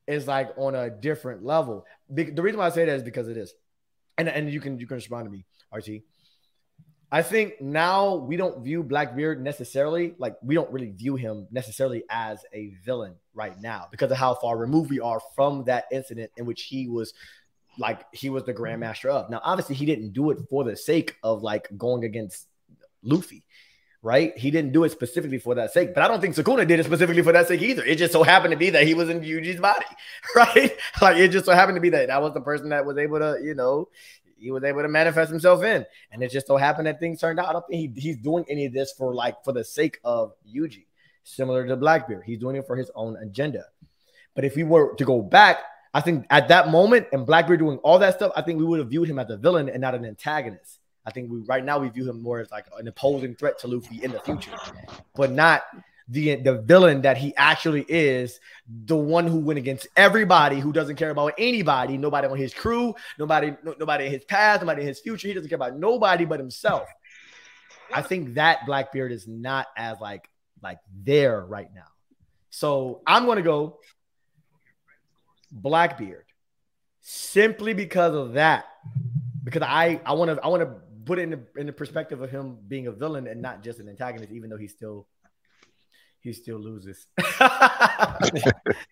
is like on a different level. The reason why I say that is because it is, and and you can you can respond to me, R T. I think now we don't view Blackbeard necessarily like we don't really view him necessarily as a villain right now because of how far removed we are from that incident in which he was like he was the grandmaster of. Now, obviously, he didn't do it for the sake of like going against Luffy. Right? He didn't do it specifically for that sake, but I don't think Sukuna did it specifically for that sake either. It just so happened to be that he was in Yuji's body, right? Like it just so happened to be that that was the person that was able to, you know, he was able to manifest himself in. And it just so happened that things turned out. I don't think he, he's doing any of this for like, for the sake of Yuji, similar to Blackbeard. He's doing it for his own agenda. But if we were to go back, I think at that moment and Blackbeard doing all that stuff, I think we would have viewed him as a villain and not an antagonist. I think we right now we view him more as like an opposing threat to Luffy in the future, but not the the villain that he actually is, the one who went against everybody, who doesn't care about anybody, nobody on his crew, nobody no, nobody in his past, nobody in his future. He doesn't care about nobody but himself. I think that Blackbeard is not as like like there right now. So I'm going to go Blackbeard simply because of that. Because I I want to I want to put it in the, in the perspective of him being a villain and not just an antagonist, even though he still he still loses.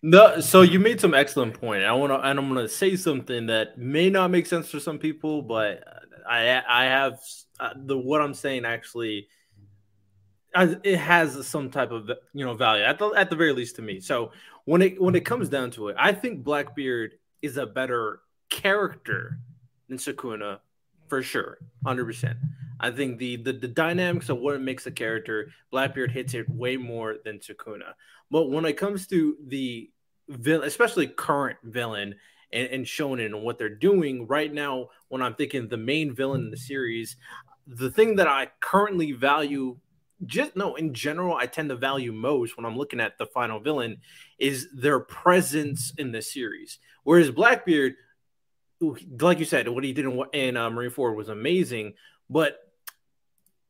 No, so you made some excellent point. I want to and I'm going to say something that may not make sense for some people, but I I have uh, the what I'm saying actually I, it has some type of you know value at the at the very least to me. So when it when it comes down to it, I think Blackbeard is a better character and Sukuna, for sure, one hundred percent. I think the, the the dynamics of what makes a character, Blackbeard hits it way more than Sukuna. But when it comes to the villain, especially current villain and, and shonen and what they're doing right now, when I'm thinking the main villain in the series, the thing that I currently value, just no, in general, I tend to value most when I'm looking at the final villain is their presence in the series. Whereas Blackbeard, like you said, what he did in, in uh, Marine Ford was amazing, but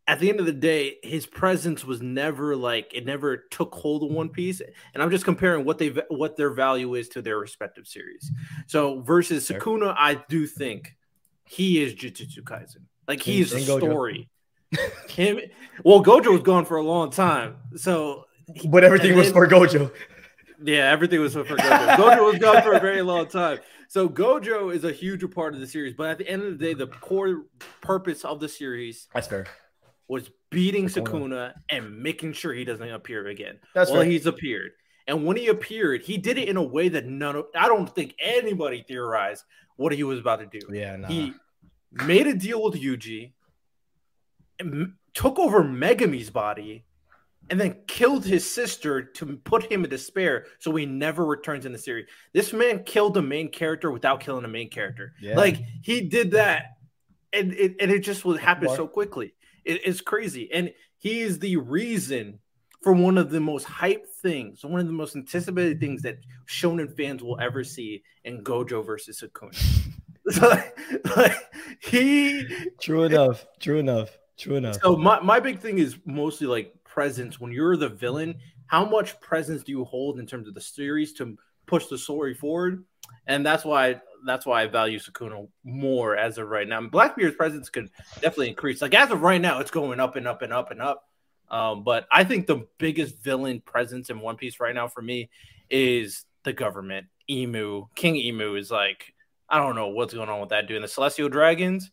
at the end of the day, his presence was never like it never took hold of One Piece. And I'm just comparing what they what their value is to their respective series. So versus Sukuna, I do think he is Jujutsu Kaisen. Like he is a story. Him, well, Gojo was gone for a long time, so he, but everything was then, for Gojo. Yeah, everything was for Gojo. Gojo was gone for a very long time. So Gojo is a huge part of the series. But at the end of the day, the core purpose of the series That's fair. was beating That's Sukuna and making sure he doesn't appear again. That's well, fair. He's appeared. And when he appeared, he did it in a way that none of – I don't think anybody theorized what he was about to do. Yeah, nah. He made a deal with Yuji, and took over Megami's body, and then killed his sister to put him in despair so he never returns in the series. This man killed the main character without killing the main character. Yeah. Like, he did that, and it, and it just happened so quickly. It, it's crazy. And he is the reason for one of the most hyped things, one of the most anticipated things that shonen fans will ever see in Gojo versus Sukuna. So, like, like, he... True enough. True enough. True enough. So my, my big thing is mostly, like, presence. When you're the villain, how much presence do you hold in terms of the series to push the story forward? And that's why that's why I value Sukuna more as of right now. Blackbeard's presence could definitely increase. Like, as of right now, it's going up and up and up and up. Um, but I think the biggest villain presence in One Piece right now for me is the government. Emu. King Emu is like, I don't know what's going on with that dude. And the Celestial Dragons,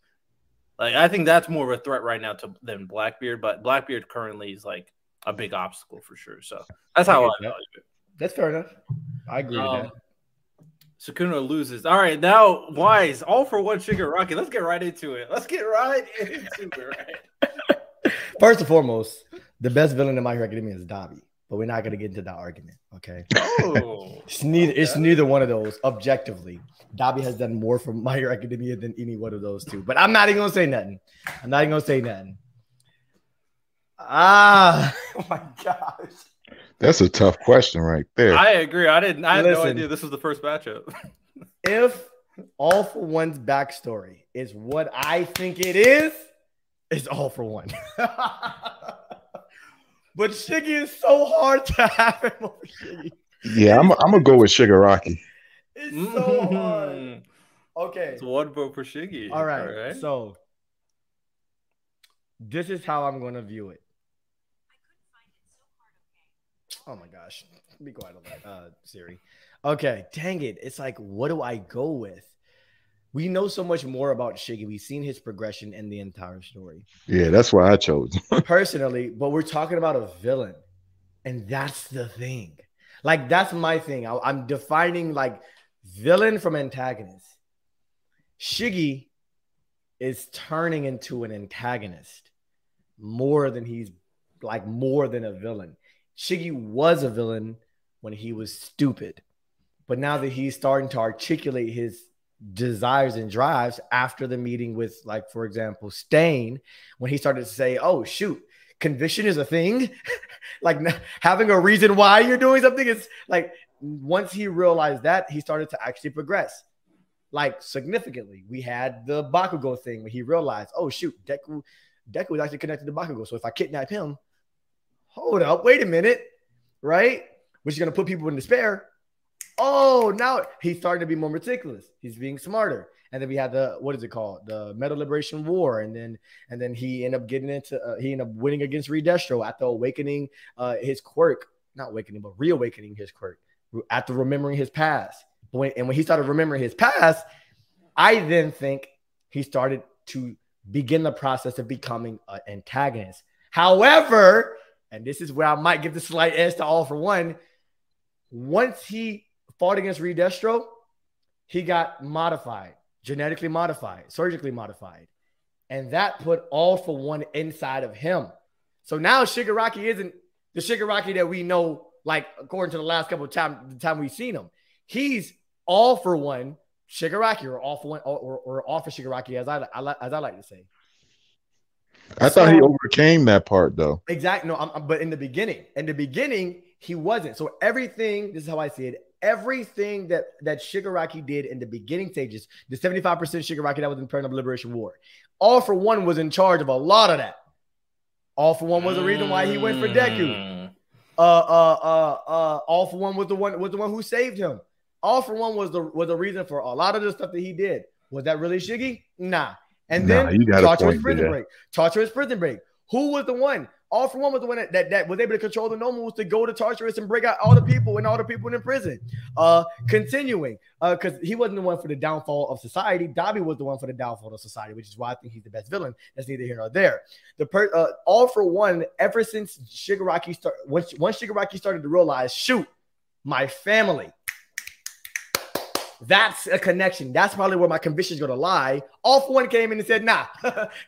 like, I think that's more of a threat right now to than Blackbeard. But Blackbeard currently is like a big obstacle for sure. So that's how I value it. That's fair enough. I agree um, with that. Sukuna loses. All right, now Wise, all for one sugar rocket. Let's get right into it. Let's get right into it. Right? First and foremost, the best villain in My Hero Academia is Dabi, but we're not going to get into that argument, okay? Oh, it's neither. Okay. It's neither one of those. Objectively, Dabi has done more for My Hero Academia than any one of those two. But I'm not even going to say nothing. I'm not even going to say nothing. Ah, oh my gosh. That's a tough question right there. I agree. I didn't. I had Listen, no idea this was the first matchup. If All For One's backstory is what I think it is, it's All For One. But Shiggy is so hard to have him over Shiggy. Yeah, I'm. I'm gonna go with Shigaraki. It's so hard. Okay, it's one vote for Shiggy. All right. All right. So this is how I'm gonna view it. Oh my gosh. Be quiet on that, uh, Siri. Okay, dang it. It's like, what do I go with? We know so much more about Shiggy. We've seen his progression in the entire story. Yeah, that's why I chose. Personally, but we're talking about a villain. And that's the thing. Like, that's my thing. I, I'm defining, like, villain from antagonist. Shiggy is turning into an antagonist more than he's, like, more than a villain. Shiggy was a villain when he was stupid. But now that he's starting to articulate his desires and drives after the meeting with, like, for example, Stain, when he started to say, oh, shoot, conviction is a thing. Like, having a reason why you're doing something is, like, once he realized that, he started to actually progress. Like, significantly. We had the Bakugo thing when he realized, oh, shoot, Deku, Deku was actually connected to Bakugo. So if I kidnap him, hold up, wait a minute, right? Which is going to put people in despair. Oh, now he's starting to be more meticulous. He's being smarter. And then we had the, what is it called? The Metal Liberation War. And then and then he ended up getting into, uh, he ended up winning against Redestro after awakening uh, his quirk. Not awakening, but reawakening his quirk. After remembering his past. When, and when he started remembering his past, I then think he started to begin the process of becoming an antagonist. However, and this is where I might give the slight edge to All For One. Once he fought against Redestro, he got modified, genetically modified, surgically modified. And that put All For One inside of him. So now Shigaraki isn't the Shigaraki that we know, like, according to the last couple of times, the time we've seen him. He's All For One Shigaraki, or All For One, or, or, or All For Shigaraki, as I, as I like to say. I so, thought he overcame that part, though. Exactly. No, I'm, I'm, but in the beginning, in the beginning, he wasn't. So everything, this is how I see it, everything that, that Shigaraki did in the beginning stages, the seventy-five percent Shigaraki that was in Permanent Liberation War, All For One was in charge of a lot of that. All For One was the reason why he went for Deku. Uh, uh, uh, uh, All For One was the one was the one who saved him. All For One was the was the reason for a lot of the stuff that he did. Was that really Shiggy? Nah. And nah, then Tartarus prison break. Tartarus prison break. Who was the one? All For One was the one that, that, that was able to control the nomads to go to Tartarus and break out all the people and all the people in prison. Uh, continuing, because uh, he wasn't the one for the downfall of society. Dabi was the one for the downfall of society, which is why I think he's the best villain. That's neither here nor there. The per uh, All For One, ever since Shigaraki started, once, once Shigaraki started to realize, shoot, my family. That's a connection. That's probably where my conviction is going to lie. All For One came in and said, nah,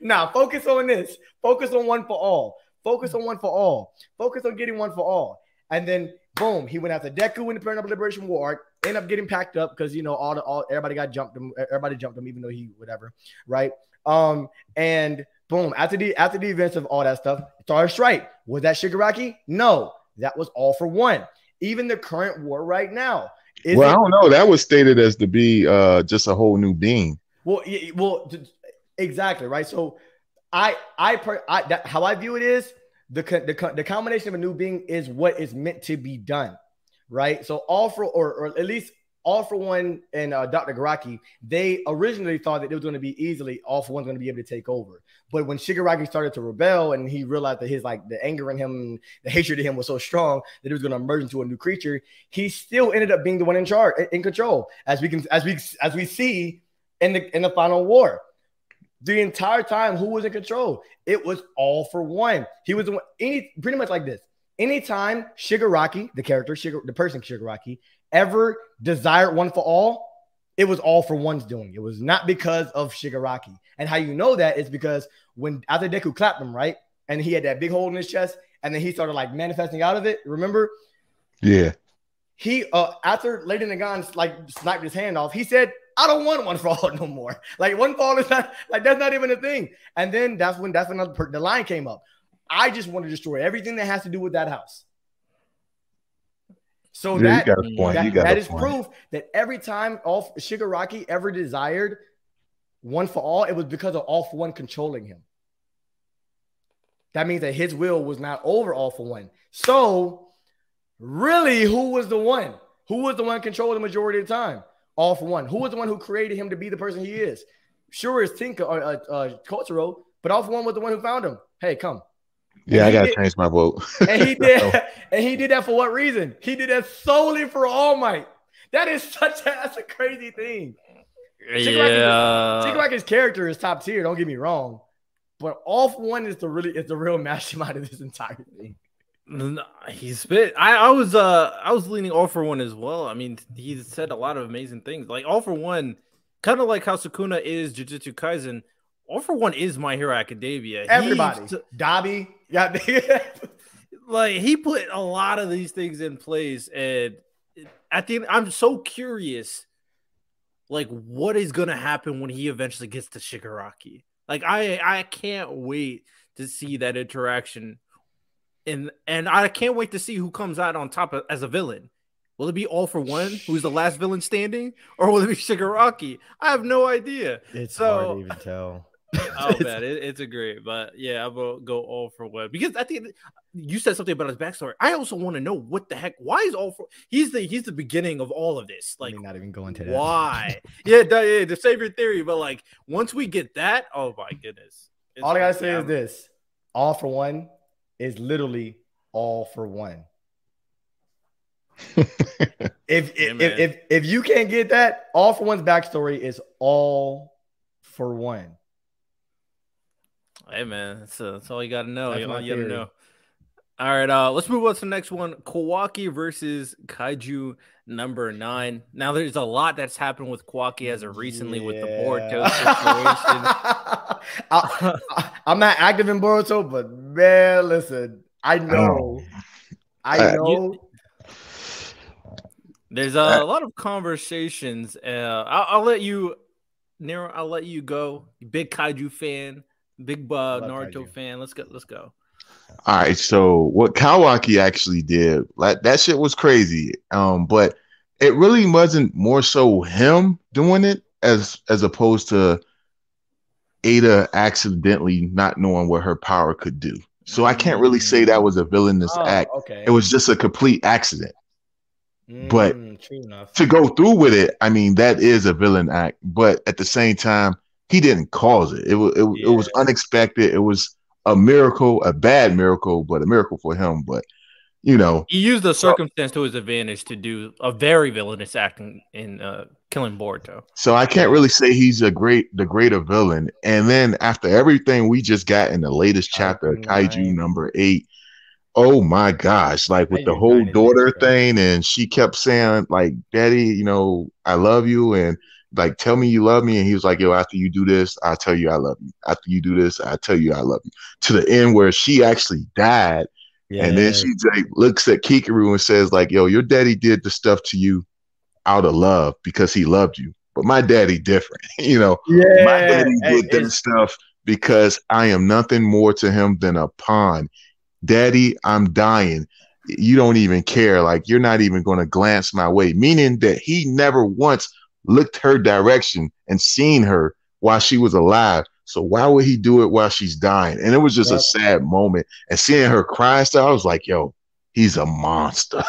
nah, focus on this. Focus on one for all. Focus on one for all. Focus on getting one for all. And then, boom, he went after Deku in the Permanent Liberation War arc, ended up getting packed up because, you know, all the, all everybody got jumped him. Everybody jumped him, even though he, whatever, right? Um, and boom, after the, after the events of all that stuff, Star Strike. Was that Shigaraki? No, that was All For One. Even the current war right now. Is well, it, I don't know. That was stated as to be uh, just a whole new being. Well, yeah, well, exactly right. So, I, I, I that, how I view it is the the the combination of a new being is what is meant to be done, right? So all for, or or at least All for One and uh, Doctor Garaki, they originally thought that it was going to be easily All for One's going to be able to take over. But when Shigaraki started to rebel and he realized that his like the anger in him, the hatred in him was so strong that it was going to merge into a new creature, he still ended up being the one in charge, in control, as we can, as we, as we see in the in the final war. The entire time, who was in control? It was All for One. He was the one, any pretty much like this. Anytime Shigaraki, the character, Shiger, the person Shigaraki, ever desired one for all, it was All for One's doing. It was not because of Shigaraki. And how you know that is because when after Deku clapped him, right? And he had that big hole in his chest, and then he started like manifesting out of it. Remember? Yeah. He uh after Lady Naga's like sniped his hand off, he said, I don't want one for all no more. Like one for all is not like that's not even a thing. And then that's when that's when the line came up. I just want to destroy everything that has to do with that house. So Dude, that, that, that is point. proof that every time all Shigaraki ever desired one for all, it was because of All for One controlling him. That means that his will was not over All for One. So really, who was the one? Who was the one controlling the majority of the time? All for One. Who was the one who created him to be the person he is? Sure is Tinka or uh, uh, Kotsuro, but All for One was the one who found him. Hey, come. Yeah, I got to change my vote. And he did so. And he did that for what reason? He did that solely for All Might. That is such a, that's a crazy thing. Yeah. Chikaraki's character is top tier, don't get me wrong. But All for One is the really is the real mastermind of this entire thing. He's been I, I was uh I was leaning All for One as well. I mean, he said a lot of amazing things. Like All for One, kind of like how Sukuna is Jujutsu Kaisen, All for One is My Hero Academia. Everybody, he, Dabi, yeah, like he put a lot of these things in place, and at the end, I'm so curious, like what is gonna happen when he eventually gets to Shigaraki? Like I, I can't wait to see that interaction, and and I can't wait to see who comes out on top of, as a villain. Will it be All for One, who's the last villain standing, or will it be Shigaraki? I have no idea. It's so, hard to even tell. Oh man, it, it's a great, but yeah, I will go All for One because I think you said something about his backstory. I also want to know what the heck. Why is All for? He's the he's the beginning of all of this. Like, I mean, not even going to that. Why? yeah, yeah, the savior theory. But like, once we get that, oh my goodness! It's all I gotta say is this: All for One is literally All for One. if if, yeah, if if if you can't get that, All for One's backstory is All for One. Hey man, that's, uh, that's all you got to know. You all you got to know. All right, uh, let's move on to the next one. Kawaki versus Kaiju number nine. Now, there's a lot that's happened with Kawaki as of recently yeah. with the Boruto situation. I, I, I'm not active in Boruto, but man, listen, I know, oh. I know. You, there's a, a lot of conversations. Uh, I'll, I'll let you, Nero. I'll let you go. Big Kaiju fan. Big Bob, Naruto fan. Let's go. Let's go. All right. So what Kawaki actually did, like, that shit was crazy. Um, but it really wasn't more so him doing it as as opposed to Ada accidentally not knowing what her power could do. So I can't really say that was a villainous oh, act. Okay. It was just a complete accident. Mm, but true enough. To go through with it, I mean, that is a villain act. But at the same time, he didn't cause it. It was it, yeah. it was unexpected. It was a miracle, a bad miracle, but a miracle for him. But you know, he used the circumstance uh, to his advantage to do a very villainous act in, in uh, killing Boruto. So I can't really say he's a great, the greater villain. And then after everything we just got in the latest chapter, oh, Kaiju number eight, oh my gosh! Like with Kaiju the whole daughter thing, and she kept saying like, "Daddy, you know, I love you," and like, tell me you love me. And he was like, yo, after you do this, I'll tell you I love you. After you do this, I'll tell you I love you. To the end where she actually died. Yeah. And then she like, looks at Kikuru and says, like, yo, your daddy did the stuff to you out of love because he loved you. But my daddy different. you know, yeah. my daddy did this stuff because I am nothing more to him than a pawn. Daddy, I'm dying. You don't even care. Like, you're not even going to glance my way. Meaning that he never once looked her direction and seen her while she was alive. So why would he do it while she's dying? And it was just yeah. a sad moment. And seeing her crying, so I was like, yo, he's a monster.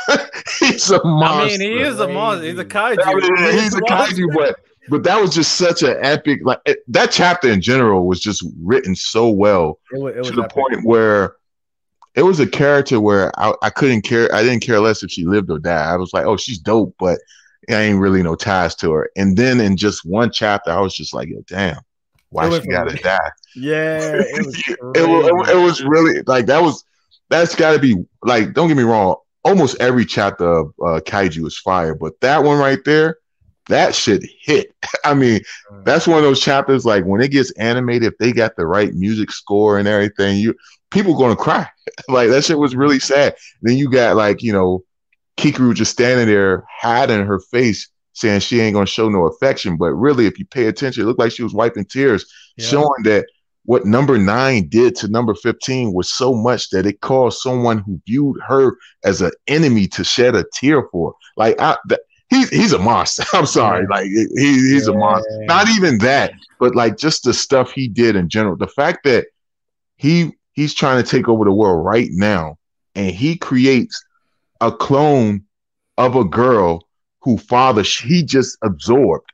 He's a monster. I mean, he is a monster. He's a kaiju. I mean, he's a kaiju, but but that was just such an epic. Like it, that chapter in general was just written so well it was, it was to the epic. point where it was a character where I, I couldn't care. I didn't care less if she lived or died. I was like, oh, she's dope, but I ain't really no ties to her. And then in just one chapter, I was just like, yo, damn, why she gotta me. die? Yeah, it was, it, was, it was really like that was. That's got to be, like, don't get me wrong, almost every chapter of uh, Kaiju is fire, but that one right there, that shit hit. I mean, that's one of those chapters, like, when it gets animated, if they got the right music score and everything, you people going to cry. Like, that shit was really sad. Then you got, like, you know, Kikuru just standing there, hiding her face, saying she ain't going to show no affection, but really, if you pay attention, it looked like she was wiping tears, yeah. showing that what number nine did to number fifteen was so much that it caused someone who viewed her as an enemy to shed a tear for. Like, I, th- he's he's a monster. I'm sorry, like he, he's yeah. a monster. Not even that, but like just the stuff he did in general. The fact that he he's trying to take over the world right now, and he creates a clone of a girl who father he just absorbed,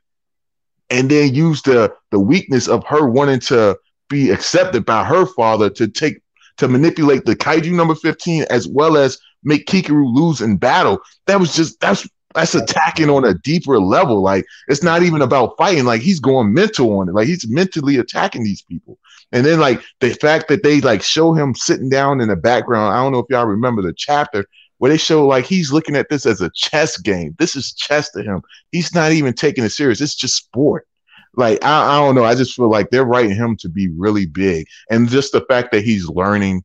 and then used the the weakness of her wanting to be accepted by her father to take to manipulate the kaiju number fifteen, as well as make Kikuru lose in battle. That was just that's that's attacking on a deeper level. Like, it's not even about fighting. Like, he's going mental on it. Like, he's mentally attacking these people. And then, like, the fact that they like show him sitting down in the background. I don't know if y'all remember the chapter where they show like he's looking at this as a chess game. This is chess to him. He's not even taking it serious. It's just sport. Like, I, I don't know. I just feel like they're writing him to be really big. And just the fact that he's learning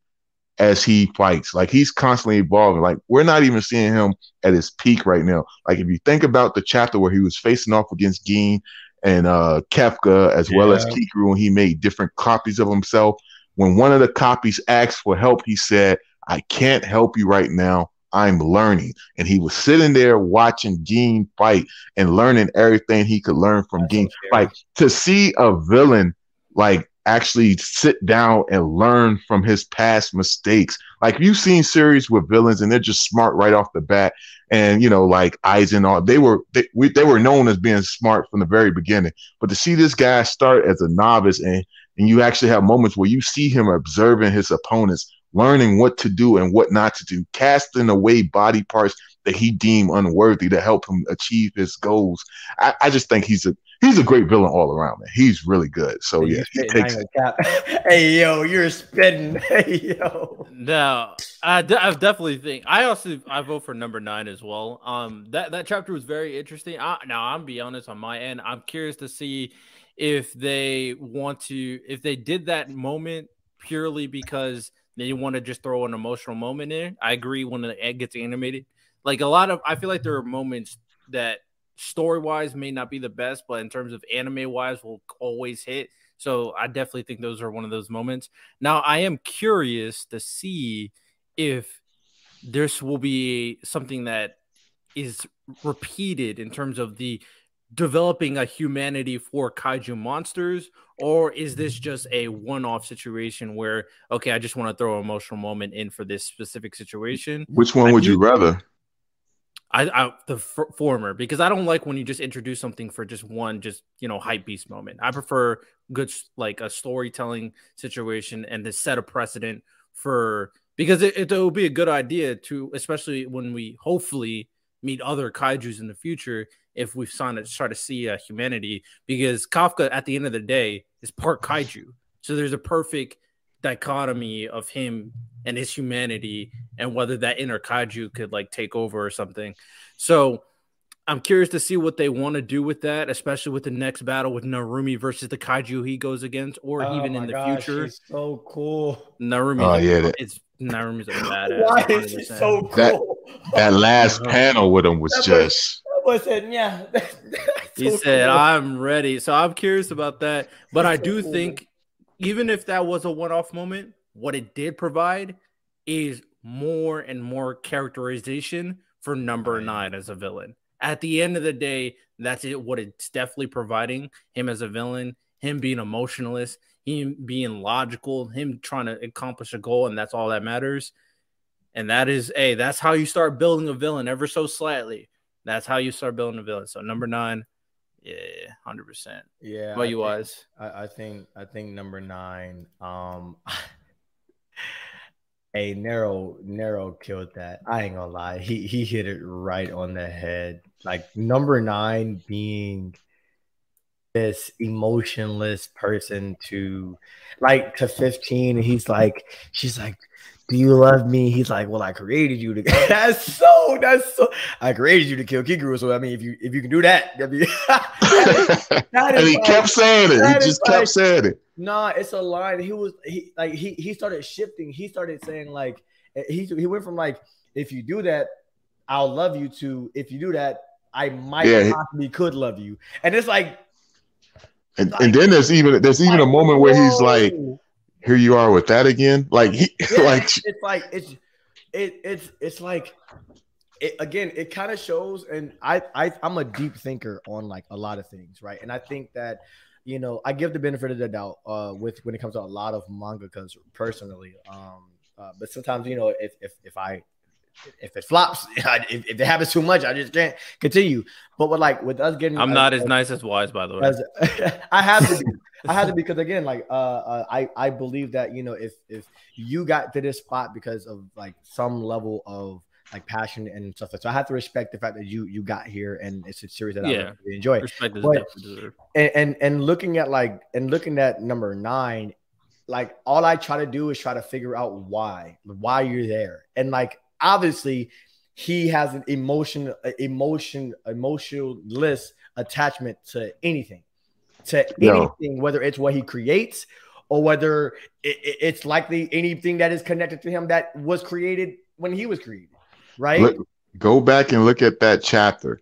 as he fights. Like, he's constantly evolving. Like, we're not even seeing him at his peak right now. Like, if you think about the chapter where he was facing off against Gin and uh, Kafka, as yeah. well as Kikuru, and he made different copies of himself. When one of the copies asked for help, he said, I can't help you right now. I'm learning. And he was sitting there watching Gin fight and learning everything he could learn from Gin. Like, to see a villain, like, actually sit down and learn from his past mistakes. Like, you've seen series with villains and they're just smart right off the bat. And, you know, like Aizen, all they were, they, we, they were known as being smart from the very beginning, but to see this guy start as a novice and, and you actually have moments where you see him observing his opponents, learning what to do and what not to do, casting away body parts that he deemed unworthy to help him achieve his goals. I, I just think he's a he's a great villain all around, man. He's really good. So yeah, he takes it. Hey yo, you're spitting. Hey yo. No, I, d- I definitely think I also I vote for number nine as well. Um, that that chapter was very interesting. I, now I'm be honest on my end. I'm curious to see if they want to if they did that moment purely because they want to just throw an emotional moment in. I agree when the egg gets animated. Like a lot of, I feel like there are moments that story-wise may not be the best, but in terms of anime-wise will always hit. So I definitely think those are one of those moments. Now, I am curious to see if this will be something that is repeated in terms of the developing a humanity for kaiju monsters, or is this just a one-off situation where, okay, I just want to throw an emotional moment in for this specific situation? Which one I would do, you rather? I, I the f- former, because I don't like when you just introduce something for just one, just, you know, hype beast moment. I prefer good, like a storytelling situation and to set a precedent for, because it, it, it will be a good idea to, especially when we hopefully meet other kaijus in the future, if we've signed it, try to see uh, humanity, because Kafka at the end of the day is part kaiju. So there's a perfect dichotomy of him and his humanity and whether that inner kaiju could like take over or something. So I'm curious to see what they want to do with that, especially with the next battle with Narumi versus the kaiju he goes against, or oh even in the gosh, future. She's so cool. Narumi. Oh, yeah. That- it's Narumi's a badass. Why is she so cool? That, that last panel with him was that just. Listen, yeah. He said, I'm ready. So I'm curious about that. But I do think even if that was a one-off moment, what it did provide is more and more characterization for number nine as a villain. At the end of the day, that's it. What it's definitely providing, him as a villain, him being emotionless, him being logical, him trying to accomplish a goal, and that's all that matters. And that is, hey, that's how you start building a villain ever so slightly. That's how you start building a villain. So number nine, yeah, one hundred percent. Yeah. What about you, Wise? I, I think I think number nine, um, hey, Nero, Nero killed that. I ain't gonna lie. He, he hit it right on the head. Like number nine being this emotionless person to like to fifteen, and he's like, she's like, do you love me? He's like, well, I created you to. that's so. That's so. I created you to kill Kikuru. So I mean, if you if you can do that, that'd be... that is, that and he like, kept saying it. He just kept like, saying it. Nah, it's a line. He was he like he he started shifting. He started saying like he he went from like if you do that, I'll love you to if you do that, I might yeah, possibly he... could love you. And it's like, and, like, and then there's even there's even like, a moment where whoa. he's like, here you are with that again. Like, he, yeah, like it's like it's it it's it's like it, again. It kind of shows, and I I I'm a deep thinker on like a lot of things, right? And I think that you know I give the benefit of the doubt uh, with when it comes to a lot of mangakas personally. Um, uh, but sometimes you know if if if I if it flops, if, if it happens too much, I just can't continue. But with like with us getting, I'm uh, not as uh, nice as Wise, by the way. As, I have to. Be. I had to because again, like uh, uh, I I believe that you know if if you got to this spot because of like some level of like passion and stuff, so I have to respect the fact that you you got here and it's a series that yeah. I really enjoy. Respect is definitely and, and and looking at like and looking at number nine, like all I try to do is try to figure out why why you're there, and like obviously he has an emotion emotion emotionless attachment to anything. To anything, no. whether it's what he creates or whether it, it, it's likely anything that is connected to him that was created when he was created, right? Look, go back and look at that chapter,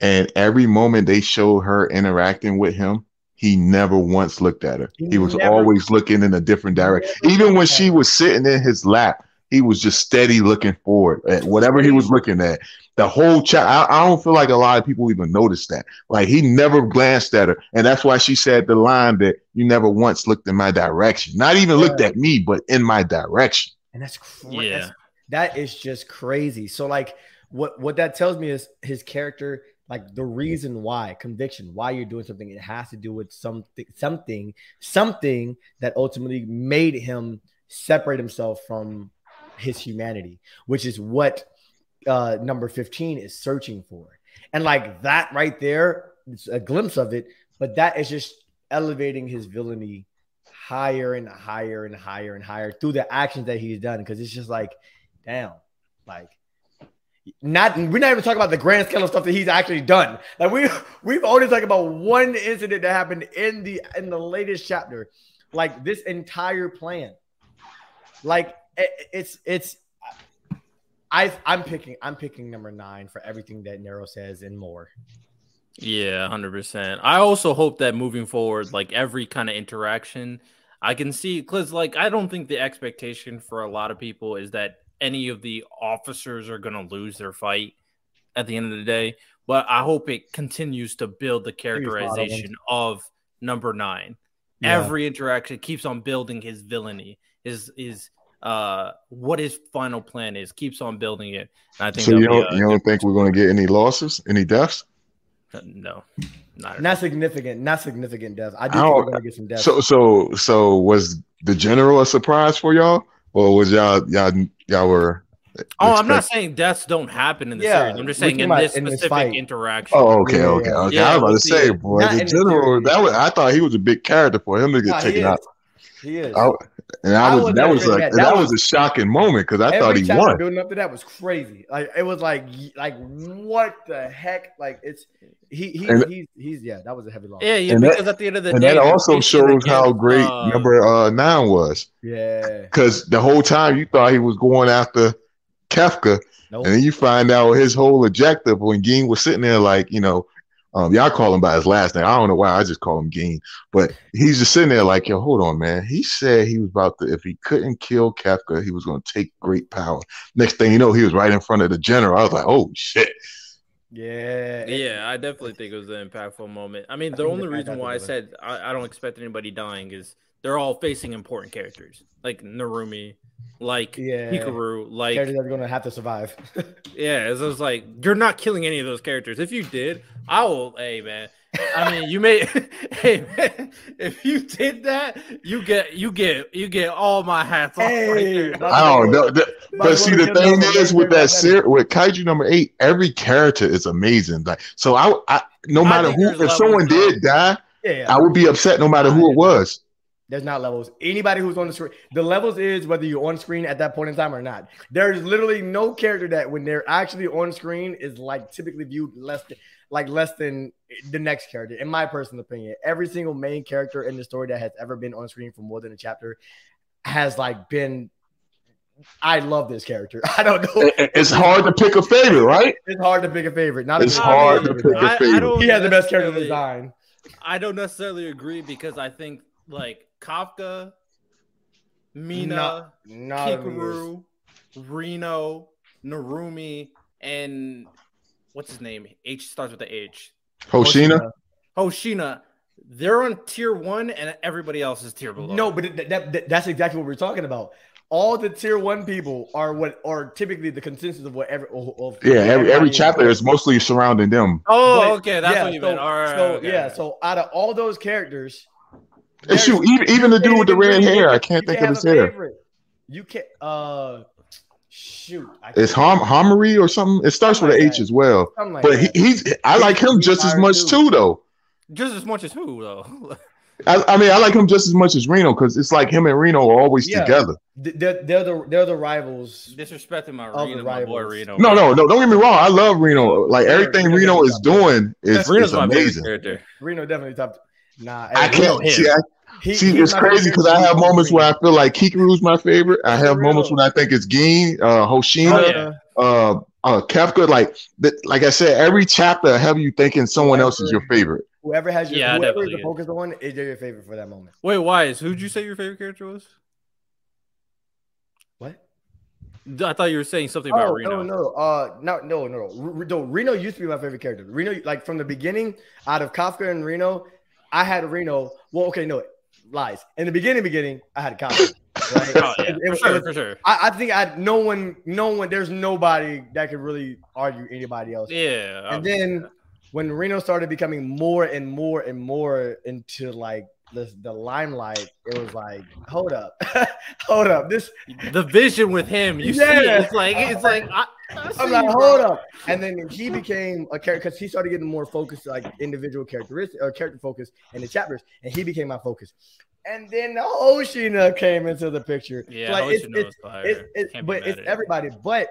and every moment they showed her interacting with him, he never once looked at her. He, he was never, always looking in a different direction. Even when she was sitting in his lap, he was just steady looking forward at whatever he was looking at. The whole chapter, I, I don't feel like a lot of people even noticed that. Like, he never glanced at her. And that's why she said the line that you never once looked in my direction. Not even yeah. looked at me, but in my direction. And that's crazy. Yeah. That is just crazy. So, like, what, what that tells me is his character, like, the reason why, conviction, why you're doing something, it has to do with something, something, something that ultimately made him separate himself from his humanity, which is what uh number fifteen is searching for. And like that right there, it's a glimpse of it, but that is just elevating his villainy higher and higher and higher and higher through the actions that he's done, because it's just like, damn, like not we're not even talking about the grand scale of stuff that he's actually done. Like we we've only talked about one incident that happened in the in the latest chapter. Like this entire plan, like It's it's I I'm picking I'm picking number nine for everything that Nero says and more. Yeah, one hundred percent. I also hope that moving forward, like every kind of interaction, I can see, because like I don't think the expectation for a lot of people is that any of the officers are gonna lose their fight at the end of the day. But I hope it continues to build the characterization of number nine. Yeah. Every interaction keeps on building his villainy. His his Uh, what his final plan is, keeps on building it. And I think so. You don't, a, you don't think we're going to get any losses, any deaths? No, not, not significant, not significant deaths. I do I think we're going to get some deaths. So, so, so was the general a surprise for y'all, or was y'all y'all y'all were? Oh, expect- I'm not saying deaths don't happen in the yeah, series. I'm just saying in this in specific this interaction. Oh, okay, okay, okay. Yeah, I was about to say, boy, the general. That was, I thought he was a big character for him to get nah, taken out. He is. I, and I, I was, was that was like that, that was, was a shocking moment because I thought he won. Building up to that was crazy. Like it was like like what the heck? Like it's he he and, he's, he's yeah. That was a heavy loss. Yeah, yeah. And because that, at the end of the and day, that also shows how great uh, number uh, nine was. Yeah. Because the whole time you thought he was going after Kafka, nope. and then you find out his whole objective when Ging was sitting there like you know. Um, y'all call him by his last name. I don't know why. I just call him Ging. But he's just sitting there like, yo, hold on, man. He said he was about to, if he couldn't kill Kafka, he was going to take great power. Next thing you know, he was right in front of the general. I was like, oh, shit. Yeah. Yeah, I definitely think it was an impactful moment. I mean, the I only reason why I said I, I don't expect anybody dying is they're all facing important characters. Like Narumi, like yeah. Hikaru, like characters that are going to have to survive. Yeah, it was like, you're not killing any of those characters. If you did, I will. Hey, man. I mean, you may. Hey, man, if you did that, you get, you get, you get all my hats off. Hey, right, I don't know, the, but see, the thing is with that series, with Kaiju number eight, every character is amazing. Like, so I, I no matter who, if someone did die, yeah, yeah. I would be upset no matter who it was. There's not levels. Anybody who's on the screen, the levels is whether you're on screen at that point in time or not. There's literally no character that when they're actually on screen is like typically viewed less than, like less than the next character. In my personal opinion, every single main character in the story that has ever been on screen for more than a chapter has like been, I love this character. I don't know. It's hard to pick a favorite, right? It's hard to pick a favorite. Not it's hard to pick a favorite. He has the best character design. I don't necessarily agree because I think like Kafka, Mina, no, Kikuru, Reno, Narumi, and what's his name? H starts with the H. Hoshina. Hoshina. They're on tier one, and everybody else is tier below. No, but that, that, that's exactly what we're talking about. All the tier one people are what are typically the consensus of what every of yeah every, every chapter is mostly surrounding them. Oh, but, okay, that's yeah, what you so, meant. All right, so okay. yeah, so out of all those characters. It's you, even, even the dude with the red hair. I can't think of his hair. You can't, uh, shoot. It's Hom Homery or something. It starts with an H as well. But he, he's, I like him just as much too, though. Just as much as who, though? I, I mean, I like him just as much as Reno because it's like him and Reno are always yeah. together. They're, they're the they're the rivals. Disrespecting my Reno, my boy Reno. No, no, no. Don't get me wrong. I love Reno. Like everything they're, Reno they're is doing is, is amazing. Reno definitely top. Nah, I can't see. I, he, see, it's crazy because I have moments where I feel like Kikuru's my favorite. I have moments when I think it's Gin, uh, Hoshina, oh, yeah. uh, uh, Kafka. Like, like I said, every chapter have you thinking someone else is your favorite. Whoever has your yeah, whoever is the focus on is your favorite for that moment. Wait, Wise, who'd you say your favorite character was? What? I thought you were saying something about oh, Reno. No, no, uh, no, no, no. Re no. Reno used to be my favorite character. Reno, like from the beginning, out of Kafka and Reno. I had Reno. Well, okay, no, lies. In the beginning, beginning, I had a copy. Right? Oh, yeah. For sure, for sure. I, I think I no one, no one. There's nobody that could really argue anybody else. Yeah. And obviously. Then when Reno started becoming more and more and more into like the the limelight, it was like, hold up, hold up. This the vision with him. You yeah. see, it. it's like it's like. I, I'm like, hold up, and then he became a character because he started getting more focused, like individual characteristic or character focus in the chapters, and he became my focus. And then Hoshina came into the picture. Yeah, so like, it's, it's, it's, it's, it's, but it's everybody. It. But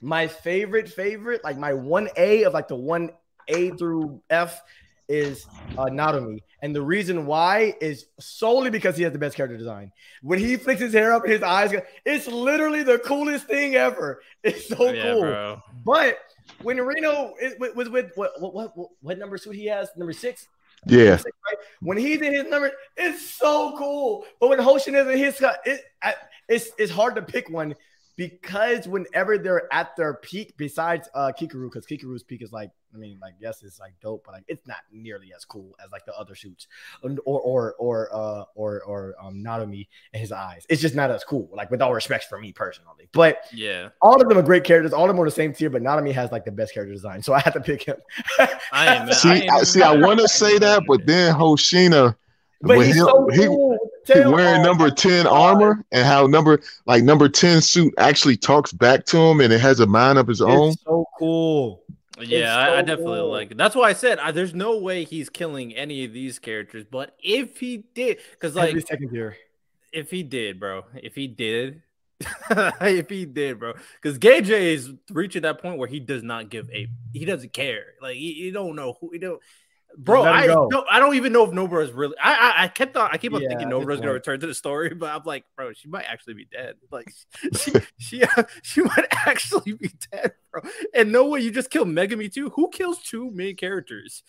my favorite, favorite, like my one A of like the one A through F is uh, Narumi, and the reason why is solely because he has the best character design. When he flicks his hair up, his eyes go, it's literally the coolest thing ever. It's so oh, yeah, cool. Bro. But when Reno is, was with what, what what what number suit he has, number six. Yeah. Number six, right? When he's in his number, it's so cool. But when Hoshin is in his, it, it's it's hard to pick one because whenever they're at their peak, besides uh, Kikuru, because Kikuru's peak is like. I mean, like, yes, it's like dope, but like, it's not nearly as cool as like the other shoots, or or or uh, or or um, Narumi and his eyes. It's just not as cool. Like, with all respects for me personally, but yeah, all of them are great characters. All of them are the same tier, but Narumi has like the best character design, so I have to pick him. I am see, I, I see, I want to say that, but then Hoshina, but he's him, so cool. He, He wearing number ten armor and how number like number ten suit actually talks back to him and it has a mind of his it's own. So cool. Yeah, I, so I definitely cool. like it. That's why I said I, there's no way he's killing any of these characters. But if he did, because like if he did, bro, if he did, if he did, bro, because Gage is reaching that point where he does not give a, he doesn't care. Like you don't know who you don't. Bro, I don't, I don't even know if Nobra is really. I I, I kept on. I keep on yeah, thinking Nobra is gonna return to the story, but I'm like, bro, she might actually be dead. Like, she she she might actually be dead, bro. And no way, you just kill Megami too. Who kills two main characters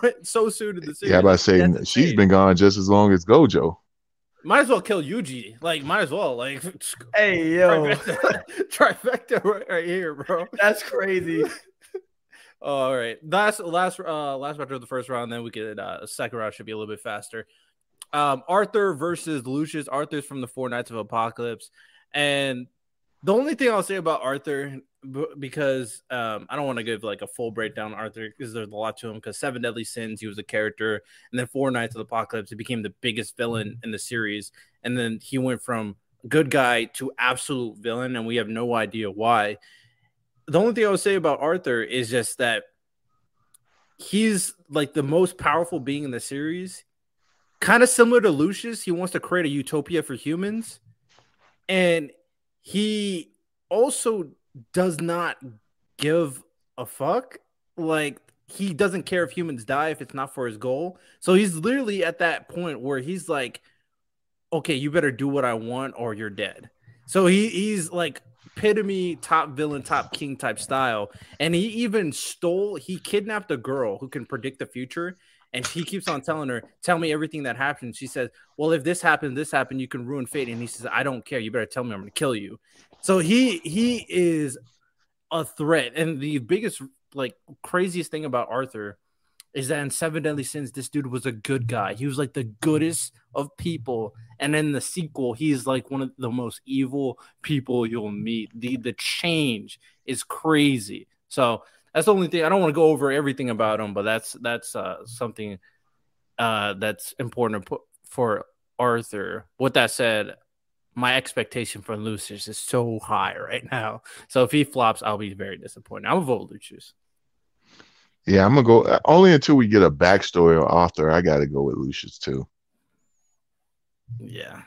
but so soon in the series? Yeah, I'm about to say she's been gone just as long as Gojo. Might as well kill Yuji. Like, might as well. Like, hey yo, trifecta, trifecta right, right here, bro. That's crazy. All right, last last uh, last round of the first round. Then we get uh, a second round should be a little bit faster. Um, Arthur versus Lucius. Arthur's from the Four Knights of Apocalypse. And the only thing I'll say about Arthur, because um, I don't want to give like a full breakdown Arthur because there's a lot to him, because Seven Deadly Sins, he was a character, and then Four Knights of the Apocalypse, he became the biggest villain in the series, and then he went from good guy to absolute villain, and we have no idea why. The only thing I would say about Arthur is just that he's like the most powerful being in the series, kind of similar to Lucius. He wants to create a utopia for humans, and he also does not give a fuck. Like, he doesn't care if humans die if it's not for his goal. So he's literally at that point where he's like, okay, you better do what I want or you're dead. So he, he's like epitome top villain, top king type style. And he even stole, he kidnapped a girl who can predict the future. And he keeps on telling her, tell me everything that happened. She says, well, if this happened, this happened, you can ruin fate. And he says, I don't care. You better tell me, I'm going to kill you. So he he is a threat. And the biggest, like, craziest thing about Arthur is that in Seven Deadly Sins, this dude was a good guy. He was like the goodest of people. And in the sequel, he's like one of the most evil people you'll meet. The the change is crazy. So that's the only thing. I don't want to go over everything about him, but that's that's uh, something uh, that's important for Arthur. With that said, my expectation for Lucius is so high right now. So if he flops, I'll be very disappointed. I'm going to vote Lucius. Yeah, I'm going to go. Only until we get a backstory or Arthur, I got to go with Lucius too. Yeah.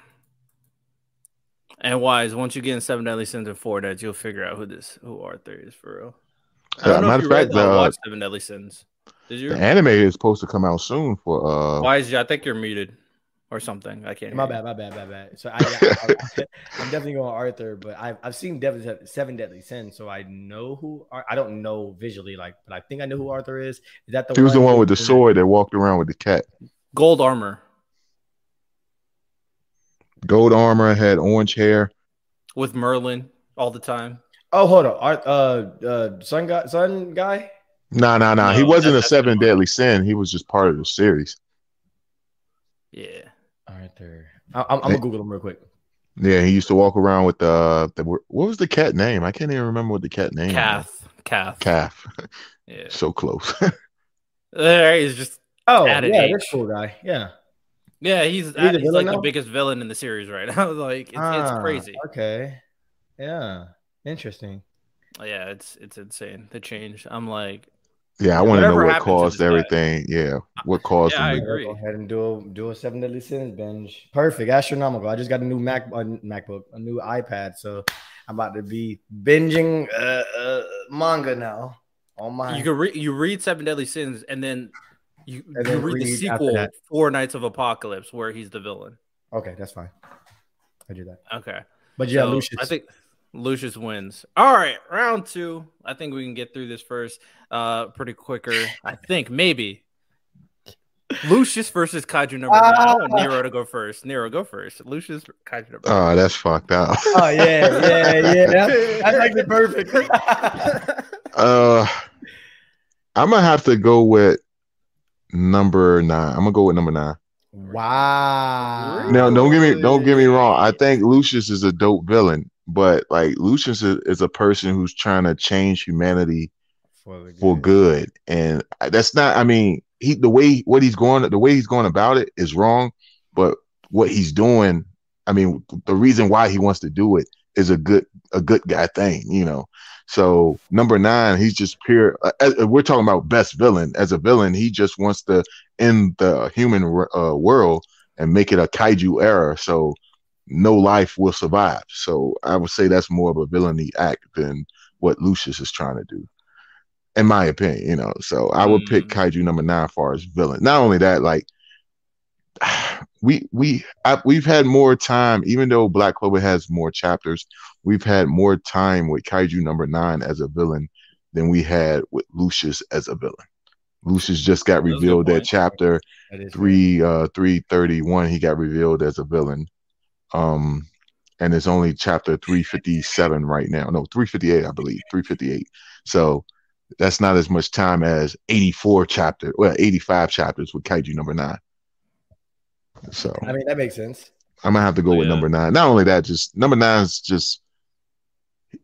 And Wise, once you get in Seven Deadly Sins and Four Deads, you'll figure out who this, who Arthur is for real. I don't uh, know matter if you fact, read, uh, watched Seven Deadly Sins. Did you? The anime is supposed to come out soon for. Uh... Why is you? I think you're muted or something. I can't. My bad, my bad, my bad. So I, I, I, I'm definitely going Arthur, but I've I've seen Seven Deadly Sins, so I know who. I don't know visually, like, but I think I know who Arthur is. Is that the? He was the one with the sword that walked around with the cat. Gold armor. Gold armor, had orange hair. With Merlin all the time. Oh, hold on. Art, uh, uh, Sun guy? Sun guy? Nah, nah, nah. No, he wasn't a Seven Deadly Sin. He was just part of the series. Yeah. Arthur. I, I'm, I'm going to Google him real quick. Yeah, he used to walk around with the, the... What was the cat name? I can't even remember what the cat name Calf. was. Calf. Calf. Calf. Yeah. So close. There he's just... Oh, yeah, that's cool guy. Yeah. Yeah, he's, he's, at, he's like now? the biggest villain in the series right now. Like, it's, ah, it's crazy. Okay. Yeah. Interesting. Yeah, it's it's insane. The change. I'm like, yeah, I want to know what caused everything. Guy. Yeah, what caused? Yeah, I agree. Go ahead and do a, do a Seven Deadly Sins binge. Perfect, astronomical. I just got a new Mac, uh, MacBook, a new iPad, so I'm about to be binging uh, uh, manga now. On my, you can read you read Seven Deadly Sins, and then you, and then you read, read the sequel, Four Knights of Apocalypse, where he's the villain. Okay, that's fine. I do that. Okay, but yeah, so, Lucius. I think. Lucius wins. All right, round two. I think we can get through this first uh, pretty quicker. I think maybe. Lucius versus Kaiju number nine. I want Nero to go first. Nero, go first. Lucius, Kaiju number nine. Oh, that's fucked up. Oh, yeah, yeah, yeah. That's, that's actually perfect. uh, I'm going to have to go with number nine. I'm going to go with number nine. Wow. Now, don't get me, don't get me wrong. I think Lucius is a dope villain. But like Lucius is, is a person who's trying to change humanity for, for good, and that's not. I mean, he the way what he's going, the way he's going about it is wrong. But what he's doing, I mean, the reason why he wants to do it is a good, a good guy thing, you know. So number nine, he's just pure. Uh, we're talking about best villain. As a villain, he just wants to end the human uh, world and make it a kaiju era. So. No life will survive. So I would say that's more of a villainy act than what Lucius is trying to do, in my opinion, you know. So I would mm. pick Kaiju number nine as far as villain. Not only that, like we we I, we've had more time, even though Black Clover has more chapters, we've had more time with Kaiju number nine as a villain than we had with Lucius as a villain. Lucius just got revealed that, that chapter that three uh three thirty-one, he got revealed as a villain. Um, and it's only chapter three fifty-seven right now. No, three fifty-eight, I believe. three fifty-eight. So that's not as much time as eighty-four chapter, well, eighty-five chapters with Kaiju number nine. So I mean, that makes sense. I might have to go oh, with yeah. number nine. Not only that, just number nine is just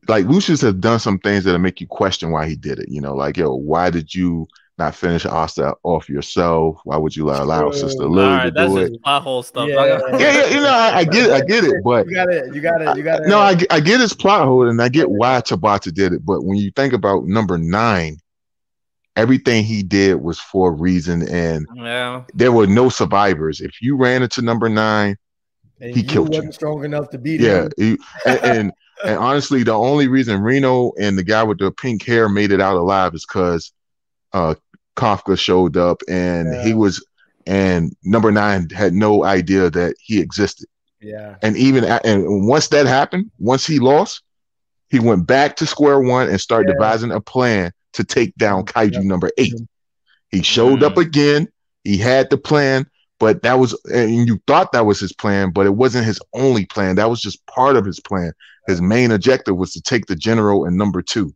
like Lucius has done some things that'll make you question why he did it. You know, like, yo, why did you not finish Asta off yourself? Why would you allow, allow Sister Lily right, to that's do just it? My whole stuff. Yeah, yeah, yeah, you know, I, I get it, I get it, but you got it, you got it, you got it. No, I, I get his plot hole, and I get why Tabata did it. But when you think about number nine, everything he did was for a reason, and yeah. there were no survivors. If you ran into number nine, and he you killed wasn't you. Strong enough to beat yeah, him. He, and, and and honestly, the only reason Reno and the guy with the pink hair made it out alive is because uh, Kafka showed up, and yeah. he was, and number nine had no idea that he existed. Yeah, and even and once that happened, once he lost, he went back to square one and started yeah. devising a plan to take down Kaiju yeah. number eight. He showed mm. up again. He had the plan. But that was, and you thought that was his plan, but it wasn't his only plan. That was just part of his plan. His main objective was to take the general and number two,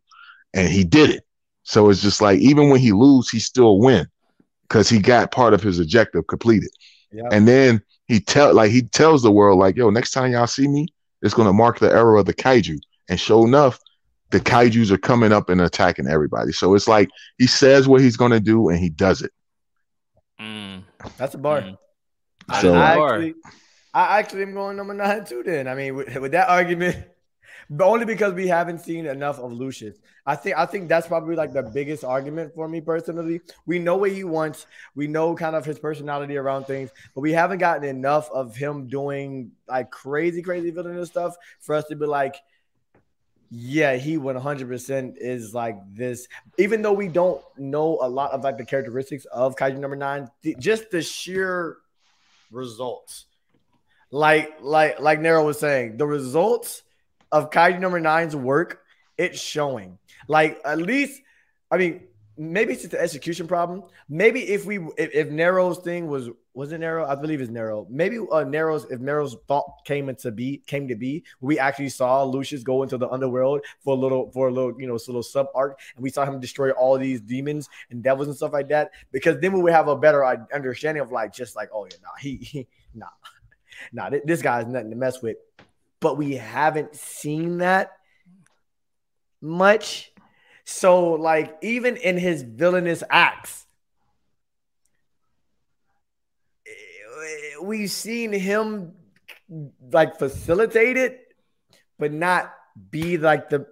and he did it. So it's just like, even when he loses, he still win because he got part of his objective completed. Yep. And then he tell like he tells the world, like, yo, next time y'all see me, it's going to mark the era of the Kaiju. And sure enough, the Kaijus are coming up and attacking everybody. So it's like he says what he's going to do, and he does it. Mm. That's a bar. Mm. So, I, actually, I actually am going number nine too then. I mean, with, with that argument, but only because we haven't seen enough of Lucius. I think I think that's probably like the biggest argument for me personally. We know what he wants. We know kind of his personality around things, but we haven't gotten enough of him doing like crazy, crazy villainous stuff for us to be like, yeah, he one hundred percent is like this. Even though we don't know a lot of like the characteristics of Kaiju number nine, th- just the sheer results, like like like Nero was saying, the results of Kaiju number nine's work, it's showing. Like at least, I mean, maybe it's just the execution problem. Maybe if we if, if Nero's thing was was it Nero? I believe it's Nero. Maybe uh, Nero's if Nero's thought came into be came to be, we actually saw Lucius go into the underworld for a little for a little you know little sub arc, and we saw him destroy all these demons and devils and stuff like that. Because then we would have a better understanding of like just like oh yeah nah he, he nah nah th- this guy's nothing to mess with. But we haven't seen that much. So like even in his villainous acts, we've seen him like facilitate it, but not be like the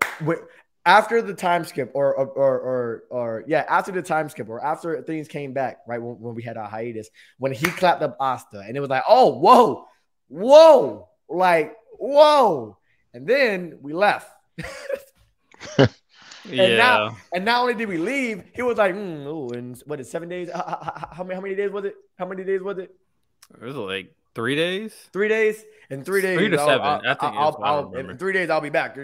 after the time skip or or or or, or yeah after the time skip or after things came back right when, when we had our hiatus when he clapped up Asta and it was like oh whoa whoa like whoa and then we left. and yeah. now and not only did we leave, he was like mm, oh and what is seven days? How, how many how many days was it? How many days was it? It was like three days, three days, and three days. Three to I'll, seven. I'll, I think I'll, I'll, I in three days I'll be back.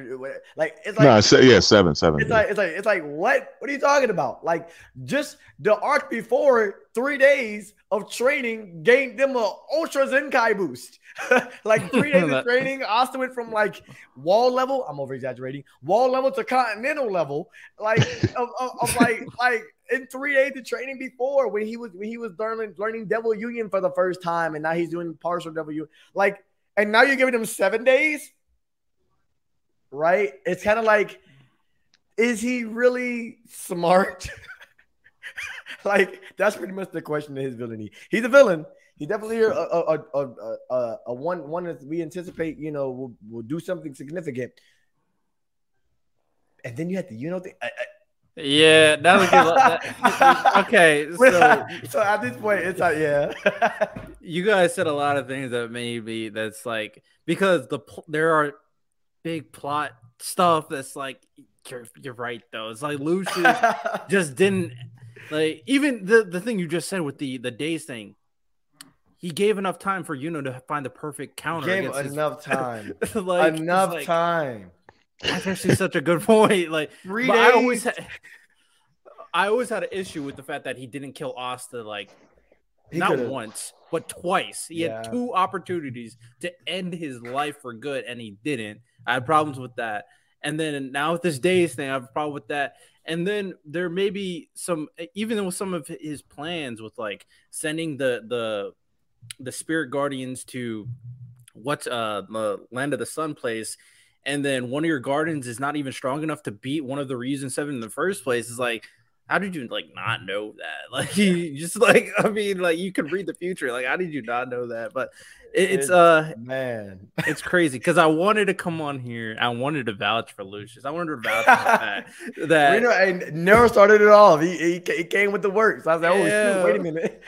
Like it's like no, se- yeah, seven, seven. It's yeah. like it's like it's like what? What are you talking about? Like just the arc before three days of training gained them a ultra Zenkai boost. Like three days of training, Asta went from like wall level. I'm over exaggerating. Wall level to continental level. Like of, of, of like like. In three days of training before when he was when he was learning learning Devil Union for the first time, and now he's doing partial Devil Union. Like, and now you're giving him seven days, right? It's kind of like, is he really smart? Like, that's pretty much the question of his villainy. He's a villain. He's definitely a a a, a, a, a one one that we anticipate, you know, will will do something significant. And then you have to, you know, think. I, I, Yeah, that would get okay. So, so at this point, it's like yeah. You guys said a lot of things that maybe that's like because the there are big plot stuff that's like you're you're right though. It's like Lucius just didn't like even the, the thing you just said with the the days thing. He gave enough time for Yuno to find the perfect counter. He gave enough his, time. like, enough like, time. That's actually such a good point. Like, Three days. I always, had, I always had an issue with the fact that he didn't kill Asta, like, he not could've. once, but twice. He yeah. had two opportunities to end his life for good, and he didn't. I had problems with that. And then now with this days thing, I have a problem with that. And then there may be some, even with some of his plans with, like, sending the the the spirit guardians to what uh, Land of the Sun place, and then one of your gardens is not even strong enough to beat one of the Ryuzen Seven in the first place. It's like, how did you like not know that? Like, you just like, I mean, like you could read the future. Like, how did you not know that? But it, it's uh, man, it's crazy because I wanted to come on here. I wanted to vouch for Lucius. I wanted to vouch for that. that Reno and never started it off. He, he he came with the works. I was like, oh yeah. shoot, wait a minute,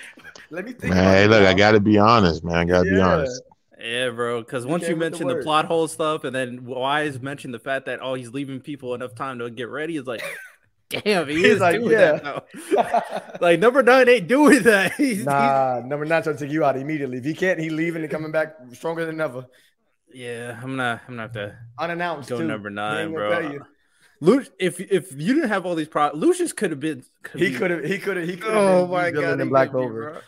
let me think. Man, hey, look, now. I gotta be honest, man. I gotta yeah. be honest. Yeah, bro, because once you mention the, the plot hole stuff, and then Wise mentioned the fact that, oh, he's leaving people enough time to get ready, it's like, damn, he he's is like, doing yeah. that now. Like, number nine ain't doing that. He's, nah, he's... number nine trying to take you out immediately. If he can't, he's leaving and coming back stronger than ever. Yeah, I'm not, I'm not to unannounced go too. Number nine, bro. Lu- if if you didn't have all these problems, Lucius could have been. Could he could have. He could have. He could have. Oh my god! In Black Clover.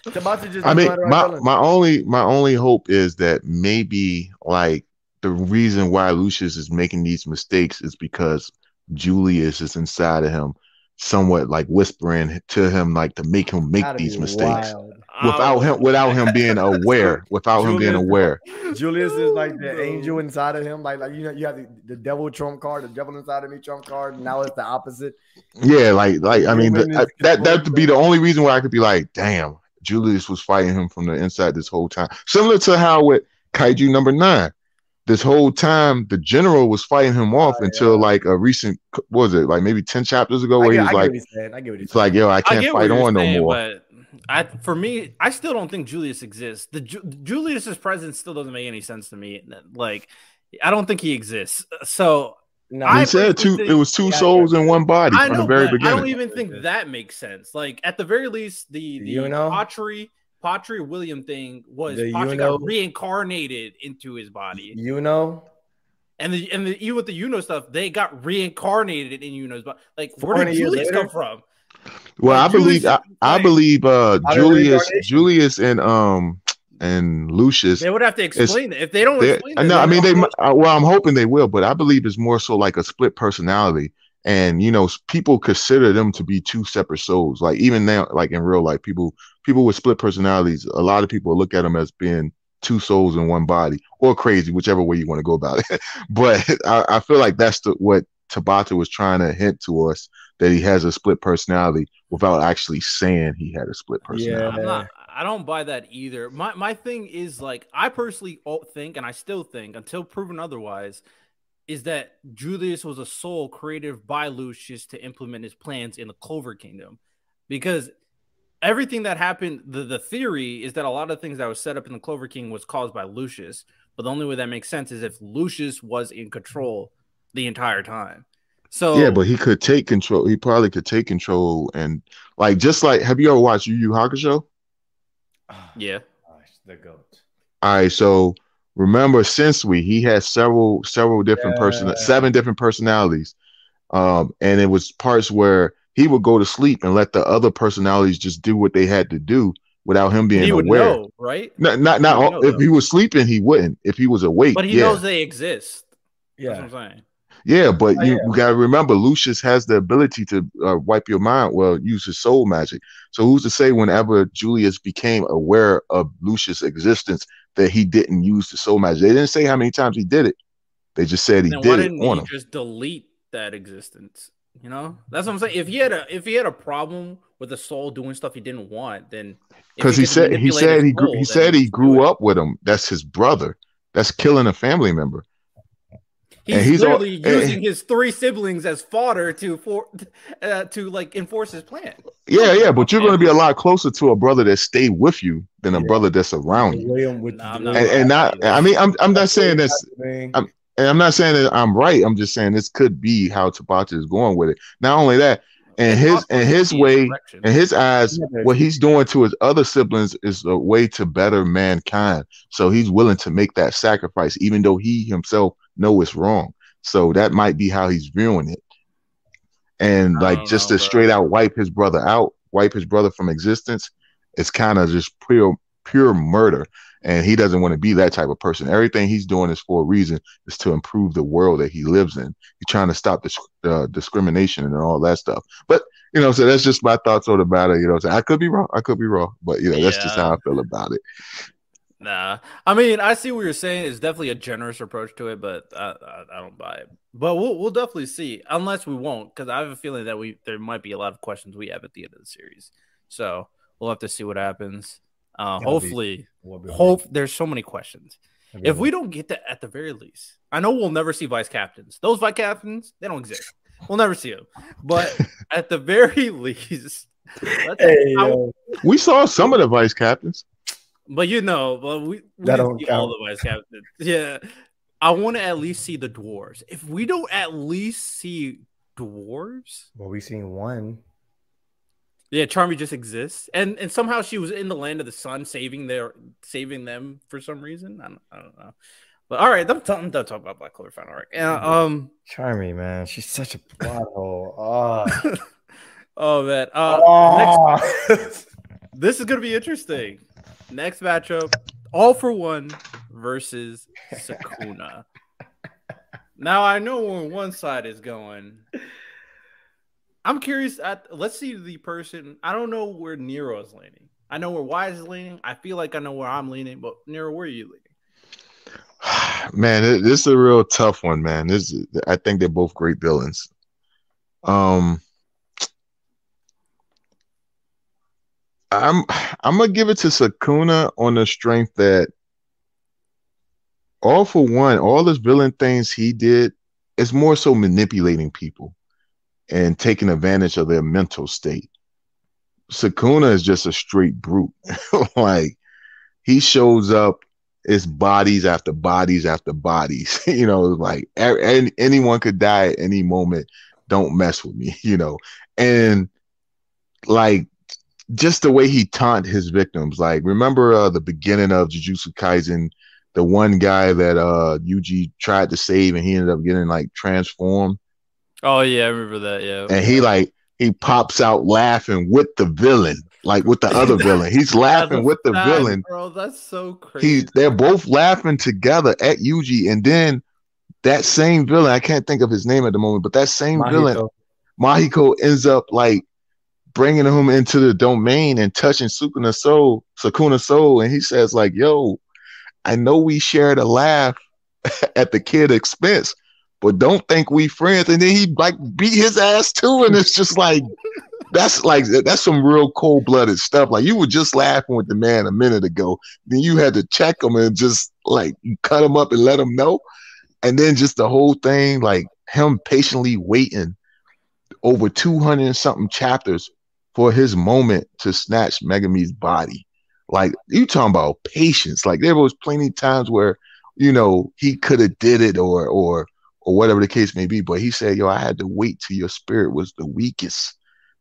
I mean, my, my only my only hope is that maybe like the reason why Lucius is making these mistakes is because Julius is inside of him, somewhat like whispering to him, like to make him make That'd these mistakes wild. without oh. him, without him being aware, without Julius, him being aware. Julius is like the angel inside of him, like like you know you have the, the devil trump card, the devil inside of me trump card. Now it's the opposite. Yeah, like like I mean the, I, that that would be the only reason why I could be like, damn, Julius was fighting him from the inside this whole time. Similar to how with Kaiju Number Nine, this whole time the general was fighting him off oh, until yeah. like a recent, what was it, like maybe ten chapters ago, where get, he was I like, I get what it's like, yo, I can't I fight on saying, no more. But I, for me, I still don't think Julius exists. The Ju- Julius's presence still doesn't make any sense to me. Like, I don't think he exists. So no, he I said two. Think, it was two yeah, souls in one body know, from the very beginning. I don't even think that makes sense. Like at the very least, the the you know? pottery. Pottery William thing was the Pottery Yuno, got reincarnated into his body. Yuno, and the and the even with the Yuno stuff, they got reincarnated in Yuno's body. Like where did Julius later? come from? Well, like, I Julius, believe I, I believe uh, Julius Julius and um and Lucius. They would have to explain it if they don't. They, explain no, it, I mean they. I, well, I'm hoping they will, but I believe it's more so like a split personality. And you know, people consider them to be two separate souls. Like even now, like in real life, people people with split personalities, a lot of people look at them as being two souls in one body, or crazy, whichever way you want to go about it. But I, I feel like that's the, what Tabata was trying to hint to us, that he has a split personality without actually saying he had a split personality. Yeah, not, I don't buy that either. My my thing is like I personally think, and I still think, until proven otherwise, is that Julius was a soul created by Lucius to implement his plans in the Clover Kingdom. Because everything that happened, the, the theory is that a lot of things that was set up in the Clover Kingdom was caused by Lucius. But the only way that makes sense is if Lucius was in control the entire time. So yeah, but he could take control. He probably could take control. And like, just like, have you ever watched Yu Yu Hakusho? Yeah. Gosh, the goat. All right, so... Remember, Sensui, he had several, several different yeah. person, seven different personalities, um, and it was parts where he would go to sleep and let the other personalities just do what they had to do without him being he would aware. Know, right? Not, not, not. He all, know, if though. he was sleeping, he wouldn't. If he was awake, but he yeah. knows they exist. Yeah, that's what I'm saying. Yeah, but oh, you, yeah. you gotta remember, Lucius has the ability to uh, wipe your mind. Well, use his soul magic. So who's to say whenever Julius became aware of Lucius' existence that he didn't use the soul magic? They didn't say how many times he did it. They just said he did it on him. Why didn't he just delete that existence? You know, that's what I'm saying. If he had a if he had a problem with the soul doing stuff he didn't want, then because he said he said he grew, he said he grew up with him. That's his brother. That's killing a family member. He's, he's literally all, using and, his three siblings as fodder to for uh, to like enforce his plan. Yeah, yeah, but you're going to be a lot closer to a brother that stayed with you than a yeah. brother that's around you. William with nah, and, and not, I mean, I'm I'm not saying that's, I'm, and I'm not saying that I'm right. I'm just saying this could be how Tabata is going with it. Not only that, and his and his way, in his eyes, what he's doing to his other siblings is a way to better mankind. So he's willing to make that sacrifice, even though he himself. No, it's wrong. So that might be how he's viewing it. And like just know, to bro. straight out wipe his brother out, wipe his brother from existence, it's kind of just pure pure murder. And he doesn't want to be that type of person. Everything he's doing is for a reason, is to improve the world that he lives in. He's trying to stop this uh, discrimination and all that stuff. But you know, so that's just my thoughts on the matter. You know, so I could be wrong. I could be wrong. But you know, yeah. that's just how I feel about it. Nah, I mean, I see what you're saying. It's definitely a generous approach to it, but I, I, I don't buy it. But we'll we'll definitely see, unless we won't, because I have a feeling that we there might be a lot of questions we have at the end of the series. So we'll have to see what happens. Uh, hopefully, be, hope there's so many questions. If we don't get that, at the very least, I know we'll never see vice captains. Those vice captains, they don't exist. We'll never see them. But at the very least, let's hey, uh, we saw some of the vice captains. But you know, but we, we that don't see count. All the vice captains. Yeah, I want to at least see the dwarves. If we don't at least see dwarves, well, we've seen one. Yeah, Charmy just exists, and and somehow she was in the land of the sun, saving their saving them for some reason. I don't, I don't know. But all right, I'm done talking about Black Clover. All right, and, um, Charmy, man, she's such a plot hole. Oh, oh man. Uh, oh. Next, this is gonna be interesting. Next matchup, All For One versus Sukuna. Now, I know where one side is going. I'm curious. At, let's see the person. I don't know where Nero is leaning. I know where Wise is leaning. I feel like I know where I'm leaning, but Nero, where are you leaning? Man, this is a real tough one, man. This is, I think they're both great villains. Um, I'm I'm gonna give it to Sukuna on the strength that All For One, all his villain things he did is more so manipulating people and taking advantage of their mental state. Sukuna is just a straight brute. Like, he shows up, it's bodies after bodies after bodies. You know, like any, anyone could die at any moment. Don't mess with me, you know. And like, just the way he taunted his victims. Like, remember uh, the beginning of Jujutsu Kaisen, the one guy that uh, Yuji tried to save and he ended up getting, like, transformed? Oh, yeah, I remember that, yeah. And he, like, he pops out laughing with the villain, like, with the other villain. He's laughing with the nice, villain. Bro, that's so crazy. He, they're both laughing together at Yuji, and then that same villain, I can't think of his name at the moment, but that same Mahiko. villain, Mahiko, ends up, like, bringing him into the domain and touching Sukuna's soul, Sukuna's soul, and he says, like, yo, I know we shared a laugh at the kid expense, but don't think we friends. And then he, like, beat his ass too, and it's just like, that's like, that's some real cold-blooded stuff. Like, you were just laughing with the man a minute ago, then you had to check him and just, like, cut him up and let him know. And then just the whole thing, like, him patiently waiting over two hundred and something chapters for his moment to snatch Megami's body. Like, you talking about patience. Like, there was plenty of times where, you know, he could have did it or or or whatever the case may be, but he said, yo, I had to wait till your spirit was the weakest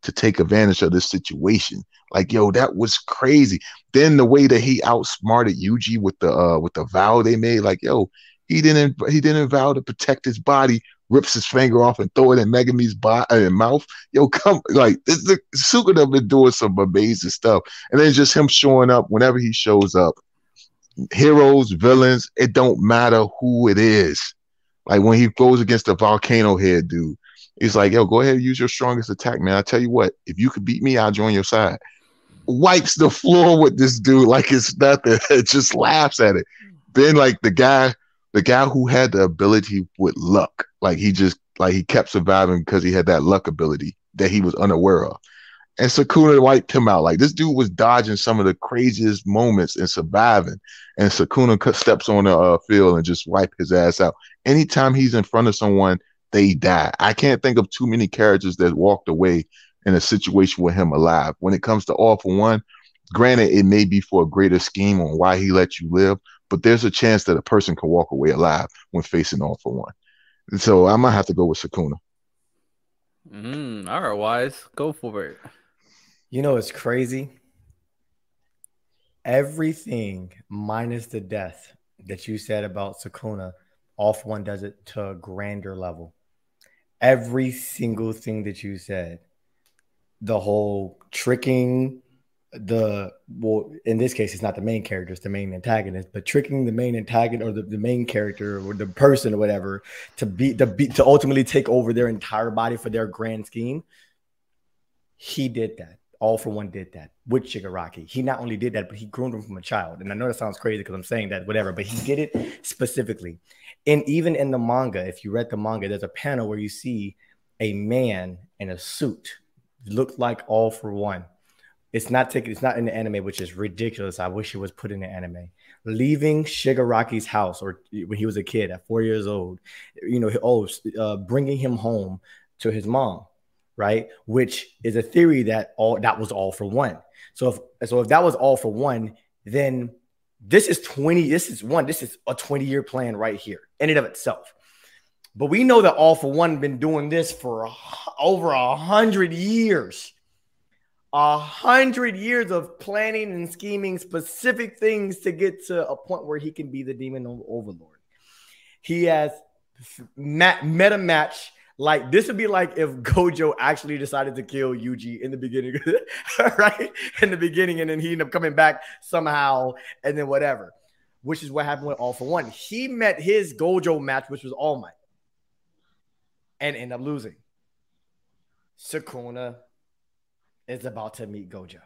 to take advantage of this situation. Like, yo, that was crazy. Then the way that he outsmarted Yuji with the uh, with the vow they made, like, yo, he didn't he didn't vow to protect his body, rips his finger off and throw it in Megami's body, uh, mouth. Yo, come, like, this the Sukuna been doing some amazing stuff. And then just him showing up whenever he shows up. Heroes, villains, it don't matter who it is. Like, when he goes against the volcano head dude, he's like, yo, go ahead and use your strongest attack, man. I tell you what, if you could beat me, I'll join your side. Wipes the floor with this dude like it's nothing. It just laughs at it. Then, like, the guy, the guy who had the ability with luck, like, he just, like, he kept surviving because he had that luck ability that he was unaware of. And Sukuna wiped him out. Like, this dude was dodging some of the craziest moments and surviving. And Sukuna steps on the uh, field and just wiped his ass out. Anytime he's in front of someone, they die. I can't think of too many characters that walked away in a situation with him alive. When it comes to All For One, granted, it may be for a greater scheme on why he let you live, but there's a chance that a person can walk away alive when facing All For One. And so I might have to go with Sukuna. Mm, all right, Wise. Go for it. You know, it's crazy. Everything minus the death that you said about Sukuna, All For One does it to a grander level. Every single thing that you said, the whole tricking, the well in this case it's not the main character, it's the main antagonist, but tricking the main antagonist or the, the main character or the person or whatever to be the be to ultimately take over their entire body for their grand scheme. He did that. All For One did that with Shigaraki. He not only did that, but he groomed him from a child. And I know that sounds crazy because I'm saying that, whatever, but he did it specifically. And even in the manga, if you read the manga, there's a panel where you see a man in a suit look like All For One. It's not taken, it's not in the anime, which is ridiculous. I wish it was put in the anime. Leaving Shigaraki's house, or when he was a kid at four years old, you know, oh, uh, bringing him home to his mom, right? Which is a theory that all that was All For One. So if so, if that was All For One, then this is twenty. This is one. This is a twenty-year plan right here, in and of itself. But we know that All For One been doing this for over a hundred years. A hundred years of planning and scheming specific things to get to a point where he can be the demon overlord. He has met a match. Like, this would be like if Gojo actually decided to kill Yuji in the beginning, right? In the beginning, and then he ended up coming back somehow, and then whatever, which is what happened with All For One. He met his Gojo match, which was All Might, and ended up losing. Sukuna is about to meet Gojo.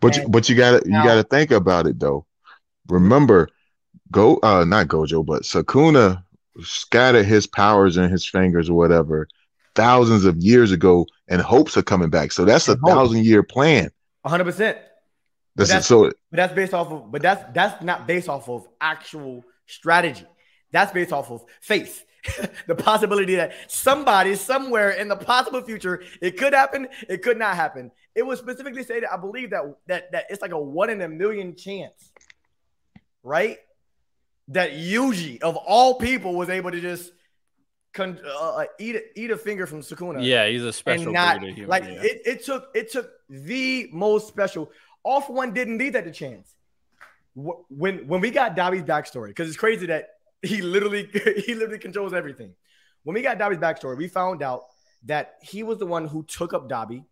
But you, but you gotta now, you gotta think about it though. Remember, go uh not Gojo, but Sukuna scattered his powers and his fingers or whatever thousands of years ago in hopes of coming back. So that's a thousand year plan. A hundred percent. That's, that's so. But that's based off of. But that's that's not based off of actual strategy. That's based off of faith. The possibility that somebody somewhere in the possible future, it could happen, it could not happen. It was specifically stated, I believe, that that that it's like a one in a million chance, right? That Yuji of all people was able to just con uh, eat a, eat a finger from Sukuna. Yeah, he's a special and not, human, like yeah. it, it took it took the most special. All For One didn't leave that to chance. When when we got Dabi's backstory, because it's crazy that. He literally, he literally controls everything. When we got Dabi's backstory, we found out that he was the one who took up Dabi,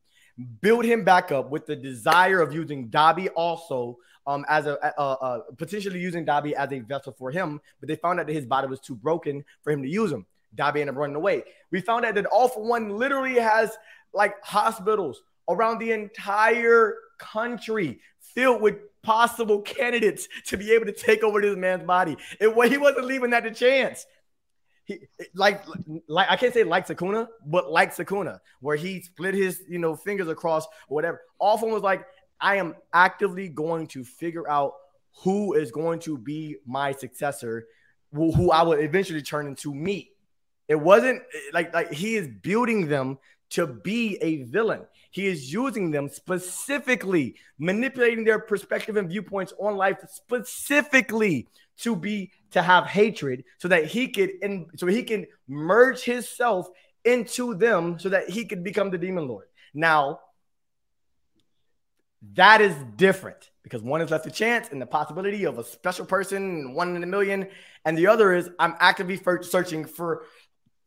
built him back up with the desire of using Dabi also um, as a uh, uh, potentially using Dabi as a vessel for him. But they found out that his body was too broken for him to use him. Dabi ended up running away. We found out that All For One literally has like hospitals around the entire country filled with possible candidates to be able to take over this man's body. It he wasn't leaving that to chance. He like like I can't say like Sukuna, but like Sukuna, where he split his you know fingers across or whatever. All For One was like, I am actively going to figure out who is going to be my successor, who, who I would eventually turn into me. It wasn't like like he is building them to be a villain. He is using them specifically, manipulating their perspective and viewpoints on life specifically to be to have hatred, so that he could in, so he can merge himself into them, so that he could become the demon lord. Now, that is different because one is left to chance and the possibility of a special person, one in a million, and the other is I'm actively searching for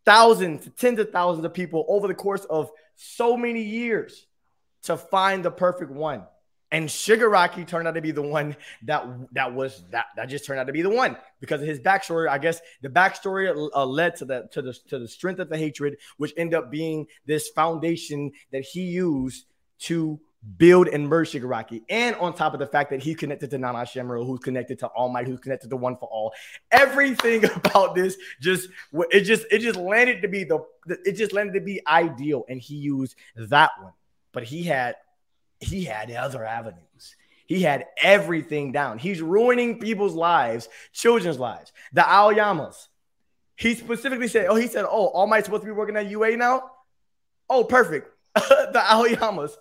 thousands, tens of thousands of people over the course of so many years to find the perfect one. And Shigaraki turned out to be the one that that was that that just turned out to be the one because of his backstory. I guess the backstory uh, led to the to the to the strength of the hatred, which ended up being this foundation that he used to build and merge Shigaraki. And on top of the fact that he's connected to Nana Shimura, who's connected to All Might, who's connected to One For All, everything about this just it just it just landed to be the it just landed to be ideal. And he used that one, but he had he had other avenues. He had everything down. He's ruining people's lives, children's lives, the Aoyamas. He specifically said, "Oh, he said, oh, All Might's supposed to be working at U A now. Oh, perfect, the Aoyamas."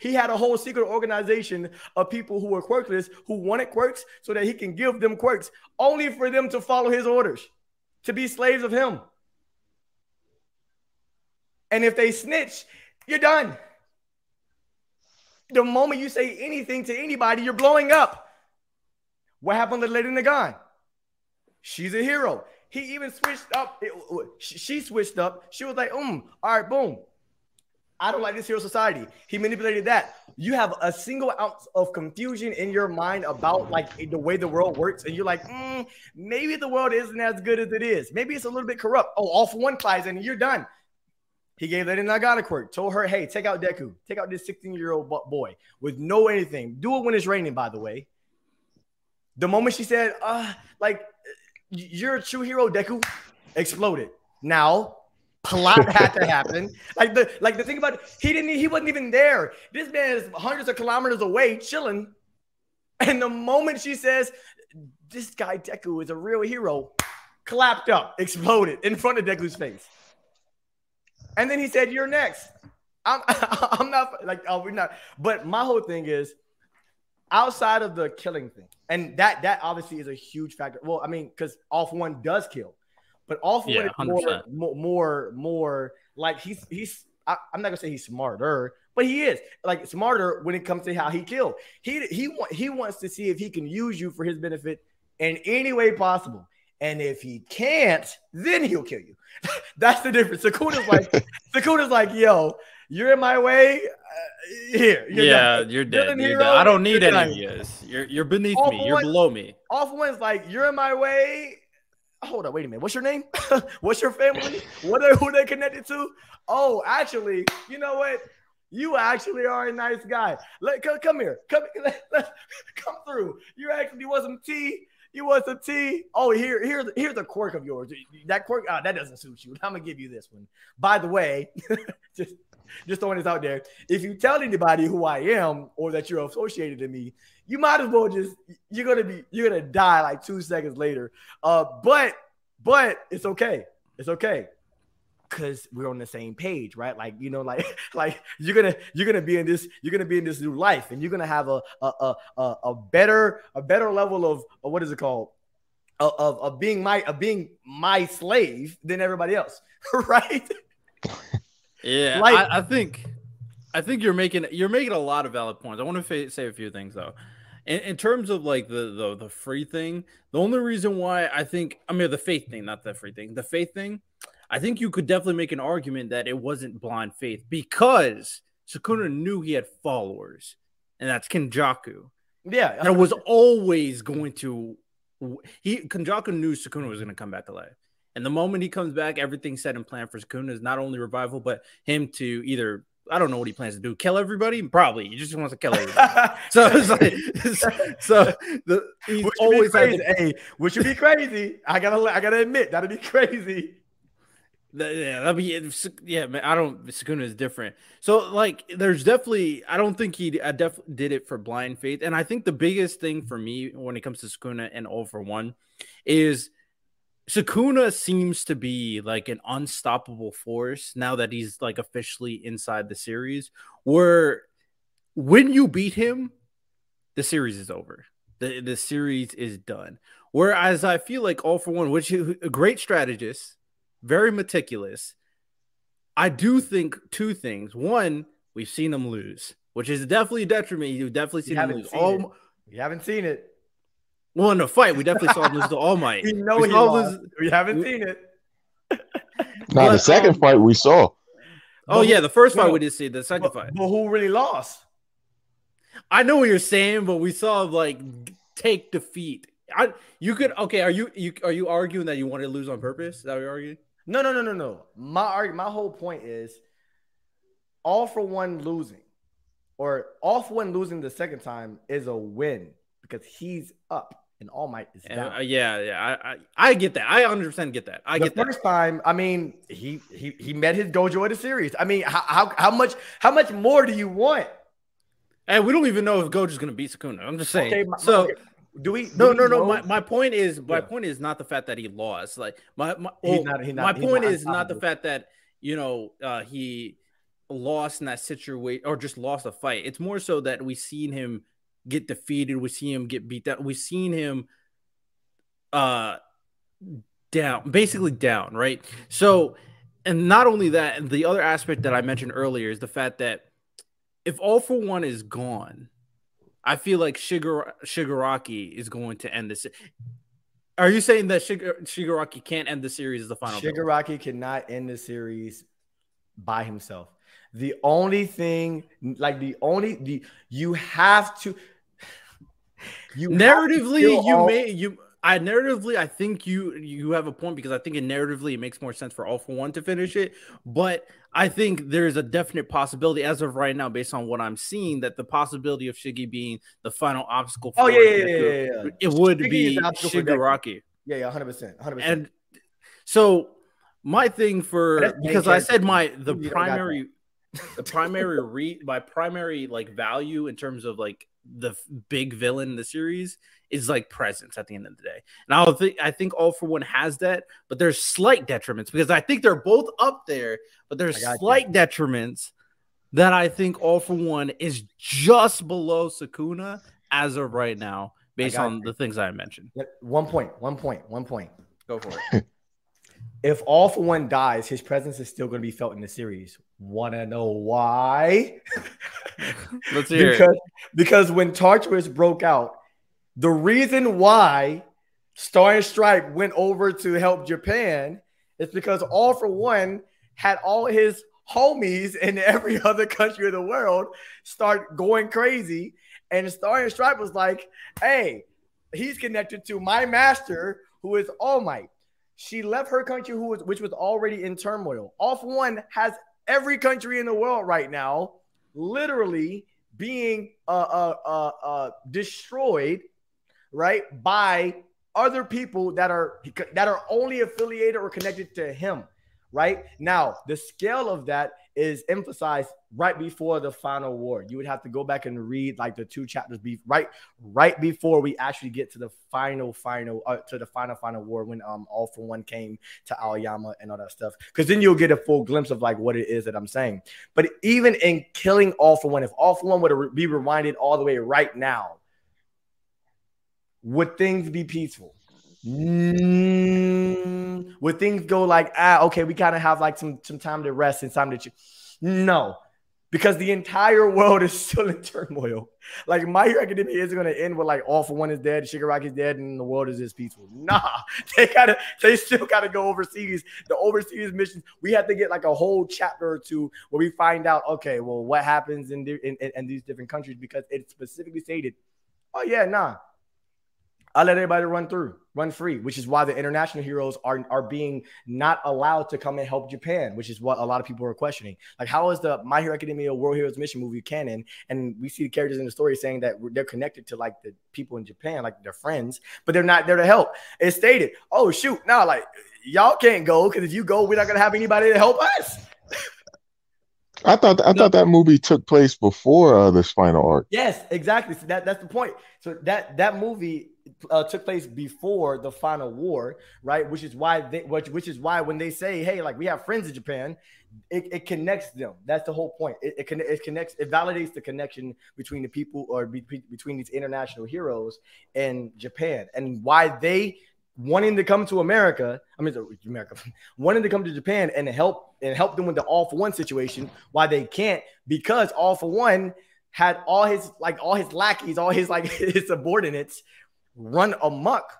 He had a whole secret organization of people who were quirkless, who wanted quirks so that he can give them quirks, only for them to follow his orders, to be slaves of him. And if they snitch, you're done. The moment you say anything to anybody, you're blowing up. What happened to Lady Nagant? She's a hero. He even switched up. It, she switched up. She was like, mm, all right, boom. I don't like this hero society. He manipulated that. You have a single ounce of confusion in your mind about like the way the world works. And you're like, mm, maybe the world isn't as good as it is. Maybe it's a little bit corrupt. Oh, All For One flies in and you're done. He gave Lady Nagata quirk. Told her, hey, take out Deku. Take out this sixteen-year-old boy with no anything. Do it when it's raining, by the way. The moment she said, uh, like, you're a true hero, Deku, exploded. Now, plot had to happen. Like the, like the thing about it, he didn't, he wasn't even there. This man is hundreds of kilometers away, chilling. And the moment she says, this guy Deku is a real hero, clapped up, exploded in front of Deku's face. And then he said, you're next. I'm, I'm not, like, oh, we're not. But my whole thing is, outside of the killing thing, and that that obviously is a huge factor. Well, I mean, because All For One does kill. But All For yeah, One is more, more, more, like, he's, he's I, I'm not going to say he's smarter, but he is, like, smarter when it comes to how he killed. He, he, he wants to see if he can use you for his benefit in any way possible. And if he can't, then he'll kill you. That's the difference. Sukuna's like, Sukuna's like, yo, you're in my way. Uh, here, you're yeah, dead. You're, dead. you're dead. I don't need you're any of this. You're you're beneath All me. You're one, below me. All For One's like, you're in my way. Hold on, wait a minute. What's your name? What's your family? What are who they connected to? Oh, actually, you know what? You actually are a nice guy. Let come, come here. Come let, let, come through. You actually want some tea. You want some tea? Oh, here, here's here's a quirk of yours. That quirk, oh, that doesn't suit you. I'm gonna give you this one. By the way, just just throwing this out there. If you tell anybody who I am or that you're associated to me, you might as well just you're gonna be you're gonna die like two seconds later. Uh, but but it's okay. It's okay. Cause we're on the same page, right? Like, you know, like like you're gonna you're gonna be in this you're gonna be in this new life, and you're gonna have a a a, a better a better level of, of what is it called of, of of being my of being my slave than everybody else, right? Yeah, like, I, I think I think you're making you're making a lot of valid points. I want to say a few things though. In, in terms of like the, the the free thing, the only reason why I think I mean the faith thing, not the free thing, the faith thing. I think you could definitely make an argument that it wasn't blind faith because Sukuna knew he had followers, and that's Kenjaku. Yeah. That was always going to – He Kenjaku knew Sukuna was going to come back to life. And the moment he comes back, everything set in plan for Sukuna is not only revival, but him to either – I don't know what he plans to do. Kill everybody? Probably. He just wants to kill everybody. so it's like, so the, he's which always crazy. Like, hey, which would be crazy. I got to I gotta admit, that would be crazy. Yeah, that'd be yeah. Man, I don't. Sukuna is different. So like, there's definitely. I don't think he. I definitely did it for blind faith. And I think the biggest thing for me when it comes to Sukuna and All For One is Sukuna seems to be like an unstoppable force now that he's like officially inside the series. Where when you beat him, the series is over. The the series is done. Whereas I feel like All For One, which is a great strategist. Very meticulous. I do think two things. One, we've seen him lose, which is definitely a detriment. You've definitely seen you him lose. Seen All... You haven't seen it. Well, in a fight, we definitely saw him lose to All Might. We know we he lost. Lose... We haven't we... seen it. Now, the second um... fight we saw. Oh, but yeah. The first who... fight we did see. The second but, fight. But who really lost? I know what you're saying, but we saw him, like, take defeat. I, you could... Okay, are you, you, are you arguing that you wanted to lose on purpose? Is that what you're arguing? No, no, no, no, no. My my whole point is All For One losing or All For One losing the second time is a win because he's up and All Might is down. Uh, yeah, yeah. I, I I get that. I one hundred percent get that. I the get that. The first time, I mean, he he he met his Gojo in the series. I mean, how how, how much how much more do you want? And we don't even know if Gojo's going to beat Sukuna. I'm just saying. Okay, my, so okay. Do we? No, do no, we no. My, my point is, my yeah. point is not the fact that he lost. Like my my, well, not, not, my point not, is not the fact that you know uh, he lost in that situation or just lost a fight. It's more so that we've seen him get defeated. We see him get beat down. We've seen him uh down, basically down, right? So, and not only that, the other aspect that I mentioned earlier is the fact that if All For One is gone. I feel like Shiger- Shigaraki is going to end this. Are you saying that Shiger- Shigaraki can't end the series as the final? Shigaraki build? Cannot end the series by himself. The only thing, like the only the you have to. You narratively, have to you all... may you. I narratively, I think you you have a point, because I think it narratively it makes more sense for All For One to finish it. But I think there's a definite possibility as of right now, based on what I'm seeing, that the possibility of Shiggy being the final obstacle. For oh yeah, yeah, yeah, yeah, yeah. It would Shiggy be Shigaraki. Yeah, yeah, one hundred percent, one hundred percent. And so my thing for because I said my the you primary the primary re my primary like value in terms of like the big villain in the series is like presence at the end of the day. And I think I think All For One has that, but there's slight detriments because I think they're both up there, but there's slight you. detriments that I think All For One is just below Sukuna as of right now, based on you. the things I mentioned. One point, one point, one point. Go for it. If All For One dies, his presence is still going to be felt in the series. Want to know why? Let's hear because, it. Because when Tartarus broke out, the reason why Star and Strike went over to help Japan is because All For One had all his homies in every other country of the world start going crazy. And Star and Strike was like, hey, he's connected to my master, who is All Might. She left her country, who was, which was already in turmoil. All For One has every country in the world right now literally being uh, uh, uh, uh, destroyed, right, by other people that are that are only affiliated or connected to him, right? Now, the scale of that is emphasized right before the final war. You would have to go back and read like the two chapters be right right before we actually get to the final final uh, to the final final war, when um All For One came to Aoyama and all that stuff, because then you'll get a full glimpse of like what it is that I'm saying. But even in killing All For One, if All For One were to be rewinded all the way right now, would things be peaceful? Mm, would things go like, ah, okay, we kind of have like some some time to rest and time to no, because the entire world is still in turmoil. Like, My Hero Academia isn't going to end with like All For One is dead, Shigaraki is dead, and the world is just peaceful. Nah, they gotta they still gotta go overseas. The overseas missions, we have to get like a whole chapter or two where we find out, okay, well, what happens in the, in, in, in these different countries, because it's specifically stated, oh yeah, nah, I let everybody run through, run free, which is why the international heroes are, are being not allowed to come and help Japan, which is what a lot of people are questioning. Like, how is the My Hero Academia World Heroes Mission movie canon? And we see the characters in the story saying that they're connected to, like, the people in Japan, like their friends, but they're not there to help. It's stated, oh, shoot, no, nah, like, y'all can't go, because if you go, we're not going to have anybody to help us. I thought I no. thought that movie took place before uh, this final arc. Yes, exactly. So that that's the point. So that that movie uh, took place before the final war, right? Which is why they, which which is why when they say, "Hey, like, we have friends in Japan," it, it connects them. That's the whole point. It it, connect, it connects. It validates the connection between the people, or be, between these international heroes and Japan, and why they wanting to come to America. I mean, America wanting to come to Japan and help and help them with the All For One situation. Why they can't? Because All For One had all his like all his lackeys, all his like his subordinates run amok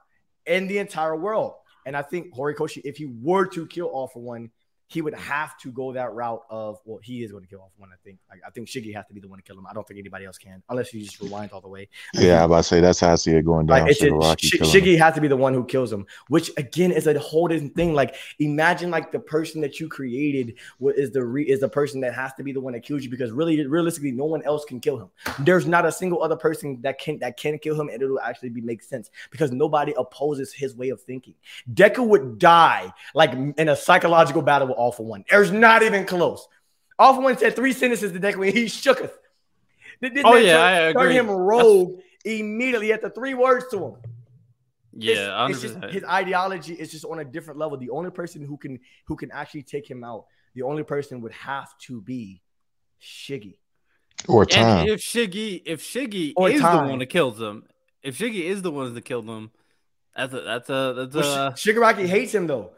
in the entire world. And I think Horikoshi, if he were to kill All For One, he would have to go that route of, well, he is going to kill All For One. I think like, I think Shiggy has to be the one to kill him. I don't think anybody else can, unless you just rewind all the way. I yeah, think, I'm about to say that's how I see it going down. Like, Shigaraki Sh Shiggy has to be the one who kills him, which again is a whole different thing. Like, imagine like the person that you created is the re is the person that has to be the one that kills you, because really, realistically, no one else can kill him. There's not a single other person that can that can kill him, and it'll actually be make sense because nobody opposes his way of thinking. Deku would die like in a psychological battle with All For One. There's not even close. All For One said three sentences to Deku, and he shooketh. Oh yeah, I agree. Turn him rogue immediately at the three words to him. Yeah, it's, it's just, his ideology is just on a different level. The only person who can who can actually take him out, the only person would have to be Shiggy. Or Time. And if Shiggy, if Shiggy or is time. the one that kills them, if Shiggy is the one that killed them, that's a that's a that's well, a Shigaraki hates him though.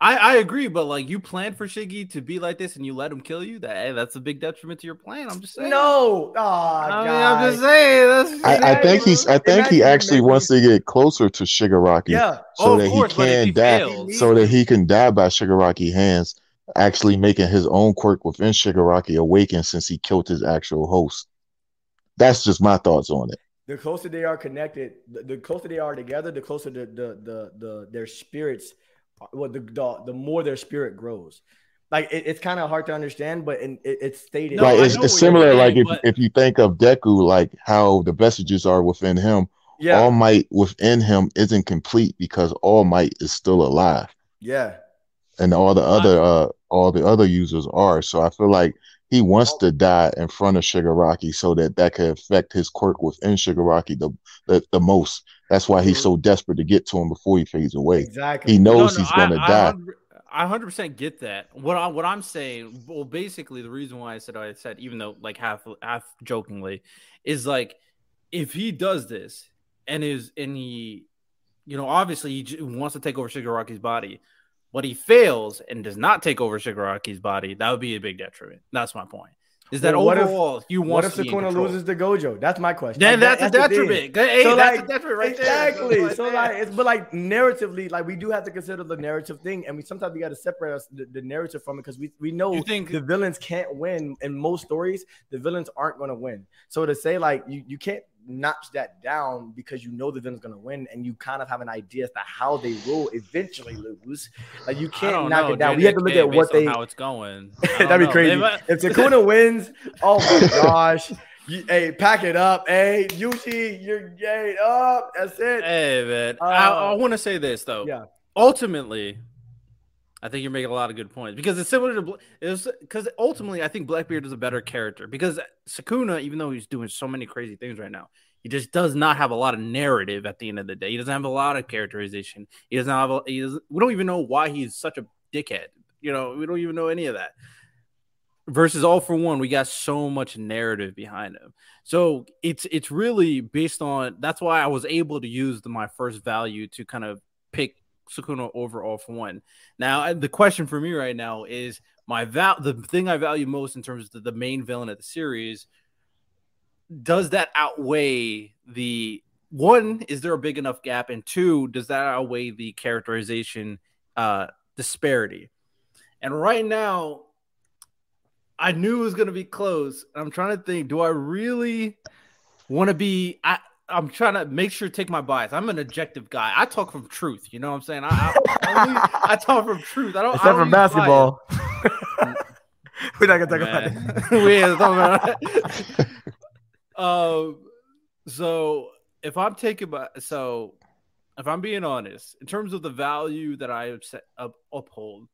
I, I agree, but like you planned for Shiggy to be like this, and you let him kill you. That hey, that's a big detriment to your plan. I'm just saying. No, oh, I mean, I'm just saying. That's, I, I think he's. I think he actually wants to get closer to Shigaraki, yeah. so oh, that course, he can he die, fails. so that he can die by Shigaraki hands. Actually, making his own quirk within Shigaraki awaken, since he killed his actual host. That's just my thoughts on it. the closer they are connected, the, the closer they are together, the closer the the the, the their spirits, well, the, the the more their spirit grows. Like it, it's kind of hard to understand, but in, it, it's stated. Right, it's, it's similar. Like if, but... if you think of Deku, like how the messages are within him. Yeah. All Might within him isn't complete because All Might is still alive. Yeah. And all the other uh, all the other users are. So I feel like he wants to die in front of Shigaraki so that that could affect his quirk within Shigaraki the the, the most. That's why he's so desperate to get to him before he fades away. Exactly. He knows no, no, he's going to die. I one hundred percent get that. What I what I'm saying, well, basically the reason why I said what I said, even though like half half jokingly, is like if he does this and is and he, you know, obviously he wants to take over Shigaraki's body. But he fails and does not take over Shigaraki's body. That would be a big detriment. That's my point. Is that well, what overall if, you want? What if Sukuna loses to Gojo? That's my question. Then like, that's, that's a detriment. Hey, so that's like, a detriment right exactly. there. Exactly. So like, it's, but like narratively, like we do have to consider the narrative thing, and we sometimes we got to separate us, the, the narrative from it because we we know think, the villains can't win in most stories. The villains aren't going to win. So to say like you you can't notch that down because you know the villain's gonna win and you kind of have an idea as to how they will eventually lose. Like you can't knock know, it down. Dude, we have to look at what they how it's going. That'd be crazy. Might... if Sukuna wins, oh my gosh. You, hey, pack it up. Hey, Yuji, you're gate up. That's it. Hey man. Uh, I, I want to say this though. Yeah. Ultimately, I think you're making a lot of good points because it's similar to it's because ultimately I think Blackbeard is a better character because Sukuna, even though he's doing so many crazy things right now, he just does not have a lot of narrative at the end of the day. He doesn't have a lot of characterization. He doesn't have. A, he doesn't, we don't even know why he's such a dickhead. You know, we don't even know any of that. Versus All For One, we got so much narrative behind him. So it's it's really based on. That's why I was able to use the, my first value to kind of pick Sukuna over All For One. Now the question for me right now is my val the thing I value most in terms of the main villain of the series. Does that outweigh the one? Is there a big enough gap? And two, does that outweigh the characterization uh, disparity? And right now, I knew it was going to be close. I'm trying to think. Do I really want to be? I, I'm trying to make sure to take my bias. I'm an objective guy. I talk from truth. You know what I'm saying? I, I, I, only, I talk from truth. I don't. Except I don't for basketball. We're not gonna talk Man. about that. We ain't talking about it. Um. Uh, so if I'm taking my so, if I'm being honest, in terms of the value that I upset, up, uphold,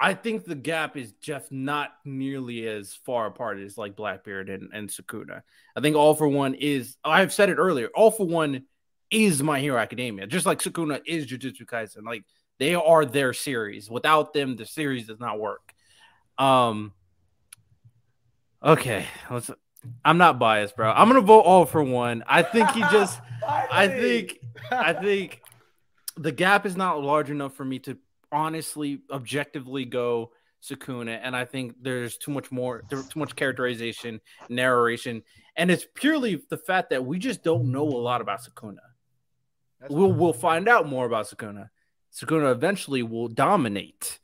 I think the gap is just not nearly as far apart as like Blackbeard and, and Sukuna. I think All For One is. I've said it earlier. All For One is My Hero Academia, just like Sukuna is Jujutsu Kaisen. Like they are their series. Without them, the series does not work. Um. Okay. Let's. I'm not biased, bro. I'm gonna vote All For One. I think he just I think I think the gap is not large enough for me to honestly objectively go Sukuna, and I think there's too much more there's too much characterization, narration, and it's purely the fact that we just don't know a lot about Sukuna. That's we'll we'll find out more about Sukuna. Sukuna eventually will dominate.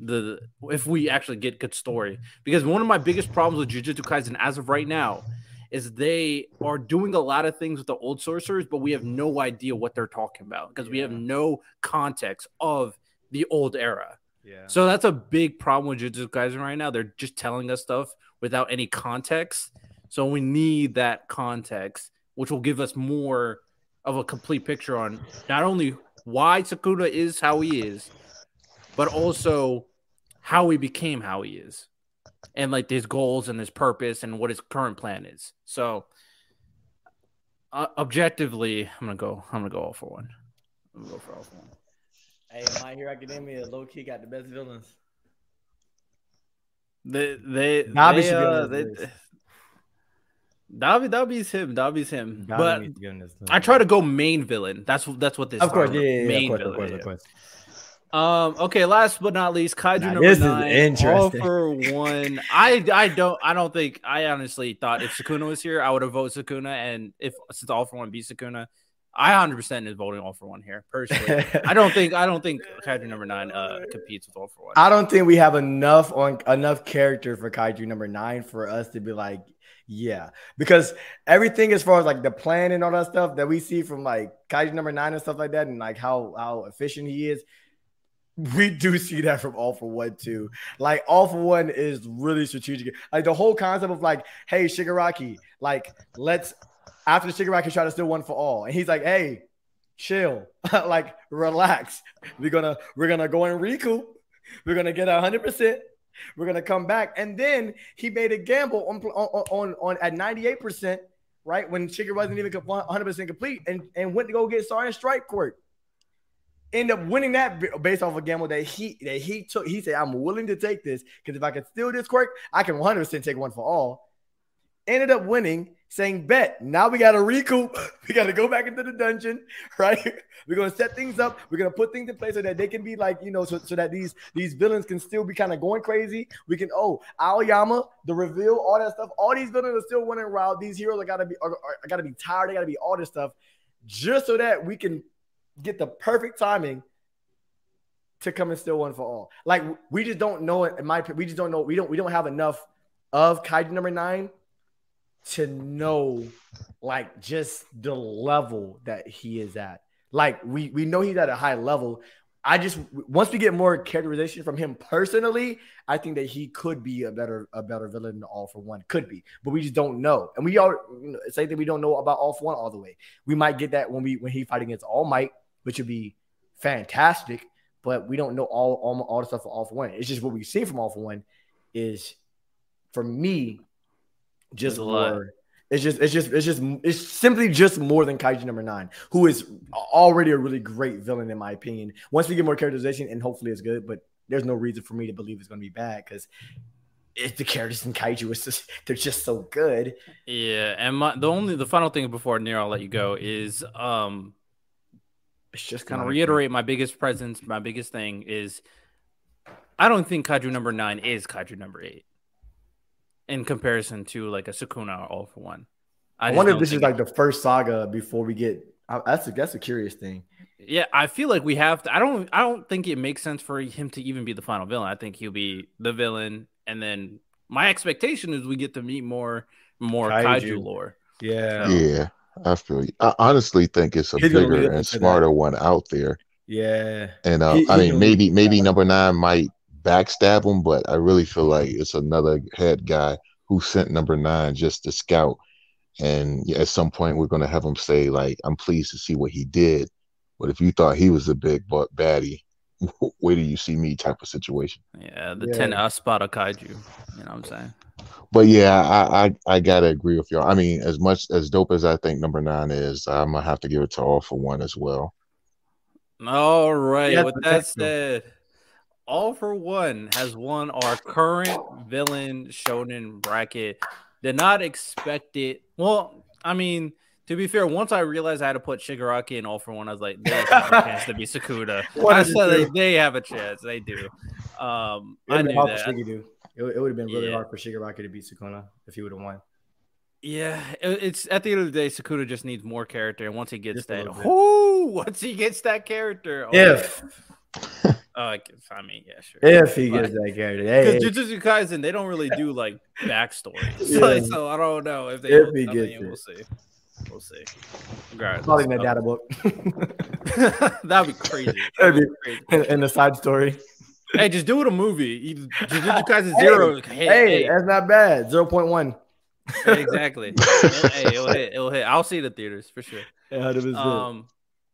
The if we actually get good story, because one of my biggest problems with Jujutsu Kaisen as of right now is they are doing a lot of things with the old sorcerers, but we have no idea what they're talking about because yeah. we have no context of the old era. Yeah, so that's a big problem with Jujutsu Kaisen right now. They're just telling us stuff without any context. So we need that context, which will give us more of a complete picture on not only why Sukuna is how he is, but also how he became how he is, and like his goals and his purpose and what his current plan is. So, uh, objectively, I'm gonna go. I'm gonna go All For One. I'm gonna go for All For One. Hey, My Hero Academia low key got the best villains. They, they, Dabi should uh, be on this list. Dabi, Dabi's him. Dabi's him. Dabi but needs to be on this list. I try to go main villain. That's that's what this. Of course, yeah, yeah, main of course, villain. Of course, of course. Um. Okay. Last but not least, Kaiju now, number this nine. This is interesting. All For One. I. I don't. I don't think. I honestly thought if Sukuna was here, I would have voted Sukuna. And if since All For One beat Sukuna, I one hundred percent is voting All For One here. Personally, I don't think. I don't think Kaiju number nine uh competes with All For One. I don't think we have enough on enough character for Kaiju number nine for us to be like, Yeah, because everything as far as like the plan and all that stuff that we see from like Kaiju number nine and stuff like that, and like how how efficient he is, we do see that from All For One too. Like All For One is really strategic. Like the whole concept of like, hey Shigaraki, like let's after Shigaraki try to steal One For All, and he's like, hey, chill, like relax. We're gonna we're gonna go and recoup. We're gonna get a hundred percent. We're gonna come back, and then he made a gamble on on on, on at ninety-eight percent, right? When Chicken wasn't even one hundred percent complete, and, and went to go get Star and Stripe Quirk. End up winning that based off a gamble that he that he took. He said, "I'm willing to take this because if I can steal this quirk, I can one hundred percent take One For All." Ended up winning, saying, "Bet now we got to recoup. We got to go back into the dungeon, right? We're gonna set things up. We're gonna put things in place so that they can be like, you know, so, so that these these villains can still be kind of going crazy. We can oh Aoyama, the reveal, all that stuff. All these villains are still running wild. These heroes are gotta be are, are, are gotta be tired. They gotta be all this stuff, just so that we can get the perfect timing to come and steal One For All. Like we just don't know it. In my we just don't know. We don't we don't have enough of Kaiju number nine to know like just the level that he is at. Like we we know he's at a high level. I just once we get more characterization from him personally, I think that he could be a better a better villain than All For One could be, but we just don't know. And we all you know, say that we don't know about All For One all the way. We might get that when we when he fight against All Might, which would be fantastic. But we don't know all all, all the stuff for All For One. It's just what we've seen from All For One is, for me, just more. It's just, it's just, it's just, it's simply just more than Kaiju number nine, who is already a really great villain, in my opinion. Once we get more characterization, and hopefully it's good, but there's no reason for me to believe it's going to be bad because the characters in Kaiju, it's just, they're just so good. Yeah. And my, the only, the final thing before Nero, I'll let you go is, um, it's just kind of reiterate my biggest presence, my biggest thing is I don't think Kaiju number nine is Kaiju number eight. In comparison to like a Sukuna or All For One. I, I wonder if this is like the first saga before we get. I, that's a, that's a curious thing. Yeah, I feel like we have to. I don't. I don't think it makes sense for him to even be the final villain. I think he'll be the villain, and then my expectation is we get to meet more, more kaiju, kaiju lore. Yeah, so. yeah. I feel. You. I honestly think it's a He's bigger and smarter that. one out there. Yeah, and uh, he, I mean, maybe maybe yeah. number nine might backstab him, but I really feel like it's another head guy who sent number nine just to scout, and at some point we're going to have him say like, I'm pleased to see what he did, but if you thought he was a big but baddie, wait till you see me type of situation. Yeah, the yeah. ten I spot a kaiju, you know what I'm saying? But yeah, I, I I gotta agree with y'all. I mean, as much as dope as I think number nine is, I'm gonna have to give it to All For One as well. All right, yeah, with that said, All For One has won our current villain shonen bracket. Did not expect it. Well, I mean, to be fair, once I realized I had to put Shigaraki in All For One, I was like, there's a chance to be Sukuna. I said they, they have a chance. They do. Um, I knew that. It, it would have been really yeah. hard for Shigaraki to beat Sukuna if he would have won. Yeah, it's at the end of the day, Sukuna just needs more character. And once he gets just that, whoo, once he gets that character, oh, if. Yeah. Uh, I mean, yeah, sure. If he like, gets that character, because hey, Jujutsu Kaisen, they don't really do like backstories, yeah. like, so I don't know if they. If he gets it, we'll see. We'll see. Probably in that data book. That'd be crazy. That'd be crazy. In the side story. Hey, just do it a movie. Jujutsu Kaisen zero. Hey, hey, hey, that's not bad. Zero point one. Exactly. It'll, hey, it'll hit. It'll hit. I'll see the theaters for sure. Yeah, um.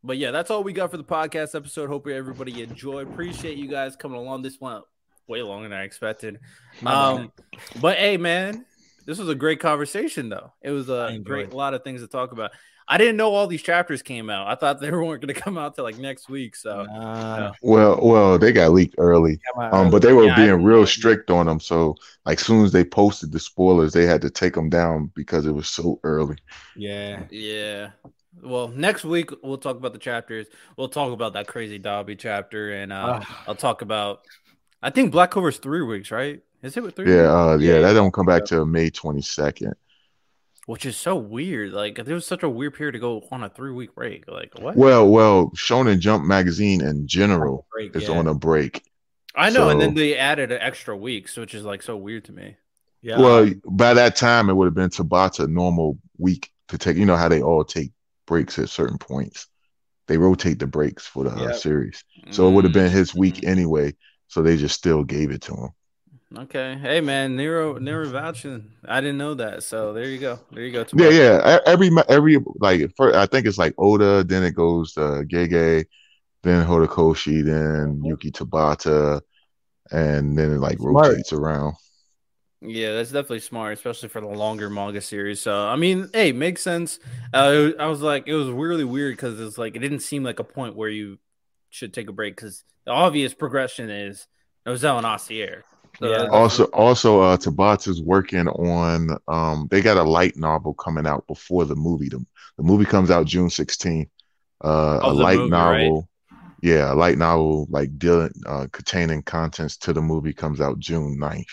But yeah, that's all we got for the podcast episode. Hope everybody enjoyed. Appreciate you guys coming along. This one way longer than I expected. Um, but hey, man, this was a great conversation, though. It was a great lot of things to talk about. I didn't know all these chapters came out. I thought they weren't going to come out till like next week. So, nah. you know. well, well, they got leaked early. Um, but they were yeah, being real strict on them. So, like, as soon as they posted the spoilers, they had to take them down because it was so early. Yeah, yeah. Well, next week we'll talk about the chapters. We'll talk about that crazy Dabi chapter, and uh, oh. I'll talk about. I think Black Clover's three weeks, right? Is it with three? Yeah, weeks? Uh, yeah, yeah. That don't come back till May twenty second, which is so weird. Like there was such a weird period to go on a three week break. Like what? Well, well, Shonen Jump magazine in general break, is yeah. on a break. I know, so... and then they added an extra week, so which is like so weird to me. Yeah. Well, by that time, it would have been Tabata normal week to take. You know how they all take breaks at certain points. They rotate the breaks for the uh, yep. series. So mm-hmm. it would have been his week mm-hmm. anyway. So they just still gave it to him. Okay. Hey, man, Nero, Nero vouching. I didn't know that. So there you go. There you go. Tomorrow. Yeah, yeah. Every, every like, first, I think it's like Oda, then it goes uh, Gege, then Horikoshi, then Yuki Tabata, and then it like smart. rotates around. Yeah, that's definitely smart, especially for the longer manga series. So, I mean, hey, makes sense. Uh, I was like, it was really weird because it's like, it didn't seem like a point where you should take a break because the obvious progression is Nozel and Ossier. So yeah. Also, also, uh, Tabata's working on. Um, they got a light novel coming out before the movie. The, the movie comes out June sixteenth. Uh, oh, a light movie, novel, right? yeah, a light novel like dealing uh, containing contents to the movie comes out June ninth.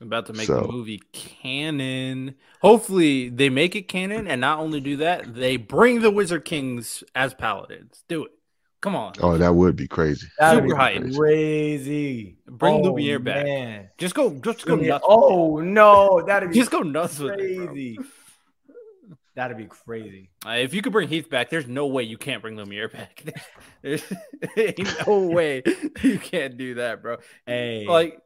I'm about to make so. the movie canon. Hopefully, they make it canon, and not only do that, they bring the Wizard Kings as paladins. Do it. Come on. Oh, that would be crazy. That would be crazy. crazy. Bring oh, Lumiere back. Man. Just go just go nuts. Oh, no. That'd be just go nuts crazy. With it, bro. That'd be crazy. Uh, if you could bring Heath back, there's no way you can't bring Lumiere back. There's ain't no way you can't do that, bro. Hey. Like,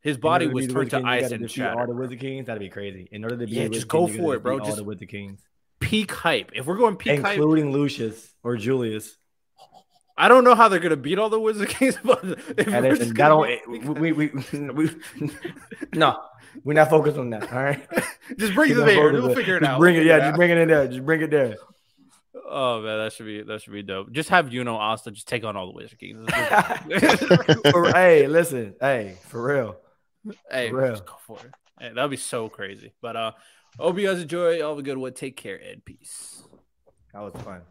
his body was turned to ice and shatter. All the Wizard Kings? That'd be crazy. In order to be yeah, just go for it, bro. All the Wizard Kings. Peak hype. If we're going peak hype. Including Lucius or Julius. I don't know how they're gonna beat all the Wizard Kings, but that don't we we, we we no, we're not focused on that. All right, just bring we're it there. We'll figure it just out. Bring it, yeah. It just out. bring it in there. Just bring it there. Oh man, that should be that should be dope. Just have Yuno Asta just take on all the Wizard Kings. for, hey, listen, hey, for real, hey, for real. Just go for it. Hey, that'd be so crazy. But uh, hope you guys enjoy. All the good. What? Take care and peace. That was fun.